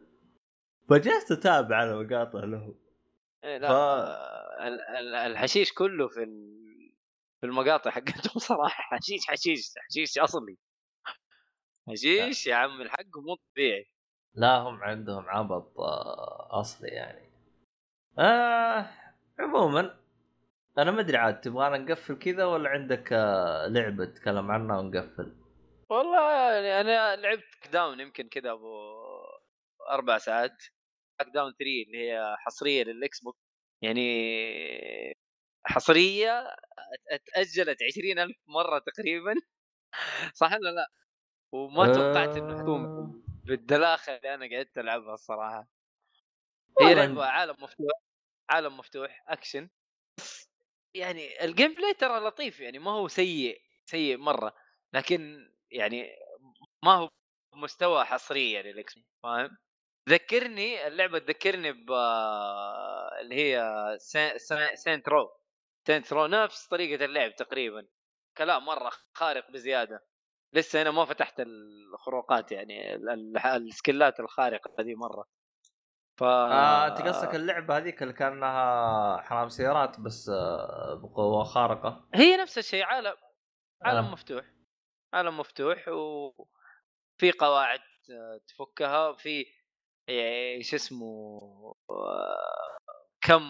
فجلست اتابع على مقاطع له. إيه لا الحشيش كله في المقاطع حقتهم صراحه حشيش حشيش حشيش اصلي حشيش يا عم الحق مو طبيعي. لا هم عندهم عبط اصلي يعني. عموما انا ما ادري عاد تبغانا نقفل كذا ولا عندك لعبه تكلم عنها ونقفل؟ والله يعني انا لعبت كراكداون يمكن كذا ابو 4 ساعات، كراكداون 3 اللي هي حصريه للاكس بوكس، يعني حصريه اتاجلت 20,000 مره تقريبا صح ولا لا؟ وما توقعت انه تكون بالدلاخه اللي انا قعدت العبها الصراحه. هي لعبه عالم مفتوح اكشن، يعني الجيم بلاي ترى لطيف، يعني ما هو سيء مره، لكن يعني ما هو مستوى حصريه للاكس فاهم. اللعبه تذكرني ب اللي هي سانترو نفس طريقه اللعب تقريبا، كلام مره خارق بزياده. لسه انا ما فتحت الخروقات يعني السكيلات الخارقه هذه مره. تقصك اللعبه هذيك اللي كانها حرام سيارات بس بقوه خارقه؟ هي نفس الشيء، عالم مفتوح وفي قواعد تفكها، في ايش اسمه كم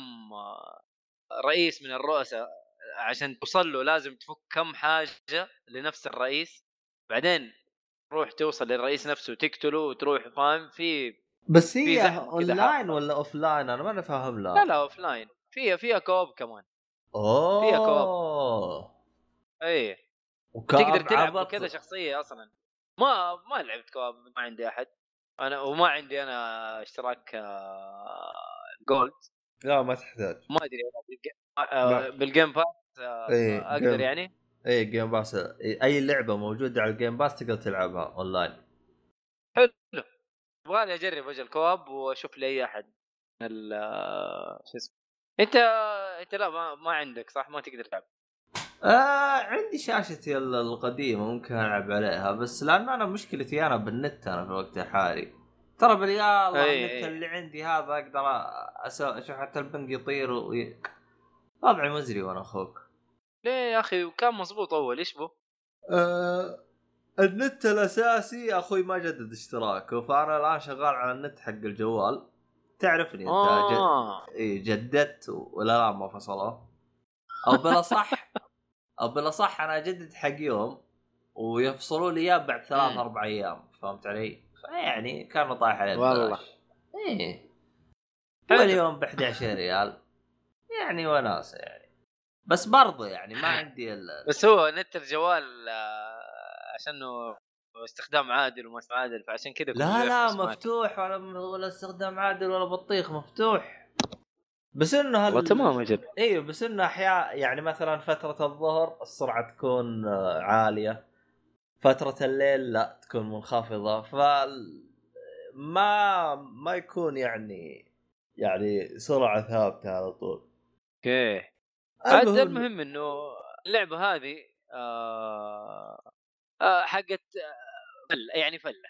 رئيس من الرؤساء عشان توصل له لازم تفك كم حاجه لنفس الرئيس، بعدين تروح توصل للرئيس نفسه وتقتله وتروح فاهم. في بس هي اونلاين ولا اوفلاين؟ انا ما فاهم. لا اوفلاين، فيها كوب كمان. اوه فيها كوب اي، تقدر تلعب كذا شخصيه اصلا. ما لعبت كوب، ما عندي احد انا، وما عندي انا اشتراك جولد. لا ما تحتاج، ما ادري بالجيم باس إيه اقدر جيم. يعني اي جيم باس، اي لعبه موجوده على الجيم باس تقدر تلعبها اونلاين. حلو، ابغى اجرب وجه الكواب واشوف لي اي احد شو اسمه. انت لا ما عندك صح، ما تقدر تلعب. عندي شاشتي القديمه ممكن العب عليها، بس لان انا مشكلتي انا بالنت، انا في وقت حالي ترى بالرياض النت اللي عندي هذا اقدر اشوف حتى البنك يطير وضعي مزري. وانا اخوك ليه يا اخي وكان مظبوط اول ايش بو النت الاساسي اخوي ما جدد اشتراكه، فانا الان شغال على النت حق الجوال تعرفني انت. جددت ولا لا ما فصله او بلا صح او بلا صح انا اجدد حق يوم ويفصلوا لي اياه بعد 3-4 ايام، فهمت علي؟ يعني كان طايح عليه والله. ايه واليوم ب11 ريال يعني وناس يعني، بس برضه يعني ما عندي بس هو نت الجوال عشانه استخدام عادل وما عادل، فعشان كده لا مفتوح ولا استخدام عادل ولا بطيخ مفتوح. بس انه تمام جد. ايه بس انه احيانا يعني مثلا فتره الظهر السرعه تكون عاليه، فتره الليل لا تكون منخفضه، فما يكون يعني سرعه ثابته على طول. اوكي المهم انه اللعبه هذه حقت يعني فله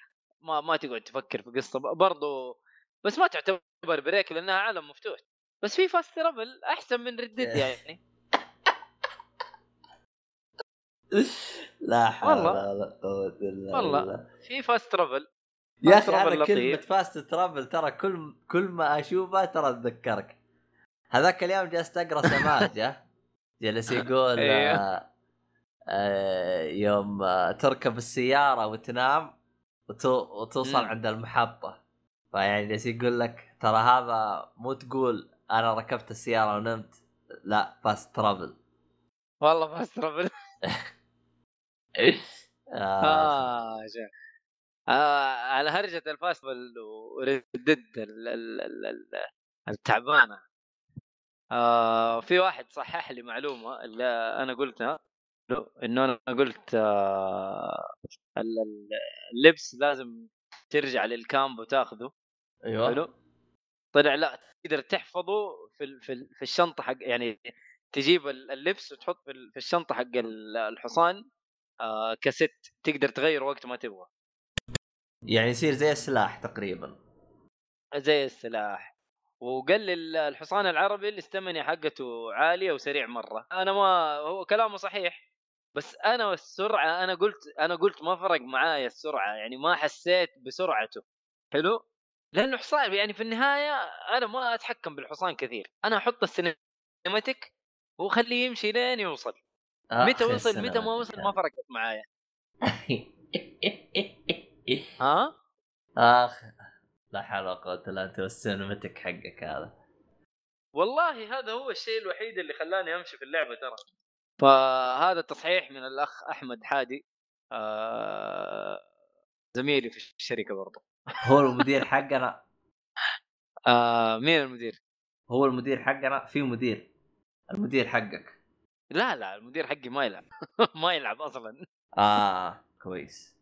ما تقعد تفكر في قصه برضو، بس ما تعتبر بريك لانها عالم مفتوح، بس في فاست ترافل احسن من ردديا يعني. لا حول ولا قوه الا بالله، في فاست ترافل يا اخي. انا كلمه فاست ترافل ترى كل ما اشوفها ترى اتذكرك. هذاك اليوم جالس اقرا سماجه جالس يقول يوم تركب السياره وتنام وتوصل عند المحطه، فيعني جالس يقول لك ترى هذا مو تقول انا ركبت السياره ونمت، لا فاست ترافل. والله فاست ترافل. على هرجة الفاست وردد التعبانة. في واحد صحح لي معلومة اللي أنا قلتها، إنه أنا قلت اللبس لازم ترجع للكامب وتأخذه. أيوة. طلع لا تقدر تحفظه في الشنطة حق، يعني تجيب اللبس وتحط في الشنطة حق الحصان كست، تقدر تغير وقت ما تبغى، يعني يصير زي السلاح تقريبا، زي السلاح. وقال لي الحصان العربي اللي استمني حقته عالية وسريع مرة. أنا ما هو كلامه صحيح، بس أنا والسرعة أنا قلت ما فرق معايا السرعة، يعني ما حسيت بسرعته. حلو، لأنه حصان يعني في النهاية أنا ما أتحكم بالحصان كثير، أنا أحط السينماتيك وخليه يمشي لين يوصل. متى وصل متى ما وصل ما فرقت معايا. ها اخ لا حلقه لا والسينماتيك حقك هذا، والله هذا هو الشيء الوحيد اللي خلاني امشي في اللعبه ترى. فهذا التصحيح من الاخ احمد حادي، زميلي في الشركه برضه. هو المدير حقنا. مين المدير؟ هو المدير حقنا. في مدير؟ المدير حقك؟ لا المدير حقي ما يلعب. ما يلعب اصلا. كويس.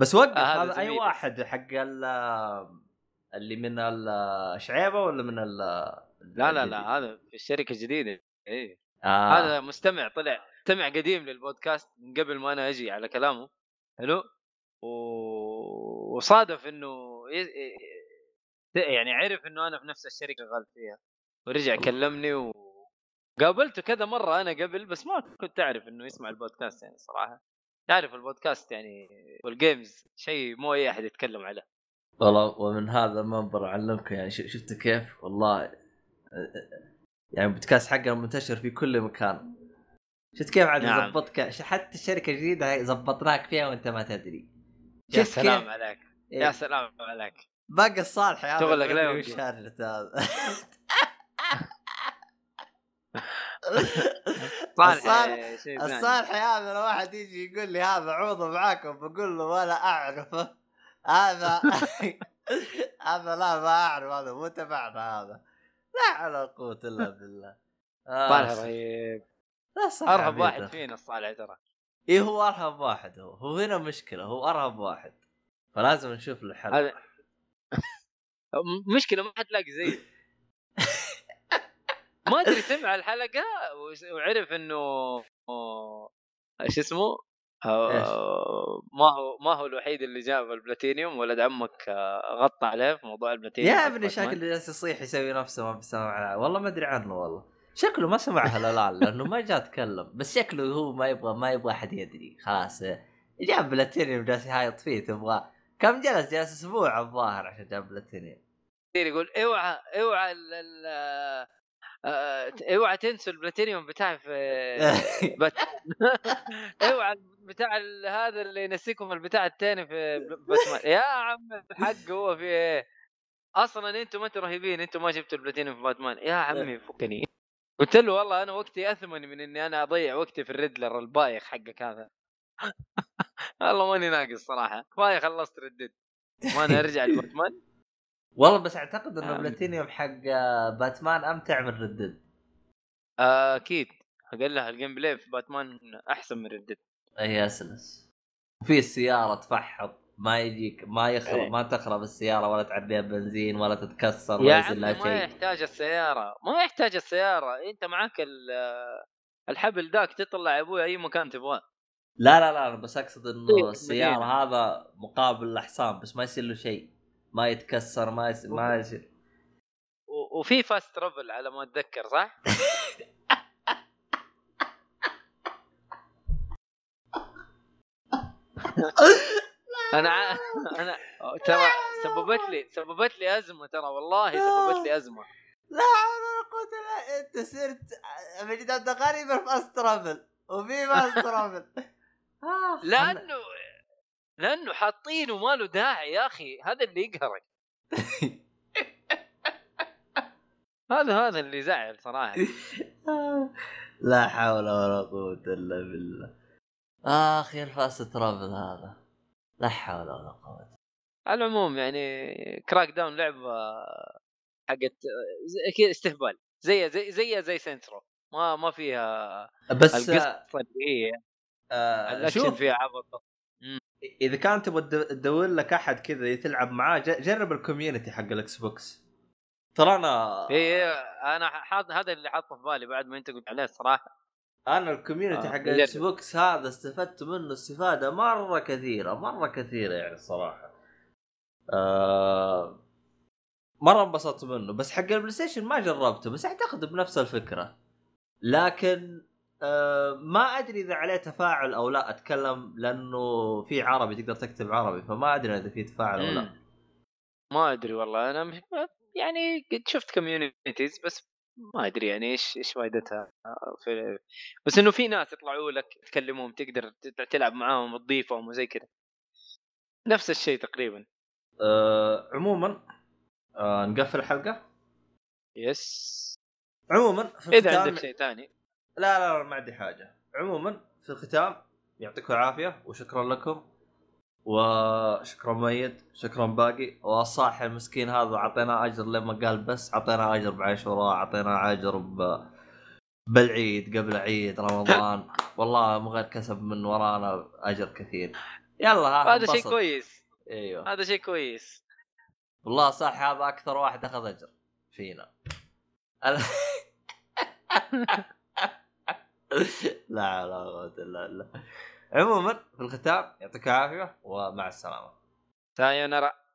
بس وقف هذا اي واحد حق اللي من الشعيبه ولا من لا هذا في الشركه الجديده. ايه هذا مستمع، طلع مستمع قديم للبودكاست من قبل ما انا اجي على كلامه. حلو، وصادف انه يعني عرف انه انا في نفس الشركه غلط فيها، ورجع كلمني قابلته كذا مرة أنا قبل، بس ما كنت أعرف إنه يسمع البودكاست. يعني صراحة تعرف البودكاست يعني والجيمز شيء مو أي أحد يتكلم عليه والله. ومن هذا المنبر أعلمك يعني شفت كيف والله، يعني البودكاست حقنا منتشر في كل مكان. شفت كيف عاد نظبطك؟ نعم. حتى الشركة الجديدة زبطناك فيها وأنت ما تدري. يا سلام عليك. إيه؟ يا سلام عليك. باقي الصالح يا تغلق لا يشارلت هذا. الصالح هذا لو واحد يجي يقول لي هذا عوضه معاكم بقول له ولا اعرفه هذا. هذا لا ما اعرف، هذا مو تبعنا هذا. لا حول ولا قوه الا بالله. طالع رهيب. ارهب واحد فينا الصالح ترى. ايه هو ارهب واحد، هو هنا مشكله، هو ارهب واحد، فلازم نشوف له حل. مشكله ما حد لاقي زيه. ما ادري سمع الحلقه وعرف انه ايش اسمه، ما هو الوحيد اللي جاب البلاتينيوم، ولد عمك غطى عليه في موضوع البلاتينيوم. يا ابني شكله جالس يصيح يسوي نفسه ما بسمع. والله ما ادري عنه، والله شكله ما سمعها لا لانه ما جاء اتكلم، بس شكله هو ما يبغى احد يدري. خلاص جاب بلاتينيوم جالس هايط فيه، تبغى كم جلس اسبوع الظاهر عشان جاب بلاتينيوم. يقول اوعى اوعى تنسوا البلاتينيوم بتاع في اوعى بتاع هذا اللي ينسيكم البتاع الثاني في باتمان. يا عم الحق هو في ايه اصلا؟ انتم ما انتم رهيبين، انتم ما جبتوا البلاتينيوم في باتمان. يا عمي فكني، قلت له والله انا وقتي اثمن من اني انا اضيع وقتي في الريدلر البايخ حقك هذا. والله ماني ناقص صراحه، كفايه خلصت ردد، ما انا ارجع لباتمان. والله بس اعتقد انه بلاتينيوم حق باتمان امتع من ردد. اكيد قال له الجيم بلاي في باتمان احسن من ردد. اي اسلس، وفي السياره تفحط، ما يجيك ما يخرب ما تخرب السياره، ولا تعبيها بنزين، ولا تتكسر، ولا يصير لها شيء. ما يحتاج السياره، ما يحتاج السياره، انت معك الحبل داك تطلع يا ابوي اي مكان تبغاه. لا بس اقصد انه السياره هذا مقابل الاحصان، بس ما يصير له شيء، ما يتكسر، ما يصير. وفي فاست ترافل على ما اتذكر، صح؟ انا ترى سببت لي ازمه، ترى والله سببت لي ازمه. لا انا قلت لا، انت صرت مجدد غريب في فاست ترافل وفي فاست ترافل. لانه حاطينه ما له داعي يا اخي، هذا اللي يقهرك. هذا اللي زعل صراحه. لا حول ولا قوه الا بالله، اخي الفاست ترافل هذا لا حول ولا قوه. على العموم يعني كراك داون لعبه حقت استهبال زي سنترو، ما فيها بس القصه الاكشن فيها عبط. اذا كانت تدور لك احد كذا تلعب معاه، جرب الكوميونتي حق الاكس بوكس. ترى انا هذا اللي حاطه في بالي بعد ما انت قلت عليه الصراحه. انا الكوميونتي حق الاكس بوكس هذا استفدت منه استفاده مره كثيره يعني الصراحه. مره انبسطت منه. بس حق البلاي ستيشن ما جربته، بس اعتقد بنفس الفكره، لكن ما ادري اذا عليه تفاعل او لا. اتكلم لانه في عربي، تقدر تكتب عربي، فما ادري اذا في تفاعل او لا، ما ادري والله. انا يعني قد شفت كوميونيتيز بس ما ادري يعني ايش فائدتها. بس انه في ناس يطلعوا لك تكلمهم، تقدر تلعب معاهم وتضيفهم وزي كذا، نفس الشيء تقريبا. عموما نقفل الحلقه. يس عموما اذا عندك شيء ثاني. لا ما عندي حاجة. عموما في الختام يعطيكم العافية وشكرا لكم، وشكرا مؤيد، شكرا باقي، والصاحب المسكين هذا عطينا أجر لما قال، بس عطينا أجر بعاشوراء، عطينا أجر بالعيد قبل عيد رمضان. والله مو غير كسب من ورانا أجر كثير. يلا هذا شيء كويس. أيوه هذا شيء كويس والله. صح هذا أكثر واحد أخذ أجر فينا. لا. عموما في الختام يعطيك العافية ومع السلامة. سايونارا.